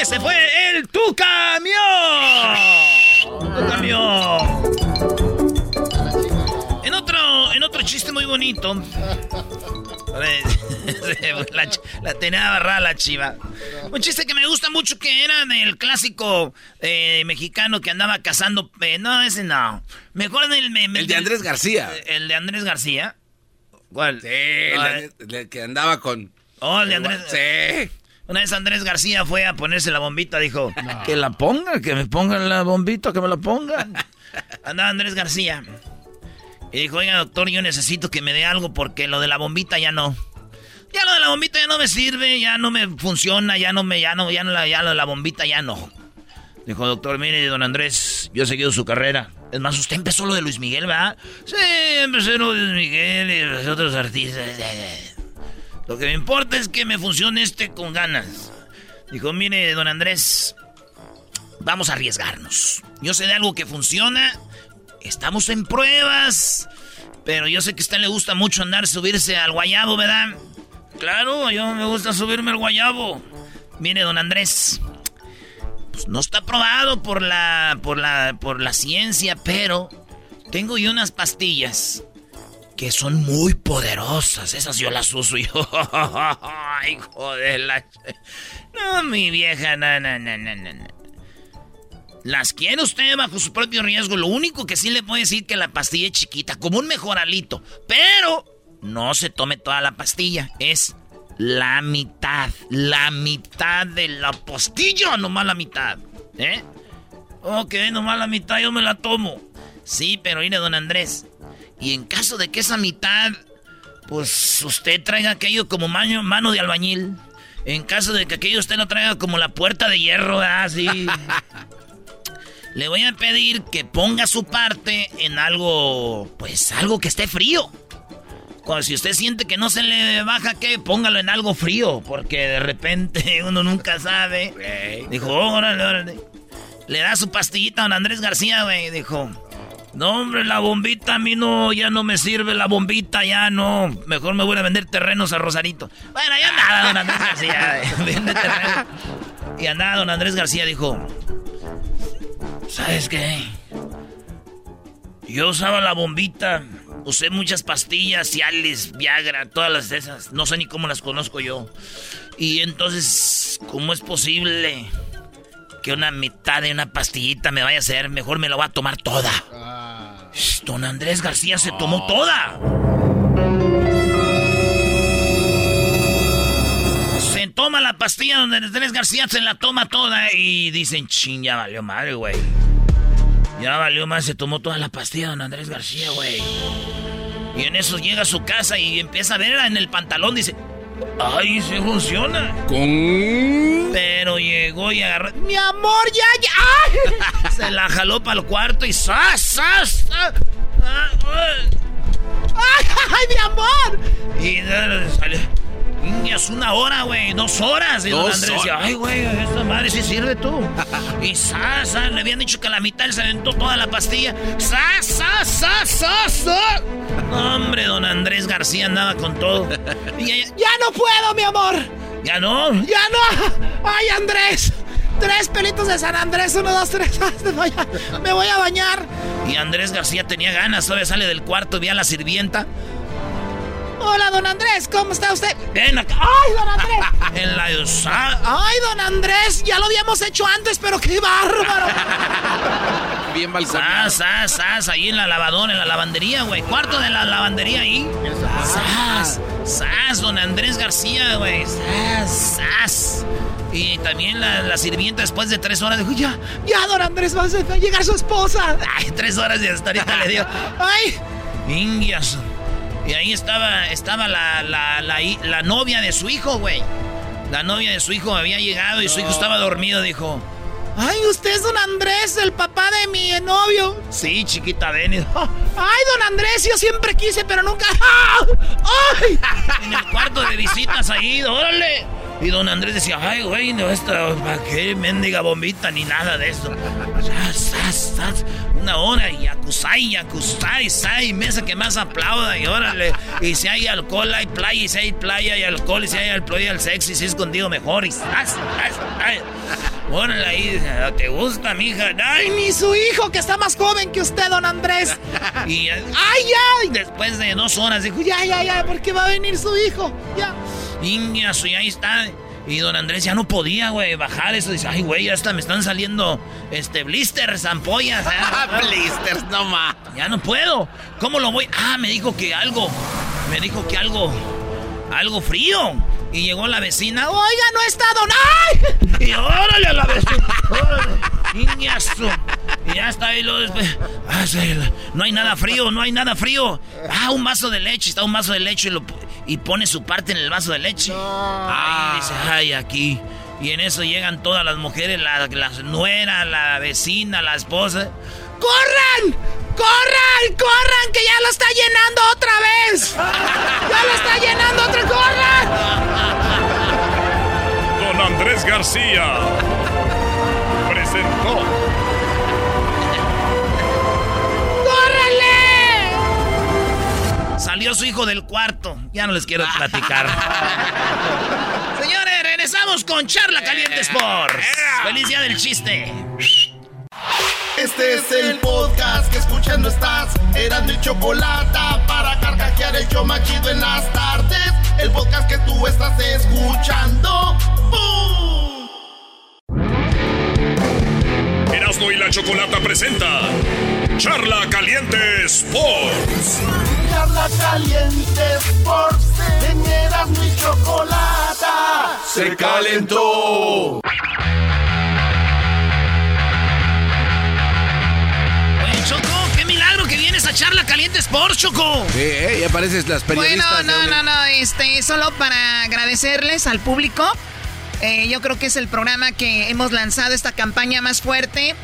¡Ese fue el Tu Camión! ¡Tu Camión! En otro chiste muy bonito... la tenía agarrada la chiva. Un chiste que me gusta mucho, que era del clásico mexicano que andaba cazando. No, ese no. Mejor el de Andrés García. El de Andrés García. ¿Cuál? Sí, el que andaba con... Oh, el de Andrés. Sí. Una vez Andrés García fue a ponerse la bombita, dijo, no. Que la ponga, que me pongan la bombita, que me la pongan. Andaba Andrés García. Y dijo, oiga, doctor, yo necesito que me dé algo porque lo de la bombita ya no. Ya lo de la bombita ya no me sirve, ya no me funciona, ya lo de la bombita ya no. Dijo, doctor, mire, don Andrés, yo he seguido su carrera. Es más, usted empezó lo de Luis Miguel, ¿verdad? Sí, empecé lo de Luis Miguel y los otros artistas. Lo que me importa es que me funcione con ganas. Dijo, mire, don Andrés, vamos a arriesgarnos. Yo sé de algo que funciona... Estamos en pruebas, pero yo sé que a usted le gusta mucho subirse al guayabo, ¿verdad? Claro, yo me gusta subirme al guayabo. Mire, don Andrés, pues no está probado por la ciencia, pero tengo yo unas pastillas que son muy poderosas. Esas yo las uso y... ¡Ay, joder! No, mi vieja, no. Las quiere usted bajo su propio riesgo. Lo único que sí le puedo decir que la pastilla es chiquita, como un mejoralito. Pero no se tome toda la pastilla. Es la mitad. La mitad de la pastilla, nomás la mitad. Ok, nomás la mitad yo me la tomo. Sí, pero mire, don Andrés. Y en caso de que esa mitad, pues usted traiga aquello como mano de albañil. En caso de que aquello usted lo traiga como la puerta de hierro, así... Le voy a pedir que ponga su parte en algo, pues algo que esté frío. Cuando, si usted siente que no se le baja, que póngalo en algo frío, porque de repente uno nunca sabe. Dijo, órale. Le da su pastillita a don Andrés García, güey. Dijo, no, hombre, la bombita a mí no, ya no me sirve la bombita, ya no. Mejor me voy a vender terrenos a Rosarito. Bueno, ya andaba don Andrés García, vende terrenos. Y andaba don Andrés García, dijo... ¿Sabes qué? Yo usaba la bombita, usé muchas pastillas, Cialis, Viagra, todas las de esas. No sé ni cómo las conozco yo. Y entonces, ¿cómo es posible que una mitad de una pastillita me vaya a hacer? Mejor me la voy a tomar toda. Don Andrés García se tomó toda. Se toma la pastilla, Don Andrés García se la toma toda y dicen, chin, ya valió madre, güey. Ya valió madre, se tomó toda la pastilla, Don Andrés García, güey. Y en eso llega a su casa y empieza a ver en el pantalón, dice... ¡Ay, sí funciona! ¿Con? Pero llegó y agarró... ¡Mi amor, ya, ya! Se la jaló para el cuarto y... ¡Sas, sas! ¡Ay, ay, mi amor! Y salió... Es 1 hora, güey, 2 horas. Y Don Andrés decía, ay, güey, esta madre sí sirve tú. Y sas, sas, le habían dicho que a la mitad se aventó toda la pastilla. Sas, sas, sas, sas, sas. Hombre, Don Andrés García andaba con todo. Y ella, ya no puedo, mi amor. Ya no. Ya no. Ay, Andrés. 3 pelitos de San Andrés, 1, 2, 3. Me voy a bañar. Y Andrés García tenía ganas, ¿sabes? Sale del cuarto, ve a la sirvienta. Hola, Don Andrés, ¿cómo está usted? Ven acá. ¡Ay, Don Andrés! En la usada. ¡Ay, Don Andrés! Ya lo habíamos hecho antes, pero qué bárbaro. Bien balconeado. Sas, sas, sas, ahí en la lavadora, en la lavandería, güey. Cuarto de la lavandería ahí. Sas, sas, Don Andrés García, güey. Sas, sas. Y también la sirvienta después de 3 horas dijo, ya, ya, Don Andrés, va a llegar su esposa. Ay, 3 horas y hasta ahorita le dio. Ay, indias. Y ahí estaba la novia de su hijo, güey. La novia de su hijo había llegado y su hijo estaba dormido, dijo... Ay, usted es Don Andrés, el papá de mi novio. Sí, chiquita, ven. Ay, Don Andrés, yo siempre quise, pero nunca... ¡Ay! En el cuarto de visitas ahí, órale. Y Don Andrés decía, ay, güey, no, ¿para qué mendiga bombita ni nada de eso? 1 hora y acusai, sai, mesa que más aplauda y órale. Y si hay alcohol, hay playa, y si hay playa, hay alcohol, y si hay alcohol, hay sexo, y si es contigo mejor, y órale ahí, ¿te gusta, mija? Ay, ni su hijo, que está más joven que usted, Don Andrés. Y, ay, ya, y después de 2 horas dijo, ya, porque va a venir su hijo, ya. Niñas, y ahí está. Y Don Andrés ya no podía, güey, bajar eso. Dice, ay, güey, ya hasta me están saliendo blisters, ampollas. Blisters, no más. Ya no puedo. ¿Cómo lo voy? Ah, me dijo que algo frío. Y llegó la vecina. Oiga, no está Don... ¡Ay! Y órale a la vecina. Niñas, y ya está ahí lo después. No hay nada frío. Ah, un vaso de leche. Está un vaso de leche y pone su parte en el vaso de leche. No. Ay, dice, ay, aquí. Y en eso llegan todas las mujeres, las nueras, la vecina, la esposa. ¡Corran! Que ya lo está llenando otra vez. ¡Corran! Don Andrés García presentó. Salió su hijo del cuarto. Ya no les quiero platicar. Señores, regresamos con Charla Caliente Sports. ¡Feliz día del chiste! Este es el podcast que escuchando estás. Erazno y Chokolatazo, para carcajear el show más chido en las tardes. El podcast que tú estás escuchando. ¡Bum! Erazno y la Chokolatazo presenta Charla Caliente Sports. Charla Caliente Sports. En Erazno y Chokolatazo se calentó. Oye, Choco, qué milagro que vienes a Charla Caliente Sports, Choco. Sí, ya pareces las periodistas. Bueno, solo para agradecerles al público. Yo creo que es el programa que hemos lanzado, esta campaña más fuerte.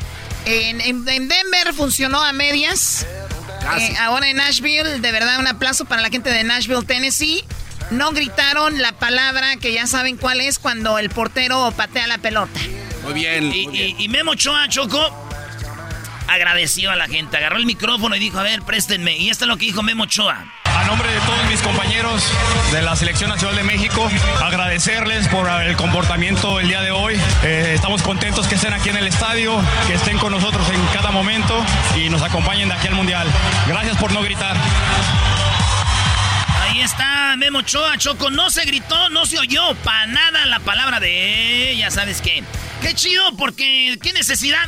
En Denver funcionó a medias. Ahora en Nashville, de verdad, un aplauso para la gente de Nashville, Tennessee. No gritaron la palabra que ya saben cuál es cuando el portero patea la pelota. Muy bien. Y Memo Choa, Choco, agradeció a la gente. Agarró el micrófono y dijo, a ver, préstenme. Y esto es lo que dijo Memo Choa. A nombre de todos mis compañeros de la Selección Nacional de México, agradecerles por el comportamiento el día de hoy. Estamos contentos que estén aquí en el estadio, que estén con nosotros en cada momento y nos acompañen de aquí al Mundial. Gracias por no gritar. Ahí está Memo Choa, Choco. No se gritó, no se oyó para nada la palabra de... ya sabes qué. Qué chido, porque qué necesidad...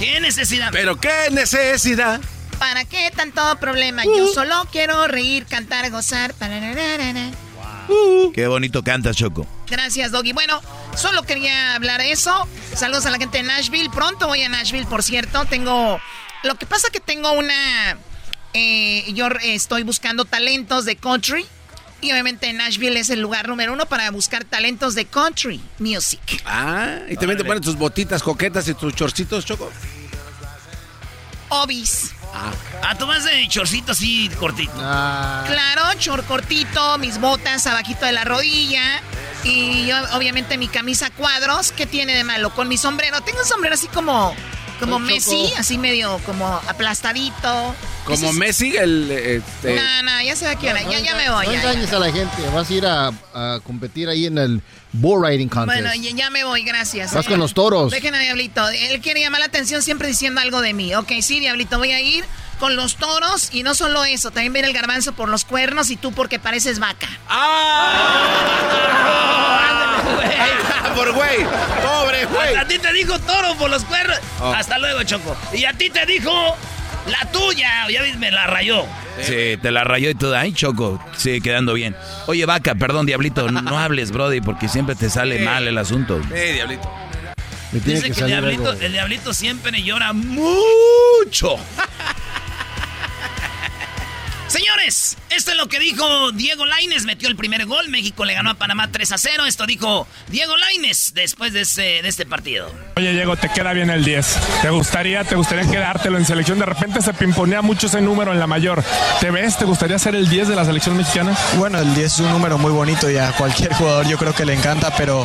¿Qué necesidad? ¿Pero qué necesidad? ¿Para qué tanto problema? Yo solo quiero reír, cantar, gozar. Wow. Qué bonito canta, Choco. Gracias, Doggy. Bueno, solo quería hablar de eso. Saludos a la gente de Nashville. Pronto voy a Nashville, por cierto. Tengo... Lo que pasa que tengo una... yo estoy buscando talentos de country. Y obviamente Nashville es el lugar número uno para buscar talentos de country music. Ah, y también te ponen tus botitas coquetas y tus chorcitos, Choco. Obis. Ah, tú vas de chorcito así cortito. Ah. Claro, chor cortito, mis botas abajito de la rodilla. Y yo, obviamente mi camisa cuadros. ¿Qué tiene de malo? Con mi sombrero. Tengo un sombrero así como Messi, Choco, así medio como aplastadito. ¿Como Messi? No, ya se va a quedar. Ya me voy. No engañes a la gente. Vas a ir a competir ahí en el bull riding contest. Bueno, ya me voy, gracias. Vas con los toros. Dejen a Diablito. Él quiere llamar la atención siempre diciendo algo de mí. Ok, sí, Diablito, voy a ir con los toros. Y no solo eso, también viene el garbanzo por los cuernos y tú porque pareces vaca. ¡Ah! ¡Oh! ¡Ándale, güey! ¡Por güey! ¡Pobre güey! A ti te dijo toro por los cuernos. Oh. Hasta luego, Choco. Y a ti te dijo... La tuya, ya ves, me la rayó. Sí, te la rayó y todo. Ay, Choco, sigue quedando bien. Oye, vaca, perdón, Diablito, no hables, brody, porque siempre te sale mal el asunto. Sí, Diablito. Dice que el Diablito siempre llora mucho. Señores, esto es lo que dijo Diego Lainez. Metió el primer gol, México le ganó a Panamá 3-0. Esto dijo Diego Lainez después de este partido. Oye, Diego, te queda bien el 10. ¿Te gustaría quedártelo en selección? De repente se pimponea mucho ese número en la mayor. ¿Te ves? ¿Te gustaría ser el 10 de la selección mexicana? Bueno, el 10 es un número muy bonito y a cualquier jugador yo creo que le encanta, pero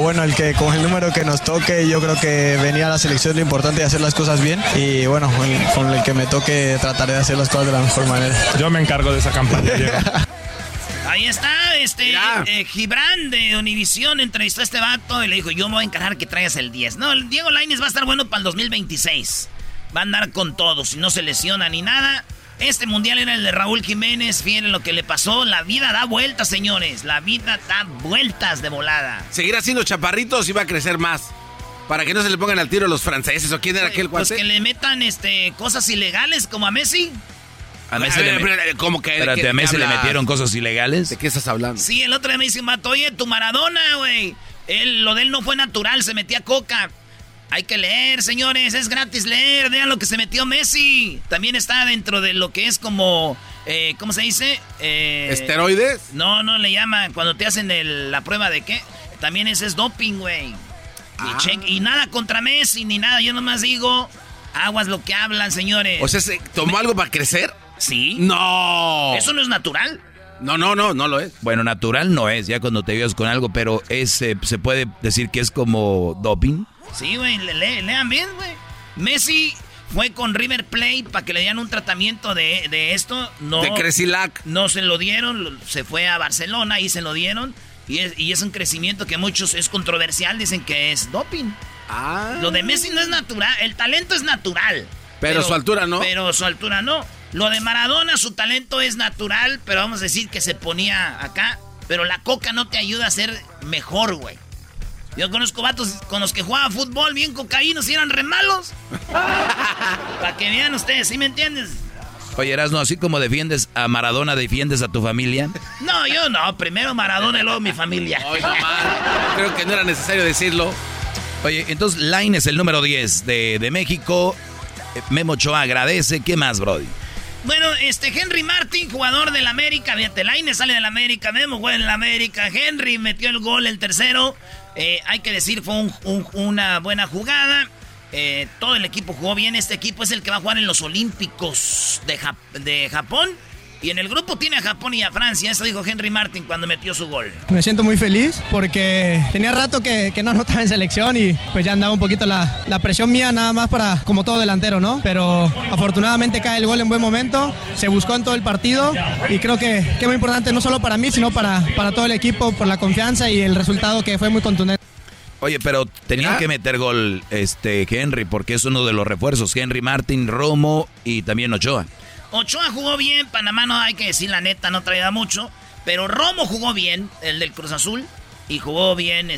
bueno, el que con el número que nos toque, yo creo que venir a la selección lo importante es hacer las cosas bien. Y bueno, con el que me toque trataré de hacer las cosas de la mejor manera. Yo me encargo de esa campaña, Diego. Ahí está, Gibran de Univisión entrevistó a este vato y le dijo, yo me voy a encargar que traigas el 10. No, el Diego Lainez va a estar bueno para el 2026. Va a andar con todos, si no se lesiona ni nada. Este mundial era el de Raúl Jiménez, fíjense lo que le pasó. La vida da vueltas, señores. La vida da vueltas de volada. Seguir haciendo chaparritos y va a crecer más. Para que no se le pongan al tiro los franceses o quién era aquel cuate. Pues que le metan cosas ilegales como a Messi. A Messi, a Messi le metieron cosas ilegales. ¿De qué estás hablando? Sí, el otro día me dice, mato, oye, tu Maradona, güey. Lo de él no fue natural, se metía coca. Hay que leer, señores, es gratis leer. Vean lo que se metió Messi. También está dentro de lo que es como, ¿cómo se dice? ¿Esteroides? No le llaman. Cuando te hacen la prueba de qué. También ese es doping, güey. Ah. Y nada contra Messi, ni nada. Yo nomás digo, aguas lo que hablan, señores. O sea, ¿se tomó algo para crecer? Sí. No. Eso no es natural. No lo es. Bueno, natural no es, ya cuando te vivas con algo, pero se puede decir que es como doping. Sí, güey, lean bien, güey. Messi fue con River Plate para que le dieran un tratamiento de esto. No, de Cresilac. No se lo dieron, se fue a Barcelona y se lo dieron. Y es un crecimiento que muchos es controversial, dicen que es doping. Ah. Lo de Messi no es natural, el talento es natural. Pero su altura no. Lo de Maradona, su talento es natural, pero vamos a decir que se ponía acá. Pero la coca no te ayuda a ser mejor, güey. Yo conozco vatos con los que jugaba fútbol bien cocaínos y eran re malos. Para que vean ustedes, ¿sí me entiendes? Oye, Erazno, así como defiendes a Maradona, ¿defiendes a tu familia? No, yo no. Primero Maradona y luego mi familia. Oye, creo que no era necesario decirlo. Oye, entonces Lyn es el número 10 de México. Memo Choa agradece. ¿Qué más, brody? Bueno, Henry Martin, jugador del América. Fíjate, Lainez sale del América. Memo juega en la América. Henry metió el gol, el tercero. Hay que decir, fue una buena jugada. Todo el equipo jugó bien. Este equipo es el que va a jugar en los Olímpicos de Japón. Y en el grupo tiene a Japón y a Francia. Eso dijo Henry Martin cuando metió su gol. Me siento muy feliz porque tenía rato que no anotaba en selección y pues ya andaba un poquito la presión mía nada más para como todo delantero, ¿no? Pero afortunadamente cae el gol en buen momento, se buscó en todo el partido y creo que es muy importante no solo para mí sino para todo el equipo por la confianza y el resultado que fue muy contundente. Oye, pero tenían que meter gol Henry porque es uno de los refuerzos. Henry Martin, Romo y también Ochoa. Ochoa jugó bien, Panamá no hay que decir la neta, no traía mucho, pero Romo jugó bien, el del Cruz Azul, y jugó bien,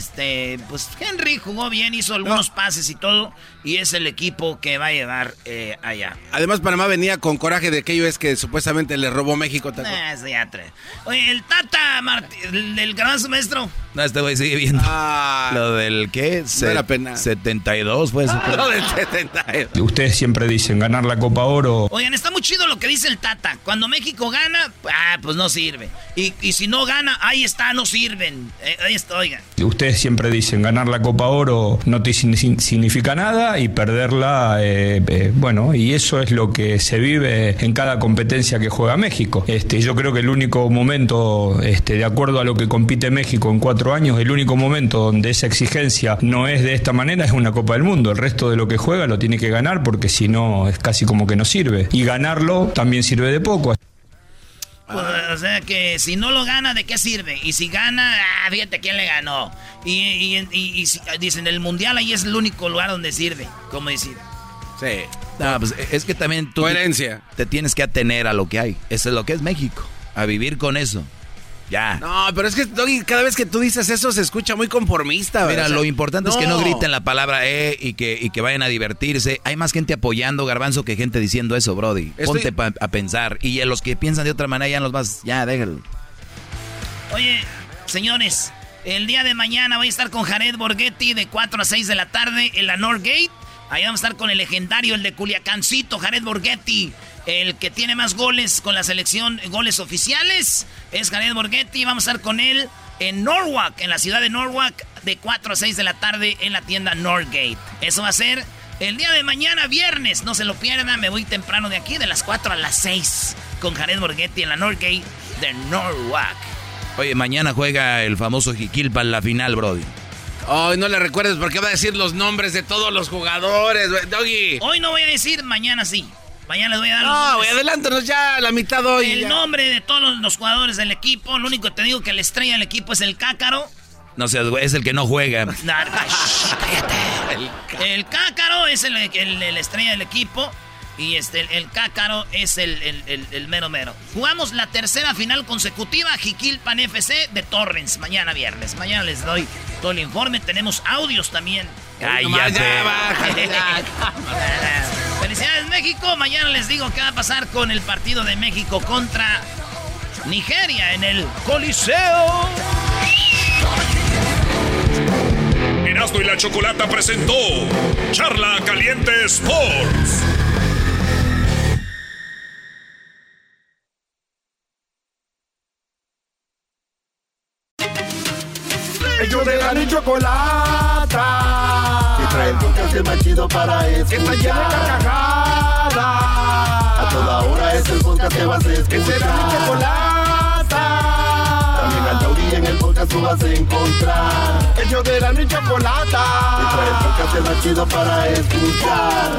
pues Henry jugó bien, hizo algunos pases y todo, y es el equipo que va a llevar allá. Además, Panamá venía con coraje de aquello es que supuestamente le robó México. Oye, el Tata Martín, el Garbanzo, maestro. No, este güey sigue viendo. Ah, lo del, ¿qué? No era penal. 72, pues. Lo del 72. Ustedes siempre dicen ganar la Copa Oro. Oigan, está muy chido lo que dice el Tata. Cuando México gana, pues no sirve. Y si no gana, ahí está, no sirven. Ahí está, oigan. Ustedes siempre dicen ganar la Copa Oro no te significa nada y perderla, bueno, y eso es lo que se vive en cada competencia que juega México. Yo creo que el único momento, de acuerdo a lo que compite México en 4 años, el único momento donde esa exigencia no es de esta manera es una Copa del Mundo. El resto de lo que juega lo tiene que ganar porque si no es casi como que no sirve. Y ganarlo también sirve de poco. Pues, o sea que si no lo gana, ¿de qué sirve? Y si gana, fíjate quién le ganó. Y si, dicen, el Mundial ahí es el único lugar donde sirve, como decir. Sí. No, pues es que también tú te tienes que atener a lo que hay. Eso es lo que es México, a vivir con eso. Ya. No, pero es que Doggy, cada vez que tú dices eso se escucha muy conformista, ¿verdad? Mira, lo importante es que no griten la palabra y que vayan a divertirse. Hay más gente apoyando, Garbanzo, que gente diciendo eso, brody. Ponte a pensar. Y a los que piensan de otra manera ya los vas... Ya, déjalo. Oye, señores, el día de mañana voy a estar con Jared Borgetti de 4 a 6 de la tarde en la Northgate. Ahí vamos a estar con el legendario, el de Culiacancito, Jared Borgetti. El que tiene más goles con la selección, goles oficiales, es Jared Borgetti. Vamos a estar con él en Norwalk, en la ciudad de Norwalk, de 4 a 6 de la tarde en la tienda Northgate. Eso va a ser el día de mañana, viernes. No se lo pierdan, me voy temprano de aquí, de las 4 a las 6, con Jared Borgetti en la Northgate de Norwalk. Oye, mañana juega el famoso Jiquilpa en la final, brody. Hoy no le recuerdes porque va a decir los nombres de todos los jugadores, Doggy. Hoy no voy a decir, mañana sí. Mañana les voy a dar los nombres. No, adelántanos ya, la mitad de hoy. El nombre de todos los jugadores del equipo. Lo único que te digo que la estrella del equipo es el Cácaro. No seas güey, es el que no juega. Cállate. El Cácaro es el estrella del equipo. Y el Cácaro es el mero mero. Jugamos la tercera final consecutiva Jiquilpan FC de Torrens. Mañana viernes, mañana les doy todo el informe. Tenemos audios también. Cállate. Felicidades México. Mañana les digo qué va a pasar con el partido de México contra Nigeria en el Coliseo. Erazno y la Chokolata presentó Charla Caliente Sports. Ellos de la Chokolata que trae el podcast más chido para escuchar. Que está llena de carcajadas. A toda hora es el podcast que vas a escuchar. Que será mi Chokolata. También al taurí en el podcast tú vas a encontrar. Ellos de la Chokolata que trae el podcast más chido para escuchar.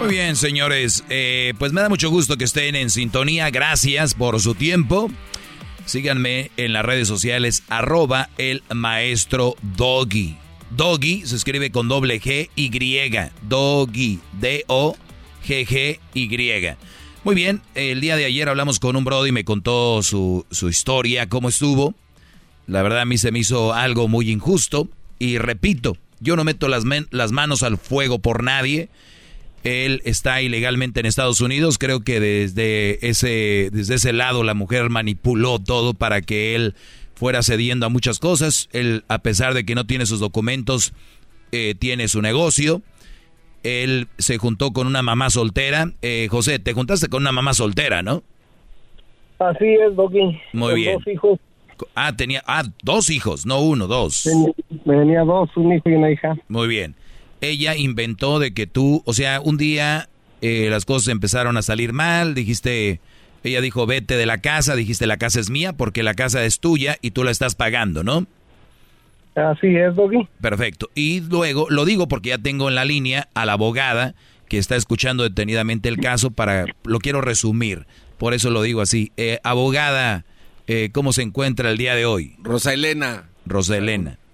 Muy bien, señores, pues me da mucho gusto que estén en sintonía. Gracias por su tiempo. Síganme en las redes sociales, @elmaestrodoggy. Doggy se escribe con doble G y griega. Doggy, DOGGY. Muy bien, el día de ayer hablamos con un brody y me contó su historia, cómo estuvo. La verdad a mí se me hizo algo muy injusto. Y repito, yo no meto las manos al fuego por nadie. Él está ilegalmente en Estados Unidos. Creo que desde ese lado la mujer manipuló todo para que él fuera cediendo a muchas cosas. Él, a pesar de que no tiene sus documentos, tiene su negocio. Él se juntó con una mamá soltera. José, te juntaste con una mamá soltera, ¿no? Así es, Doggy. Muy bien. 2 hijos. Ah, tenía 2 hijos, no 1, 2. Tenía 2, un hijo y una hija. Muy bien. Ella inventó de que tú, o sea, un día las cosas empezaron a salir mal, dijiste, Ella dijo, vete de la casa, dijiste la casa es mía porque la casa es tuya y tú la estás pagando, ¿no? Así es, Doggy. Perfecto. Y luego, lo digo porque ya tengo en la línea a la abogada que está escuchando detenidamente el caso para, lo quiero resumir, por eso lo digo así. Abogada, ¿cómo se encuentra el día de hoy? Rosa Elena.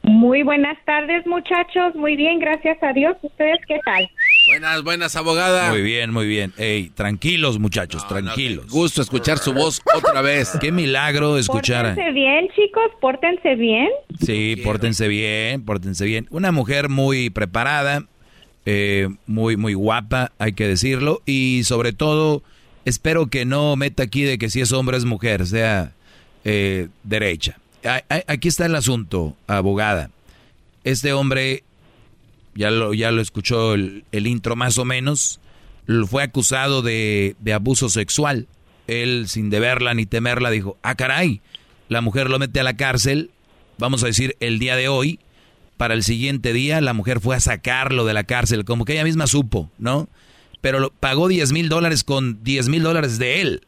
Muy buenas tardes, muchachos. Muy bien, gracias a Dios. ¿Ustedes qué tal? Buenas, abogada. Muy bien. Ey, tranquilos, muchachos, tranquilos. Gusto escuchar su voz otra vez. Qué milagro escuchar. Pórtense bien, chicos, pórtense bien. Sí, pórtense bien. Una mujer muy preparada, muy, muy guapa, hay que decirlo. Y sobre todo, espero que no meta aquí de que si es hombre es mujer, sea derecha. Aquí está el asunto, abogada. Este hombre, ya lo escuchó el intro más o menos, fue acusado de abuso sexual. Él, sin deberla ni temerla, dijo, ah, caray, la mujer lo mete a la cárcel, vamos a decir el día de hoy. Para el siguiente día la mujer fue a sacarlo de la cárcel, como que ella misma supo, ¿no? Pero pagó $10,000 con $10,000 de él,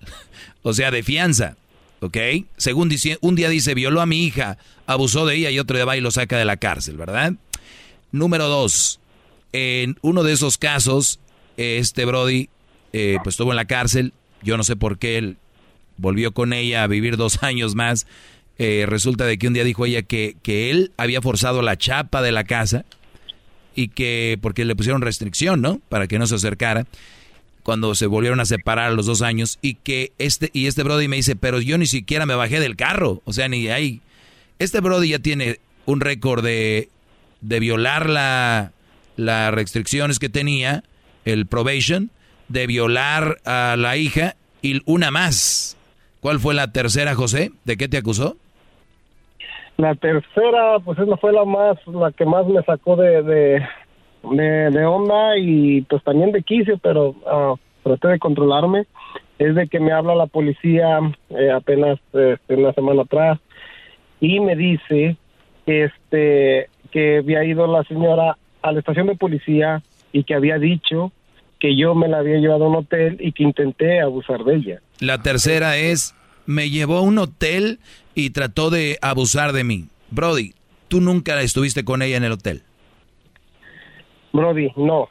o sea, de fianza. ¿Ok? Según dice, un día dice, violó a mi hija, abusó de ella, y otro día va y lo saca de la cárcel, ¿verdad? Número 2, en uno de esos casos, este Brody, pues estuvo en la cárcel, yo no sé por qué, él volvió con ella a vivir 2 años más, resulta de que un día dijo ella que él había forzado la chapa de la casa, y que, porque le pusieron restricción, ¿no? Para que no se acercara. Cuando se volvieron a separar a los 2 años, y que este Brody me dice, pero yo ni siquiera me bajé del carro, o sea, ni ahí. Este Brody ya tiene un récord de violar las restricciones que tenía, el probation, de violar a la hija, y una más. ¿Cuál fue la tercera, José? ¿De qué te acusó? La tercera, pues esa fue la que más me sacó de onda, y pues también de quicio, pero traté de controlarme. Es de que me habla la policía apenas una semana atrás, y me dice que había ido la señora a la estación de policía y que había dicho que yo me la había llevado a un hotel y que intenté abusar de ella. La tercera es, me llevó a un hotel y trató de abusar de mí. Brody, tú nunca estuviste con ella en el hotel. Brody, no,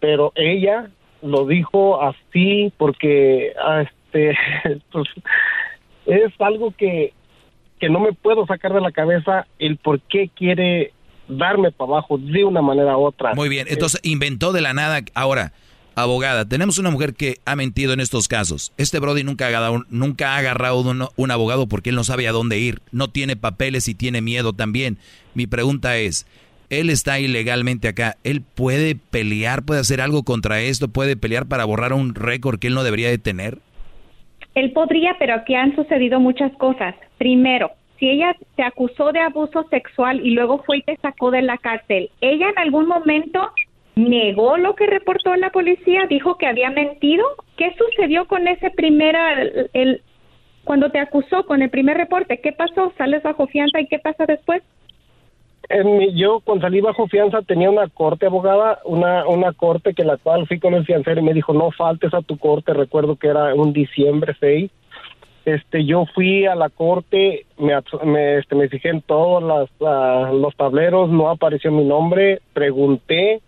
pero ella lo dijo así porque pues, es algo que no me puedo sacar de la cabeza, el por qué quiere darme para abajo de una manera u otra. Muy bien, entonces inventó de la nada. Ahora, abogada, tenemos una mujer que ha mentido en estos casos. Este Brody nunca ha agarrado un abogado porque él no sabe a dónde ir, no tiene papeles y tiene miedo también. Mi pregunta es, él está ilegalmente acá, él puede pelear, puede hacer algo contra esto, puede pelear para borrar un récord que él no debería de tener. Él podría, pero aquí han sucedido muchas cosas. Primero, si ella te acusó de abuso sexual y luego fue y te sacó de la cárcel, ¿ella en algún momento negó lo que reportó la policía? ¿Dijo que había mentido? ¿Qué sucedió con ese cuando te acusó con el primer reporte? ¿Qué pasó? ¿Sales bajo fianza y qué pasa después? Yo cuando salí bajo fianza tenía una corte, abogada, una corte que la cual fui con el fiancero y me dijo, no faltes a tu corte. Recuerdo que era un diciembre 6. Yo fui a la corte, me fijé en todos los tableros, no apareció mi nombre, pregunté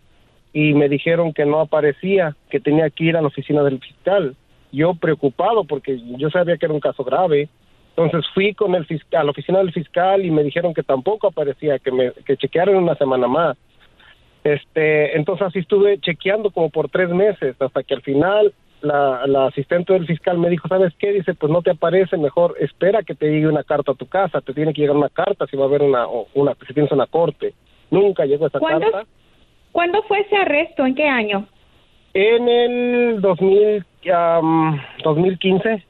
y me dijeron que no aparecía, que tenía que ir a la oficina del fiscal. Yo preocupado porque yo sabía que era un caso grave. Entonces fui con el fiscal, a la oficina del fiscal, y me dijeron que tampoco aparecía, que chequearon una semana más. Entonces así estuve chequeando como por 3 meses, hasta que al final la asistente del fiscal me dijo, ¿sabes qué? Dice, pues no te aparece, mejor espera que te llegue una carta a tu casa. Te tiene que llegar una carta si va a haber si tienes una corte. Nunca llegó esa carta. ¿Cuándo fue ese arresto? ¿En qué año? En el 2015.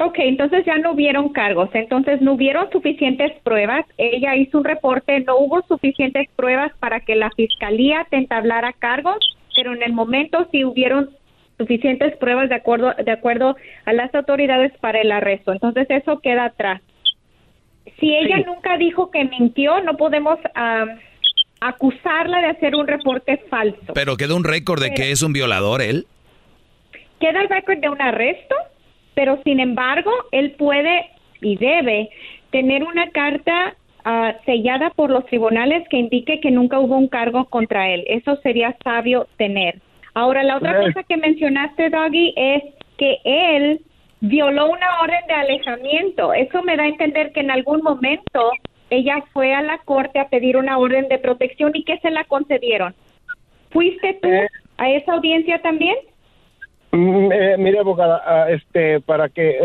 Ok, entonces ya no hubieron cargos, entonces no hubieron suficientes pruebas, ella hizo un reporte, no hubo suficientes pruebas para que la fiscalía te entablara cargos, pero en el momento sí hubieron suficientes pruebas de acuerdo a las autoridades para el arresto, entonces eso queda atrás. Si ella nunca dijo que mintió, no podemos acusarla de hacer un reporte falso. Pero queda un récord de que es un violador él. ¿Queda el récord de un arresto? pero sin embargo, él puede y debe tener una carta sellada por los tribunales que indique que nunca hubo un cargo contra él. Eso sería sabio tener. Ahora, la otra cosa que mencionaste, Doggy, es que él violó una orden de alejamiento. Eso me da a entender que en algún momento ella fue a la corte a pedir una orden de protección y que se la concedieron. ¿Fuiste tú a esa audiencia también? Mire, abogada, para que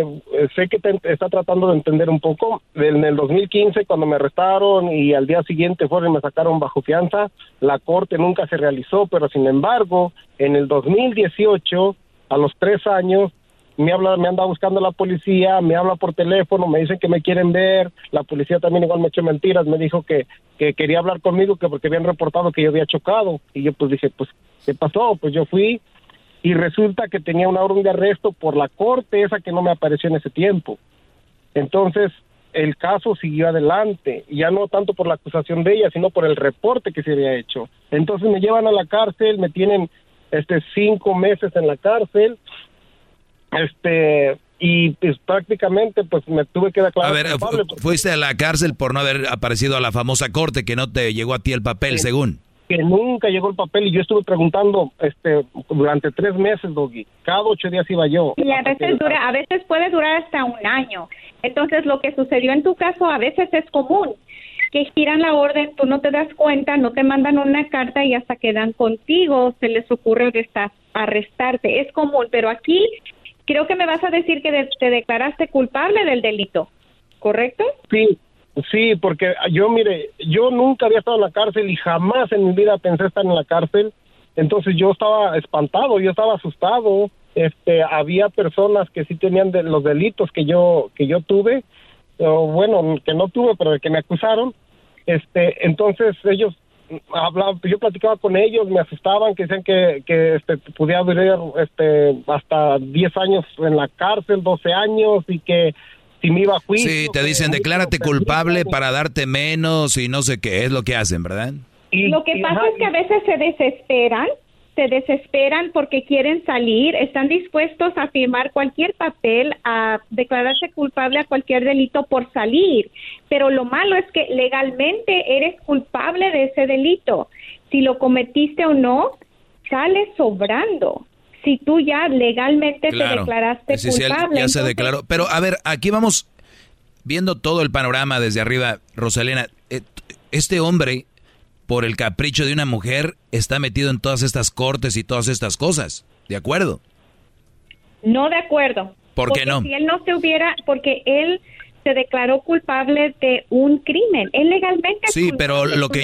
sé que está tratando de entender un poco. En el 2015, cuando me arrestaron y al día siguiente fueron y me sacaron bajo fianza, la corte nunca se realizó, pero sin embargo, en el 2018, a los 3 años, me anda buscando la policía, me habla por teléfono, me dicen que me quieren ver. La policía también igual me echó mentiras, me dijo que quería hablar conmigo, que porque habían reportado que yo había chocado. Y yo pues dije, pues, ¿qué pasó? Pues yo fui. Y resulta que tenía una orden de arresto por la corte esa que no me apareció en ese tiempo. Entonces, el caso siguió adelante, ya no tanto por la acusación de ella, sino por el reporte que se había hecho. Entonces me llevan a la cárcel, me tienen 5 meses en la cárcel, y pues prácticamente pues me tuve que declarar. A ver, culpable. Fuiste a la cárcel por no haber aparecido a la famosa corte, que no te llegó a ti el papel, sí, según. Que nunca llegó el papel, y yo estuve preguntando durante 3 meses, Doggy. Cada 8 días iba yo. Y a veces puede durar hasta 1 año. Entonces, lo que sucedió en tu caso a veces es común, que giran la orden, tú no te das cuenta, no te mandan una carta y hasta quedan contigo, se les ocurre arrestarte. Es común, pero aquí creo que me vas a decir que te declaraste culpable del delito, ¿correcto? Sí. Sí, porque yo nunca había estado en la cárcel y jamás en mi vida pensé estar en la cárcel. Entonces yo estaba espantado, yo estaba asustado. Había personas que sí tenían los delitos que yo tuve, o bueno, que no tuve, pero que me acusaron. Entonces ellos hablaban, yo platicaba con ellos, me asustaban, que decían que podía durar hasta 10 años en la cárcel, 12 años y que si me iba a juicio. Sí, te dicen, declárate culpable para darte menos y no sé qué, es lo que hacen, ¿verdad? Lo que pasa es que a veces se desesperan porque quieren salir, están dispuestos a firmar cualquier papel, a declararse culpable a cualquier delito por salir, pero lo malo es que legalmente eres culpable de ese delito. Si lo cometiste o no, sales sobrando. Si tú ya legalmente te declaraste culpable. Ya se declaró. Pero a ver, aquí vamos viendo todo el panorama desde arriba, Rosalena. Este hombre, por el capricho de una mujer, está metido en todas estas cortes y todas estas cosas. ¿De acuerdo? No, de acuerdo. ¿Por qué no? Porque él se declaró culpable de un crimen. Él legalmente... Sí, pero lo que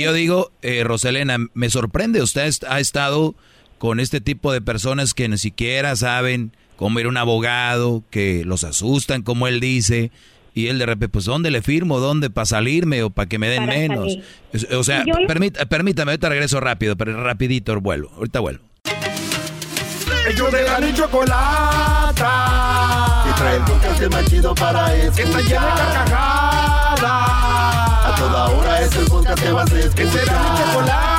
yo digo, Rosalena, me sorprende. Usted ha estado con este tipo de personas que ni siquiera saben cómo ir a un abogado, que los asustan, como él dice, y él de repente, pues, ¿dónde le firmo? ¿Dónde? ¿Para salirme o para que me den menos? O sea, permítame, ahorita regreso rápido, pero rapidito vuelvo, ahorita vuelvo. Ellos de la Chokolatazo, que trae el podcast más chido para escuchar. Que está llena de carcajadas, a toda hora es el podcast que vas a escuchar. Que será mi Chokolatazo.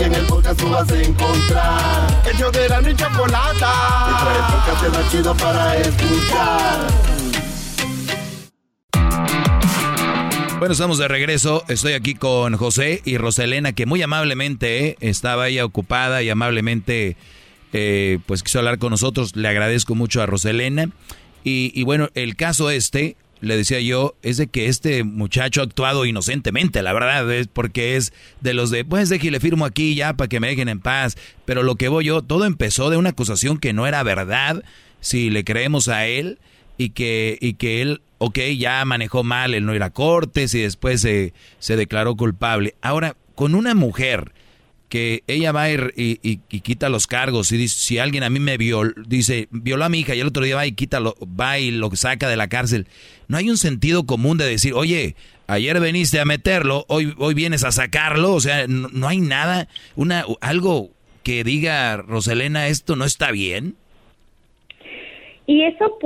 En el podcast tú vas a encontrar el show de Erazno y Chokolatazo, y trae el podcast más chido para escuchar. Bueno, estamos de regreso. Estoy aquí con José y Roselena, que muy amablemente estaba ella ocupada y amablemente pues quiso hablar con nosotros. Le agradezco mucho a Roselena. Y bueno, el caso le decía yo, es de que este muchacho ha actuado inocentemente, la verdad, es porque es de los de, pues déjale firmo aquí ya para que me dejen en paz. Pero lo que voy yo, todo empezó de una acusación que no era verdad, si le creemos a él, y que él, ya manejó mal el no ir a cortes y después se declaró culpable. Ahora, con una mujer que ella va a ir y quita los cargos y dice, si alguien a mí violó a mi hija y el otro día va y lo saca de la cárcel, ¿no hay un sentido común de decir, oye, ayer veniste a meterlo, hoy vienes a sacarlo? O sea, no hay nada, algo que diga, Roselena, esto no está bien. Y eso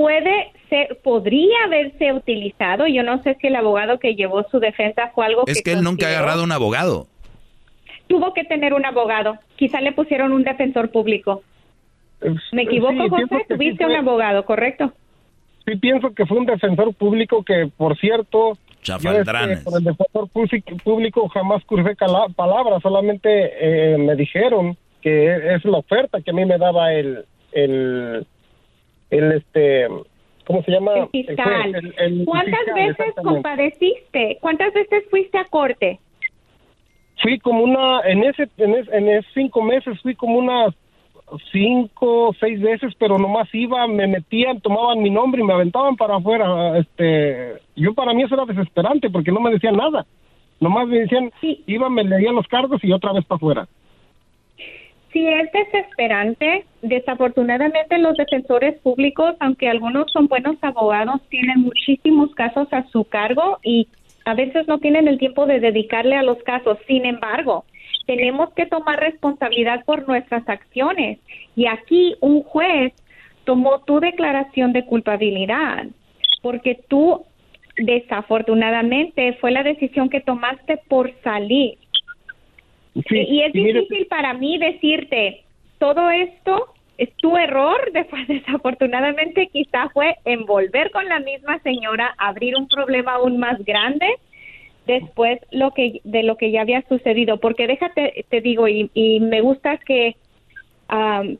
podría haberse utilizado. Yo no sé si el abogado que llevó su defensa fue algo que... Es que él nunca ha agarrado un abogado. Tuvo que tener un abogado. Quizá le pusieron un defensor público. Me equivoco, sí, José, tuviste un abogado, ¿correcto? Sí, pienso que fue un defensor público que, por cierto, Chafaldranes. Por el defensor público jamás crucé palabras, solamente me dijeron que es la oferta que a mí me daba el ¿cómo se llama? El fiscal. El ¿cuántas fiscal, veces compadeciste? ¿Cuántas veces fuiste a corte? Fui como una, en 5 meses fui como unas 5 o 6 veces, pero nomás iba, me metían, tomaban mi nombre y me aventaban para afuera. Yo para mí eso era desesperante porque no me decían nada. Nomás me decían, sí. Iban, me leían los cargos y otra vez para afuera. Sí, es desesperante. Desafortunadamente los defensores públicos, aunque algunos son buenos abogados, tienen muchísimos casos a su cargo y a veces no tienen el tiempo de dedicarle a los casos. Sin embargo, tenemos que tomar responsabilidad por nuestras acciones. Y aquí un juez tomó tu declaración de culpabilidad porque tú, desafortunadamente, fue la decisión que tomaste por salir. Sí, y es difícil para mí decirte, todo esto es tu error, desafortunadamente quizá fue envolver con la misma señora, abrir un problema aún más grande después de lo que ya había sucedido, porque déjate, te digo, y me gusta que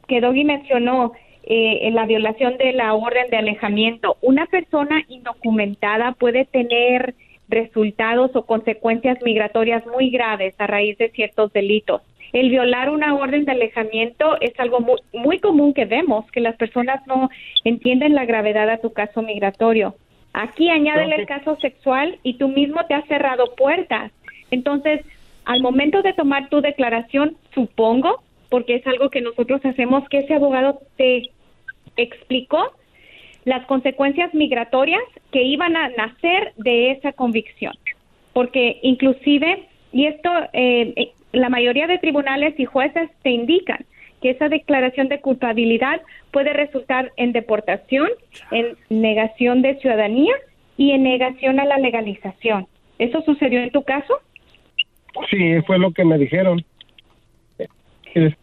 Doggy mencionó en la violación de la orden de alejamiento, una persona indocumentada puede tener resultados o consecuencias migratorias muy graves a raíz de ciertos delitos. El violar una orden de alejamiento es algo muy, muy común que vemos, que las personas no entienden la gravedad a tu caso migratorio. Aquí añádele el caso sexual y tú mismo te has cerrado puertas. Entonces, al momento de tomar tu declaración, supongo, porque es algo que nosotros hacemos, que ese abogado te explicó las consecuencias migratorias que iban a nacer de esa convicción. Porque inclusive, y esto la mayoría de tribunales y jueces te indican que esa declaración de culpabilidad puede resultar en deportación, en negación de ciudadanía y en negación a la legalización. ¿Eso sucedió en tu caso? Sí, fue lo que me dijeron.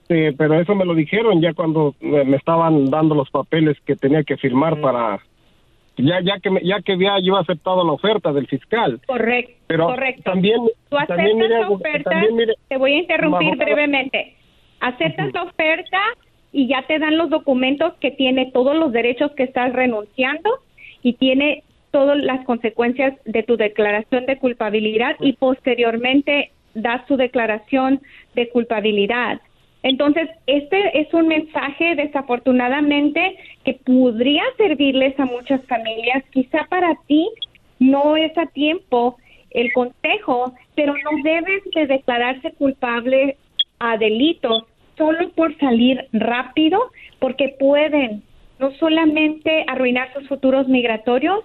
Pero eso me lo dijeron ya cuando me estaban dando los papeles que tenía que firmar para ya que había yo aceptado la oferta del fiscal. Correcto. Pero correcto. También tú aceptas la oferta. Te voy a interrumpir brevemente. Aceptas la oferta y ya te dan los documentos que tiene todos los derechos que estás renunciando y tiene todas las consecuencias de tu declaración de culpabilidad y posteriormente das tu declaración de culpabilidad. Entonces, este es un mensaje, desafortunadamente, que podría servirles a muchas familias. Quizá para ti no es a tiempo el consejo, pero no debes de declararse culpable a delitos solo por salir rápido, porque pueden no solamente arruinar sus futuros migratorios,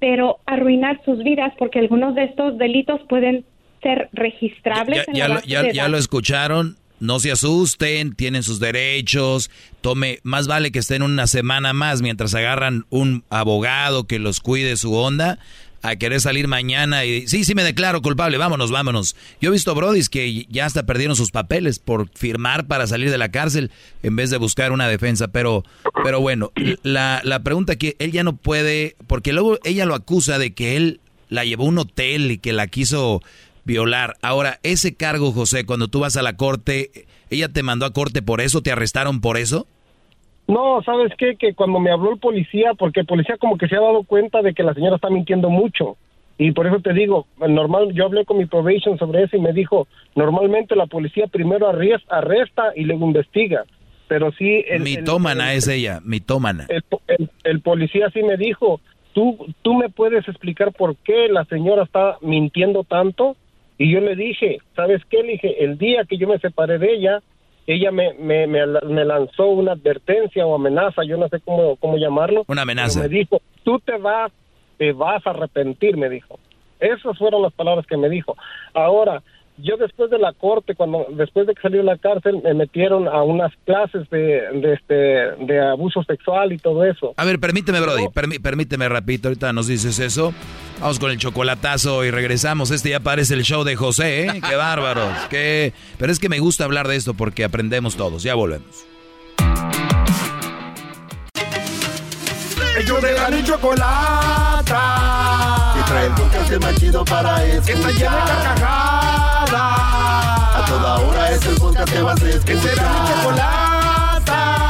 pero arruinar sus vidas, porque algunos de estos delitos pueden ser registrables. Ya lo escucharon. No se asusten, tienen sus derechos, más vale que estén una semana más mientras agarran un abogado que los cuide su onda, a querer salir mañana y sí, me declaro culpable, vámonos. Yo he visto brodis que ya hasta perdieron sus papeles por firmar para salir de la cárcel en vez de buscar una defensa, pero bueno, la pregunta que él ya no puede, porque luego ella lo acusa de que él la llevó a un hotel y que la quiso violar. Ahora, ese cargo, José, cuando tú vas a la corte, ¿ella te mandó a corte por eso? ¿Te arrestaron por eso? No, ¿sabes qué? Que cuando me habló el policía, porque el policía como que se ha dado cuenta de que la señora está mintiendo mucho. Y por eso te digo, normal, yo hablé con mi probation sobre eso y me dijo, normalmente la policía primero arresta y luego investiga. Pero sí... mitómana es ella, mitómana. El policía sí me dijo, ¿tú me puedes explicar por qué la señora está mintiendo tanto? Y yo le dije, ¿sabes qué? Le dije, el día que yo me separé de ella, ella me lanzó una advertencia o amenaza, yo no sé cómo llamarlo. Una amenaza. Me dijo, tú te vas a arrepentir, me dijo. Esas fueron las palabras que me dijo. Ahora, yo después de la corte, después de que salí de la cárcel, me metieron a unas clases de abuso sexual y todo eso. A ver, permíteme, Brody, permíteme, rapidito, ahorita nos dices eso. Vamos con el chocolatazo y regresamos. Este ya parece el show de José, ¿eh? ¡Qué bárbaros! Pero es que me gusta hablar de esto porque aprendemos todos. Ya volvemos. Ellos de la Chokolatazo. Y trae el podcast que más chido para escuchar. Está llena de carcajadas. A toda hora es el podcast que vas a escuchar. Que será mi Chokolatazo.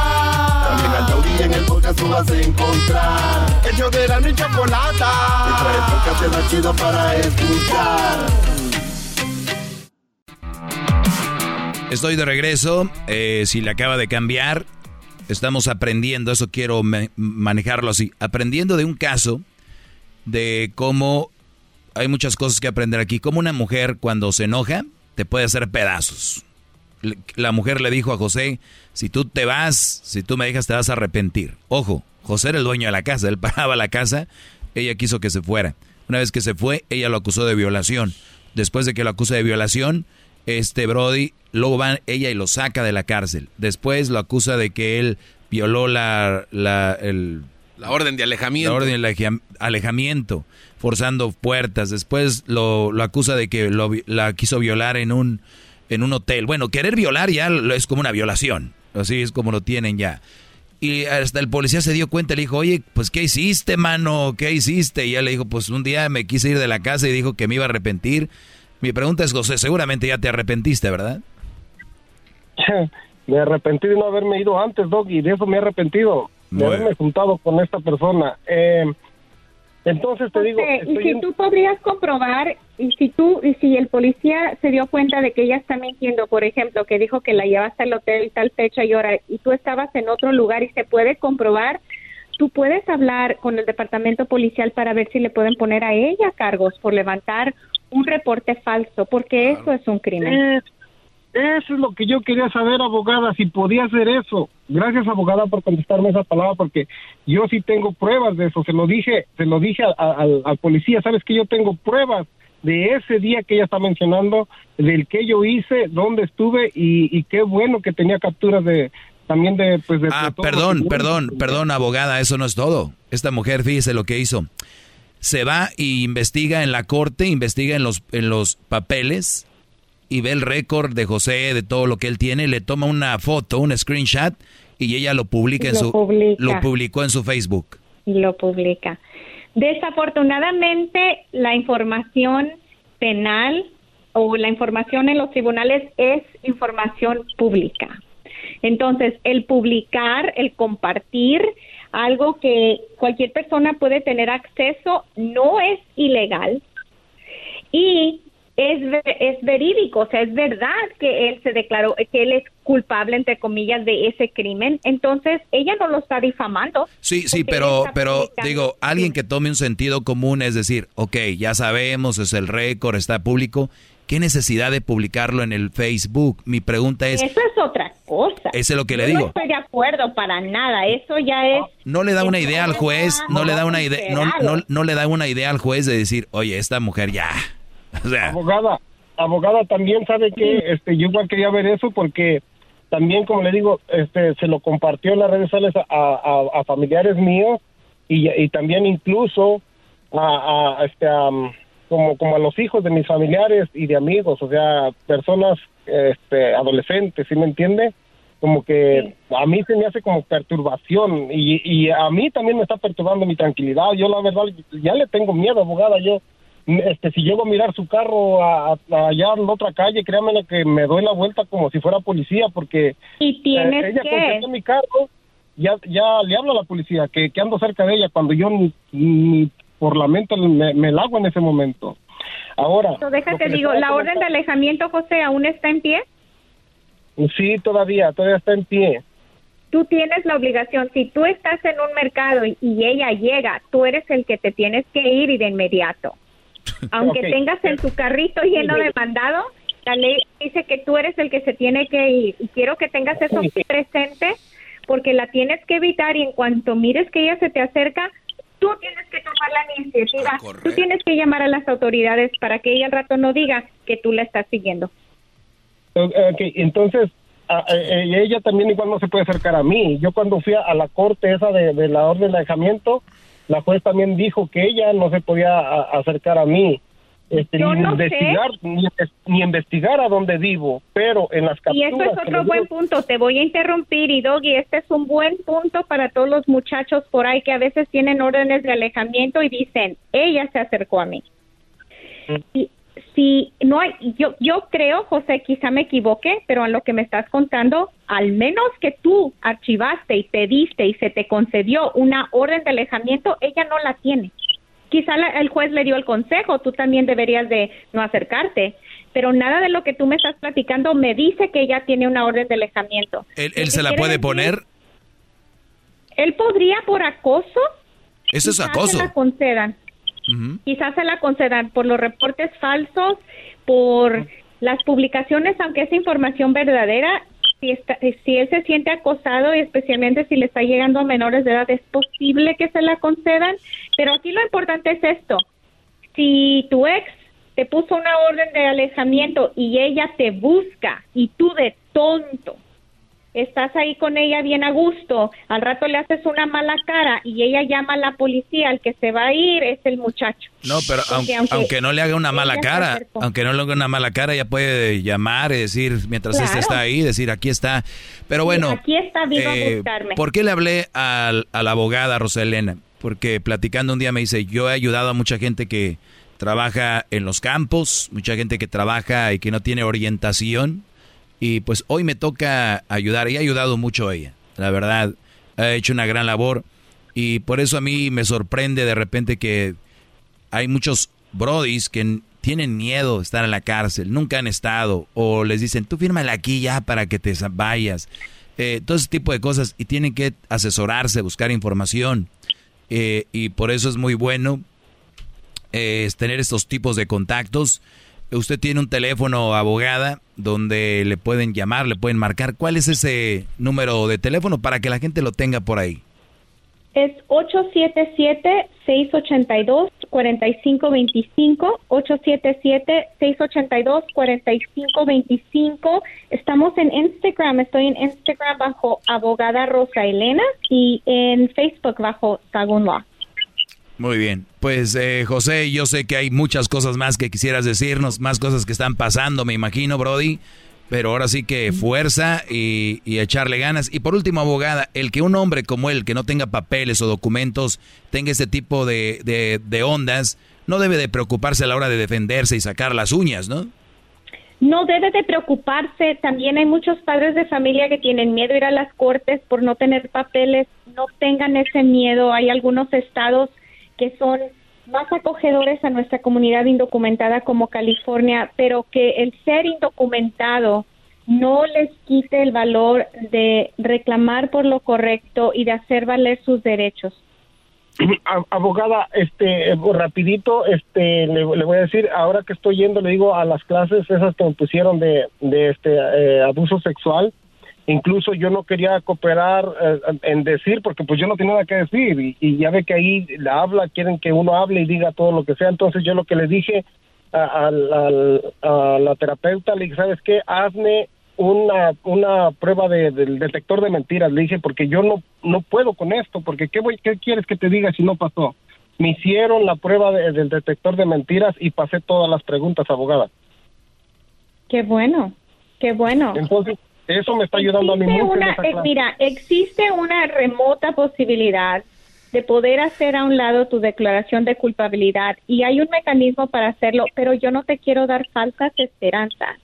También al Doggy en el podcast tú vas a encontrar. Ellos de la Chokolatazo. Y trae el podcast que más chido para escuchar. Estoy de regreso, si le acaba de cambiar, estamos aprendiendo, eso quiero manejarlo así, aprendiendo de un caso de cómo hay muchas cosas que aprender aquí, cómo una mujer cuando se enoja te puede hacer pedazos. La mujer le dijo a José, si tú te vas, si tú me dejas te vas a arrepentir. Ojo, José era el dueño de la casa, él pagaba la casa, ella quiso que se fuera. Una vez que se fue, ella lo acusó de violación. Después de que lo acusa de violación, Brody, luego van ella y lo saca de la cárcel. Después lo acusa de que él violó la orden de alejamiento. La orden de alejamiento, forzando puertas. Después lo acusa de que la quiso violar en un hotel. Bueno, querer violar ya es como una violación. Así es como lo tienen ya. Y hasta el policía se dio cuenta, le dijo, oye, pues ¿qué hiciste, mano? ¿Qué hiciste? Y ella le dijo, pues un día me quise ir de la casa y dijo que me iba a arrepentir. Mi pregunta es, José, seguramente ya te arrepentiste, ¿verdad? Me arrepentí de no haberme ido antes, Doggy, de eso me he arrepentido, de haberme juntado con esta persona. Entonces te digo... Y si tú podrías comprobar, y si el policía se dio cuenta de que ella está mintiendo, por ejemplo, que dijo que la llevaste al hotel y tal fecha y hora, y tú estabas en otro lugar y se puede comprobar... Tú puedes hablar con el departamento policial para ver si le pueden poner a ella cargos por levantar un reporte falso, porque claro, eso es un crimen. Eso es lo que yo quería saber, abogada, si podía hacer eso. Gracias, abogada, por contestarme esa palabra, porque yo sí tengo pruebas de eso. Se lo dije al policía, ¿sabes qué? Yo tengo pruebas de ese día que ella está mencionando, del que yo hice, dónde estuve y qué bueno que tenía capturas de... También de, pues de perdón, abogada, eso no es todo. Esta mujer, fíjese lo que hizo. Se va y investiga en la corte, investiga en los papeles y ve el récord de José, de todo lo que él tiene, le toma una foto, un screenshot y ella lo publicó en su Facebook. Y lo publica. Desafortunadamente, la información penal o la información en los tribunales es información pública. Entonces, el publicar, el compartir, algo que cualquier persona puede tener acceso, no es ilegal y es verídico, o sea, es verdad que él se declaró, que él es culpable, entre comillas, de ese crimen. Entonces, ella no lo está difamando. Sí, pero digo, alguien que tome un sentido común, es decir, okay, ya sabemos, es el récord, está público. ¿Qué necesidad de publicarlo en el Facebook? Mi pregunta es... Eso es otra cosa. Eso es lo que le digo. No estoy de acuerdo para nada. Eso ya es... No le da una idea al juez, no le da una idea al juez de decir, oye, esta mujer ya... O sea... Abogada también sabe que yo igual quería ver eso porque también, como le digo, se lo compartió en las redes sociales a familiares míos y también incluso como a los hijos de mis familiares y de amigos, o sea, personas adolescentes, ¿sí me entiende? Como que a mí se me hace como perturbación y a mí también me está perturbando mi tranquilidad. Yo la verdad ya le tengo miedo, abogada. Yo si llego a mirar su carro allá en la otra calle, créanme que me doy la vuelta como si fuera policía porque ¿y tienes ella contestó mi carro? Ya le hablo a la policía que ando cerca de ella cuando yo ni por lamento me la hago en ese momento. Ahora... Pero déjate, digo, ¿la orden de alejamiento, José, aún está en pie? Sí, todavía está en pie. Tú tienes la obligación, si tú estás en un mercado y ella llega, tú eres el que te tienes que ir y de inmediato. Aunque tengas en tu carrito lleno de mandado, la ley dice que tú eres el que se tiene que ir. Y quiero que tengas eso presente, porque la tienes que evitar y en cuanto mires que ella se te acerca... Tú tienes que tomar la iniciativa, tú tienes que llamar a las autoridades para que ella al rato no diga que tú la estás siguiendo. Okay, entonces ella también igual no se puede acercar a mí. Yo cuando fui a la corte esa de la orden de alejamiento, la juez también dijo que ella no se podía acercar a mí. Yo ni, no investigar, sé. Ni investigar a dónde vivo, pero en las capturas... Y eso es otro buen punto, te voy a interrumpir, y Doggy, este es un buen punto para todos los muchachos por ahí que a veces tienen órdenes de alejamiento y dicen, ella se acercó a mí. Y si no hay, yo creo, José, quizá me equivoque, pero en lo que me estás contando, al menos que tú archivaste y pediste y se te concedió una orden de alejamiento, ella no la tiene. Quizá el juez le dio el consejo, tú también deberías de no acercarte, pero nada de lo que tú me estás platicando me dice que ella tiene una orden de alejamiento. ¿Él se la puede poner? Él podría por acoso. Eso es acoso. Quizás se la concedan. Uh-huh. Quizás se la concedan por los reportes falsos, por las publicaciones, aunque es información verdadera. Si él se siente acosado, y especialmente si le está llegando a menores de edad, es posible que se la concedan. Pero aquí lo importante es esto. Si tu ex te puso una orden de alejamiento y ella te busca y tú de tonto estás ahí con ella bien a gusto, al rato le haces una mala cara y ella llama a la policía, el que se va a ir es el muchacho. No, pero aunque no le haga una mala cara, aunque no le haga una mala cara, ella puede llamar y decir, mientras claro, este está ahí, decir, aquí está. Pero bueno, aquí está, vino a buscarme. ¿Por qué le hablé a la abogada Roselena? Porque platicando un día me dice, yo he ayudado a mucha gente que trabaja en los campos, mucha gente que trabaja y que no tiene orientación. Y pues hoy me toca ayudar, y ha ayudado mucho ella, la verdad, ha hecho una gran labor, y por eso a mí me sorprende de repente que hay muchos brodis que tienen miedo de estar en la cárcel, nunca han estado, o les dicen, tú fírmala aquí ya para que te vayas, todo ese tipo de cosas, y tienen que asesorarse, buscar información, y por eso es muy bueno tener estos tipos de contactos. Usted tiene un teléfono, abogada, donde le pueden llamar, le pueden marcar. ¿Cuál es ese número de teléfono para que la gente lo tenga por ahí? Es 877-682-4525, 877-682-4525. Estamos en Instagram, estoy en Instagram bajo abogada Rosa Elena y en Facebook bajo Sagun Law. Muy bien, pues José, yo sé que hay muchas cosas más que quisieras decirnos, más cosas que están pasando, me imagino, Brody, pero ahora sí que fuerza y echarle ganas. Y por último, abogada, el que un hombre como él, que no tenga papeles o documentos, tenga este tipo de ondas, no debe de preocuparse a la hora de defenderse y sacar las uñas, ¿no? No debe de preocuparse. También hay muchos padres de familia que tienen miedo a ir a las cortes por no tener papeles. No tengan ese miedo. Hay algunos estados que son más acogedores a nuestra comunidad indocumentada como California, pero que el ser indocumentado no les quite el valor de reclamar por lo correcto y de hacer valer sus derechos. Abogada, rapidito, le voy a decir, ahora que estoy yendo, le digo, a las clases esas que me pusieron de abuso sexual. Incluso yo no quería cooperar en decir, porque pues yo no tenía nada que decir, y ya ve que ahí la habla, quieren que uno hable y diga todo lo que sea. Entonces yo lo que le dije a la terapeuta, le dije, ¿sabes qué? Hazme una prueba del detector de mentiras, le dije, porque yo no puedo con esto, porque ¿qué quieres que te diga si no pasó? Me hicieron la prueba del detector de mentiras y pasé todas las preguntas, abogada. Qué bueno, qué bueno. Entonces, eso me está ayudando a mí mucho. Mira, existe una remota posibilidad de poder hacer a un lado tu declaración de culpabilidad y hay un mecanismo para hacerlo, pero yo no te quiero dar falsas esperanzas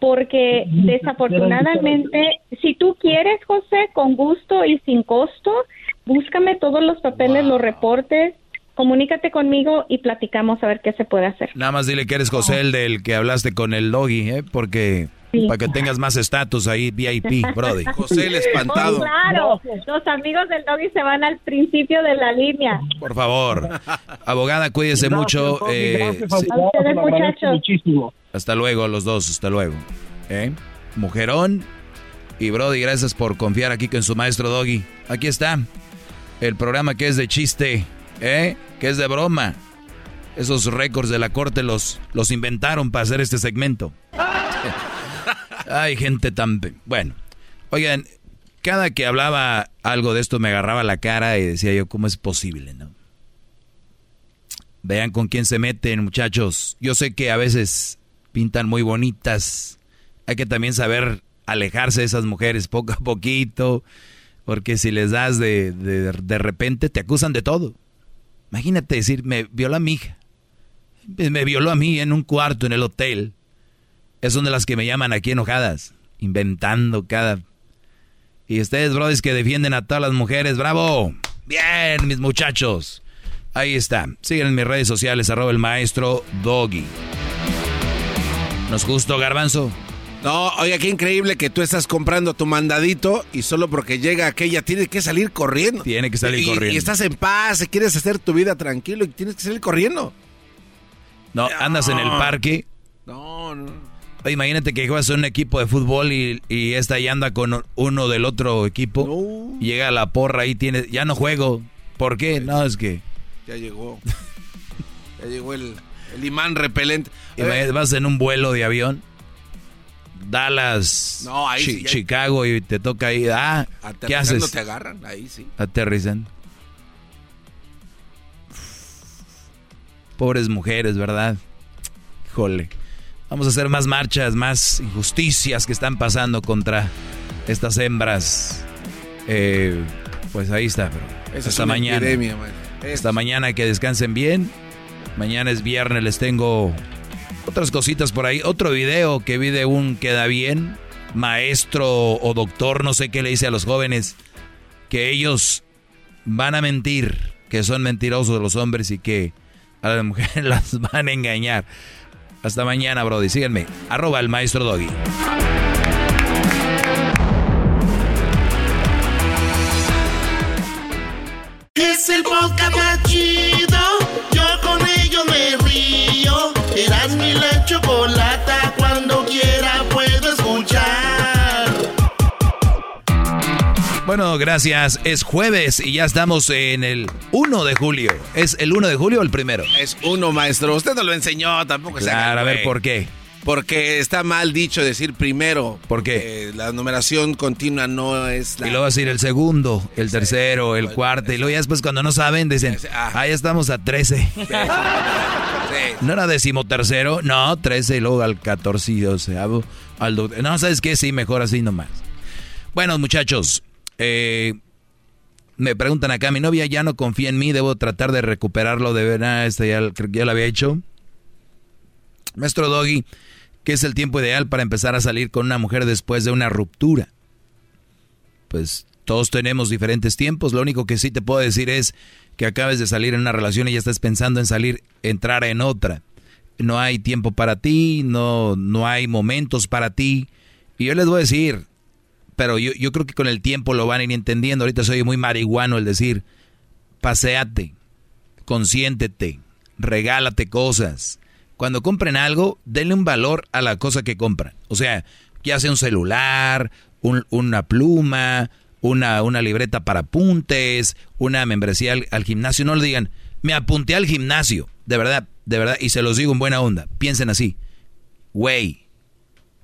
porque desafortunadamente, si tú quieres, José, con gusto y sin costo, búscame todos los papeles, wow, los reportes, comunícate conmigo y platicamos a ver qué se puede hacer. Nada más dile que eres José, el del que hablaste con el Doggy, porque... Sí. Para que tengas más estatus ahí, VIP, brody. José el espantado. Oh, claro, los amigos del Doggy se van al principio de la línea. Por favor. Abogada, cuídese mucho. Gracias, gracias, a ustedes, muchachos. Muchísimo. Hasta luego, los dos, hasta luego. Mujerón y brody, gracias por confiar aquí con su maestro Doggy. Aquí está el programa que es de chiste, que es de broma. Esos récords de la corte los inventaron para hacer este segmento. Ay, gente tan... Bueno, oigan, cada que hablaba algo de esto me agarraba la cara y decía yo, ¿cómo es posible, no? Vean con quién se meten, muchachos. Yo sé que a veces pintan muy bonitas. Hay que también saber alejarse de esas mujeres poco a poquito, porque si les das de repente te acusan de todo. Imagínate decir, me violó a mi hija. Me violó a mí en un cuarto en el hotel. Es una de las que me llaman aquí enojadas, inventando cada... Y ustedes, brothers, que defienden a todas las mujeres, ¡bravo! ¡Bien, mis muchachos! Ahí está. Sigan en mis redes sociales, @elmaestrodoggy. ¿No es justo, Garbanzo? No, oiga, qué increíble que tú estás comprando tu mandadito y solo porque llega aquella tiene que salir corriendo. Tiene que salir corriendo. Y estás en paz, quieres hacer tu vida tranquilo y tienes que salir corriendo. No, andas en el parque. No, no. Oye, imagínate que juegas en un equipo de fútbol y esta ya anda con uno del otro equipo. No. Llega la porra y tiene... Ya no juego. ¿Por qué? Pues, no, es que... Ya llegó. Ya llegó el imán repelente. Imagínate, vas en un vuelo de avión. Dallas, no, ahí sí, Chicago y te toca ahí. Ah, ¿qué haces? Te agarran, ahí sí. Aterrizan. Pobres mujeres, ¿verdad? Híjole. Vamos a hacer más marchas, más injusticias que están pasando contra estas hembras. Pues ahí está, bro. Hasta mañana. Epidemia, hasta mañana, que descansen bien. Mañana es viernes, les tengo otras cositas por ahí. Otro video que vi de un queda bien, maestro o doctor, no sé qué le dice a los jóvenes, que ellos van a mentir, que son mentirosos los hombres y que a las mujeres las van a engañar. Hasta mañana, brody. Síganme. @elmaestrodoggy. Es el podcast más chido. Yo con ello me río. Erazno y la Chokolata. Cuando quiera puedo escuchar. Bueno, gracias. Es jueves y ya estamos en el 1 de julio. ¿Es el 1 de julio o el primero? Es 1, maestro. Usted no lo enseñó, tampoco. Claro, a ver, ¿por qué? Porque está mal dicho decir primero. ¿Por qué? La numeración continua no es la... Y luego va a decir el segundo, el tercero, el cuarto. Y luego ya después cuando no saben dicen, ah, ya estamos a 13. Sí. ¿No era decimotercero? No, 13 y luego al 14 y 12. No, ¿sabes qué? Sí, mejor así nomás. Bueno, muchachos, me preguntan acá, mi novia ya no confía en mí, debo tratar de recuperarlo, de ver, ya lo había hecho. Maestro Doggy, ¿qué es el tiempo ideal para empezar a salir con una mujer después de una ruptura? Pues todos tenemos diferentes tiempos. Lo único que sí te puedo decir es que acabes de salir en una relación y ya estás pensando en entrar en otra. No hay tiempo para ti, no hay momentos para ti. Y yo les voy a decir, pero yo creo que con el tiempo lo van a ir entendiendo. Ahorita soy muy marihuano el decir, paséate, consiéntete, regálate cosas. Cuando compren algo, denle un valor a la cosa que compran. O sea, ya sea un celular, una pluma, una libreta para apuntes, una membresía al gimnasio. No le digan, me apunté al gimnasio. De verdad, y se los digo en buena onda. Piensen así. Güey,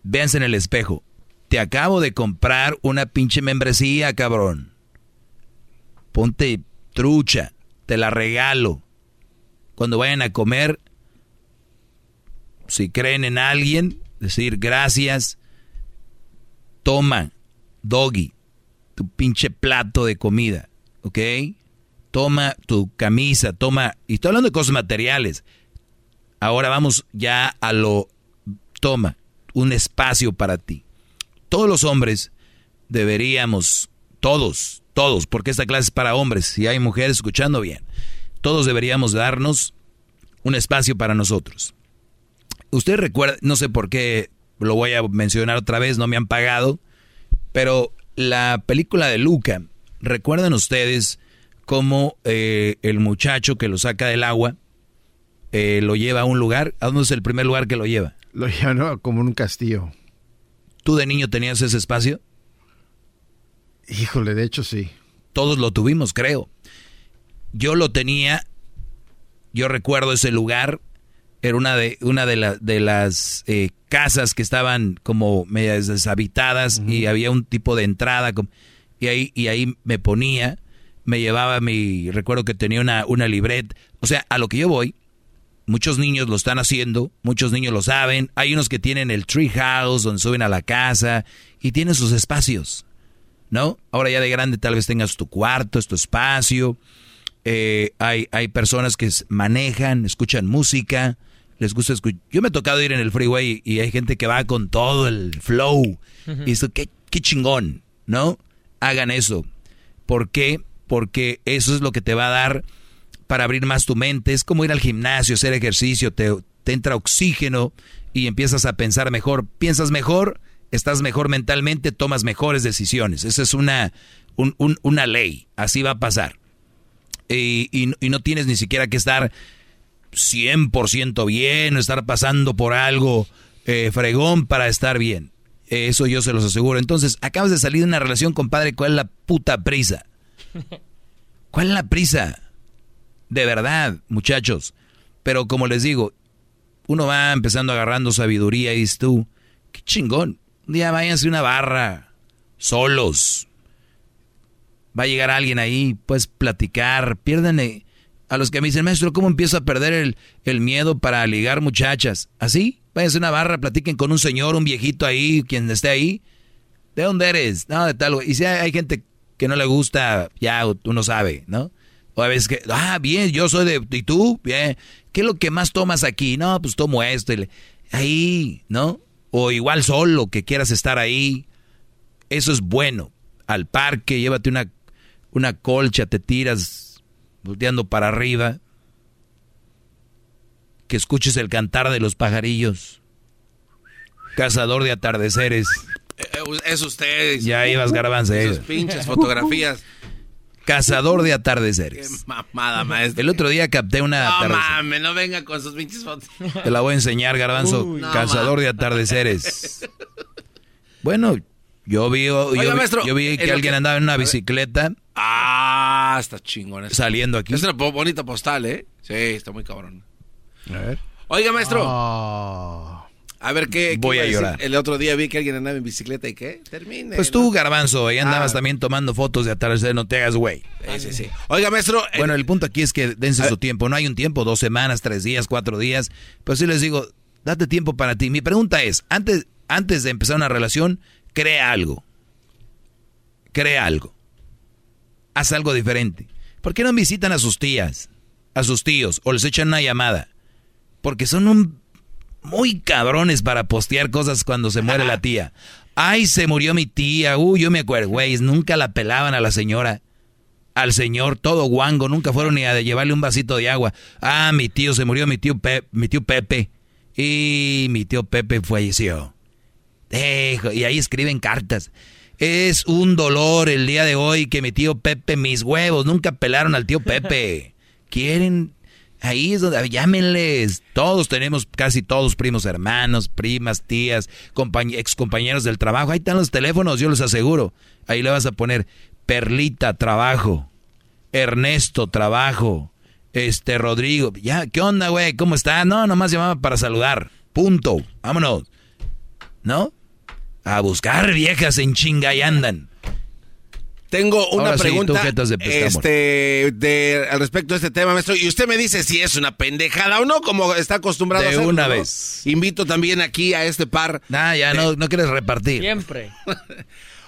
véanse en el espejo. Te acabo de comprar una pinche membresía, cabrón. Ponte trucha, te la regalo. Cuando vayan a comer... Si creen en alguien, decir gracias, toma, Doggy, tu pinche plato de comida, ¿ok? Toma tu camisa, toma, y estoy hablando de cosas materiales. Ahora vamos ya a toma, un espacio para ti. Todos los hombres deberíamos, todos, porque esta clase es para hombres, si hay mujeres escuchando bien, todos deberíamos darnos un espacio para nosotros. Usted recuerda, no sé por qué lo voy a mencionar otra vez, no me han pagado, pero la película de Luca, ¿recuerdan ustedes cómo el muchacho que lo saca del agua lo lleva a un lugar? ¿A dónde es el primer lugar que lo lleva? Lo lleva, ¿no? Como en un castillo. ¿Tú de niño tenías ese espacio? Híjole, de hecho sí. Todos lo tuvimos, creo. Yo lo tenía, yo recuerdo ese lugar. Era una de las casas que estaban como medias deshabitadas. Uh-huh. Y había un tipo de entrada y ahí me ponía, me llevaba recuerdo que tenía una libreta. O sea, a lo que yo voy Muchos niños lo están haciendo, muchos niños lo saben. Hay unos que tienen el tree house, donde suben a la casa y tienen sus espacios, ¿no? Ahora ya de grande tal vez tengas tu cuarto, es tu espacio. Hay personas que manejan, escuchan música, les gusta escuchar. Yo me he tocado ir en el freeway y hay gente que va con todo el flow. Uh-huh. Y esto, qué chingón, ¿no? Hagan eso. ¿Por qué? Porque eso es lo que te va a dar para abrir más tu mente. Es como ir al gimnasio, hacer ejercicio, te entra oxígeno y empiezas a pensar mejor. Piensas mejor, estás mejor mentalmente, tomas mejores decisiones. Esa es una ley, así va a pasar. Y no tienes ni siquiera que estar 100% bien o estar pasando por algo fregón para estar bien. Eso yo se los aseguro. Entonces, acabas de salir de una relación, compadre, ¿cuál es la puta prisa? ¿Cuál es la prisa? De verdad, muchachos. Pero como les digo, uno va empezando agarrando sabiduría y dices tú, qué chingón. Un día váyanse a una barra, solos. Va a llegar alguien ahí, puedes platicar. Piérdanle. A los que me dicen, maestro, ¿cómo empiezo a perder el miedo para ligar muchachas? ¿Así? Váyanse a una barra, platiquen con un señor, un viejito ahí, quien esté ahí. ¿De dónde eres? No, de tal. Y si hay gente que no le gusta, ya uno sabe, ¿no? O a veces que, bien, yo soy de... ¿Y tú? Bien. ¿Qué es lo que más tomas aquí? No, pues tomo esto. Y ahí, ¿no? O igual solo, que quieras estar ahí. Eso es bueno. Al parque, llévate una colcha, te tiras volteando para arriba. Que escuches el cantar de los pajarillos. Cazador de atardeceres. Es ustedes. Ya ibas, Garbanzo. Esas pinches fotografías. Cazador de atardeceres. Qué mamada, maestro. El otro día capté una atardecer. No mames, no venga con sus pinches fotos. Te la voy a enseñar, Garbanzo. No, cazador de atardeceres. Bueno, yo vi que alguien andaba en una bicicleta. Ah, está chingón eso. Saliendo aquí. Es una bonita postal, ¿eh? Sí, está muy cabrón. A ver. Oiga, maestro. Oh. A ver, ¿qué voy a llorar? El otro día vi que alguien andaba en bicicleta y ¿qué? Termine. Pues tú, Garbanzo, ahí andabas también tomando fotos de atardecer, no te hagas güey. Sí. Oiga, maestro. Bueno, el punto aquí es que dense su tiempo. No hay un tiempo, 2 semanas, 3 días, 4 días. Pues sí les digo, date tiempo para ti. Mi pregunta es, antes de empezar una relación, crea algo. Haz algo diferente. ¿Por qué no visitan a sus tías, a sus tíos, o les echan una llamada? Porque son muy cabrones para postear cosas cuando se muere la tía. Ay, se murió mi tía. Yo me acuerdo, güey, nunca la pelaban a la señora, al señor, todo guango, nunca fueron ni a llevarle un vasito de agua. Ah, mi tío se murió, mi tío Pepe. Y mi tío Pepe falleció. Y ahí escriben cartas. Es un dolor el día de hoy que mi tío Pepe, mis huevos, nunca pelaron al tío Pepe. Quieren... Ahí es donde, llámenles, todos tenemos, casi todos, primos, hermanos, primas, tías, excompañeros del trabajo. Ahí están los teléfonos, yo les aseguro. Ahí le vas a poner Perlita, trabajo, Ernesto, trabajo, Rodrigo. Ya, ¿qué onda, güey? ¿Cómo está? No, nomás llamaba para saludar, punto, vámonos, ¿no? A buscar viejas en chinga y andan. Tengo una pregunta al respecto de este tema, maestro. Y usted me dice si es una pendejada o no, como está acostumbrado a hacer. De una vez. Invito también aquí a este par. No quieres repartir. Siempre.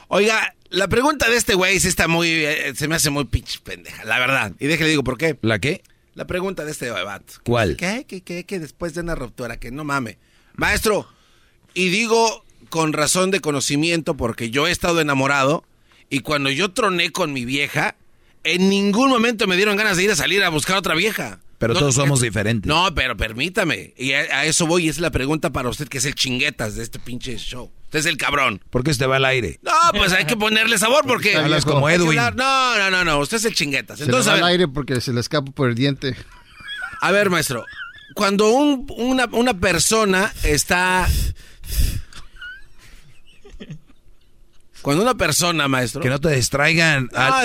Oiga, la pregunta de este güey sí está muy... se me hace muy pinche pendeja, la verdad. Y déjale digo por qué. ¿La qué? La pregunta de este vato. ¿Cuál? Que después de una ruptura, que no mame. Maestro, y digo con razón de conocimiento porque yo he estado enamorado. Y cuando yo troné con mi vieja, en ningún momento me dieron ganas de ir a salir a buscar otra vieja. Pero no, todos somos diferentes. No, pero permítame. Y a eso voy, y es la pregunta para usted, que es el chinguetas de este pinche show. Usted es el cabrón. ¿Por qué usted va al aire? No, pues hay que ponerle sabor porque... Hablas como Edwin. No, usted es el chinguetas. Entonces, se va al aire porque se le escapa por el diente. A ver, maestro, cuando una persona está... Cuando una persona, maestro... Que no te distraigan... No,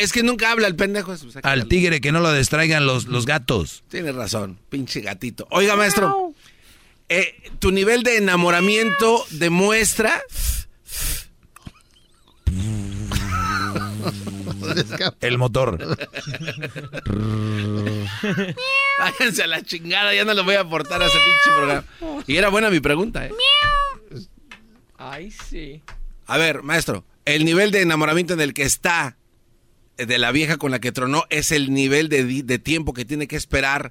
es que nunca habla el pendejo. Al tigre que no lo distraigan los gatos. Tienes razón, pinche gatito. Oiga, maestro, tu nivel de enamoramiento demuestra... El motor. Váyanse a la chingada, ya no lo voy a aportar a ese pinche programa. Y era buena mi pregunta, ¿eh? Ay, sí. A ver, maestro, el nivel de enamoramiento en el que está de la vieja con la que tronó es el nivel de tiempo que tiene que esperar,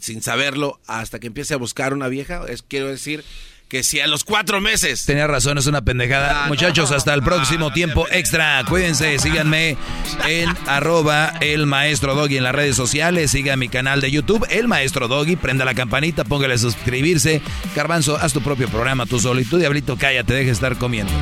sin saberlo, hasta que empiece a buscar una vieja. Quiero decir que si a los 4 meses... Tenía razón, es una pendejada. Muchachos, hasta el próximo tiempo extra. Cuídense, síganme en @elmaestrodoggy en las redes sociales. Sigan mi canal de YouTube, El Maestro Doggy. Prenda la campanita, póngale a suscribirse. Garbanzo, haz tu propio programa tú solo. Y tú, Diablito, cállate, deja de estar comiendo.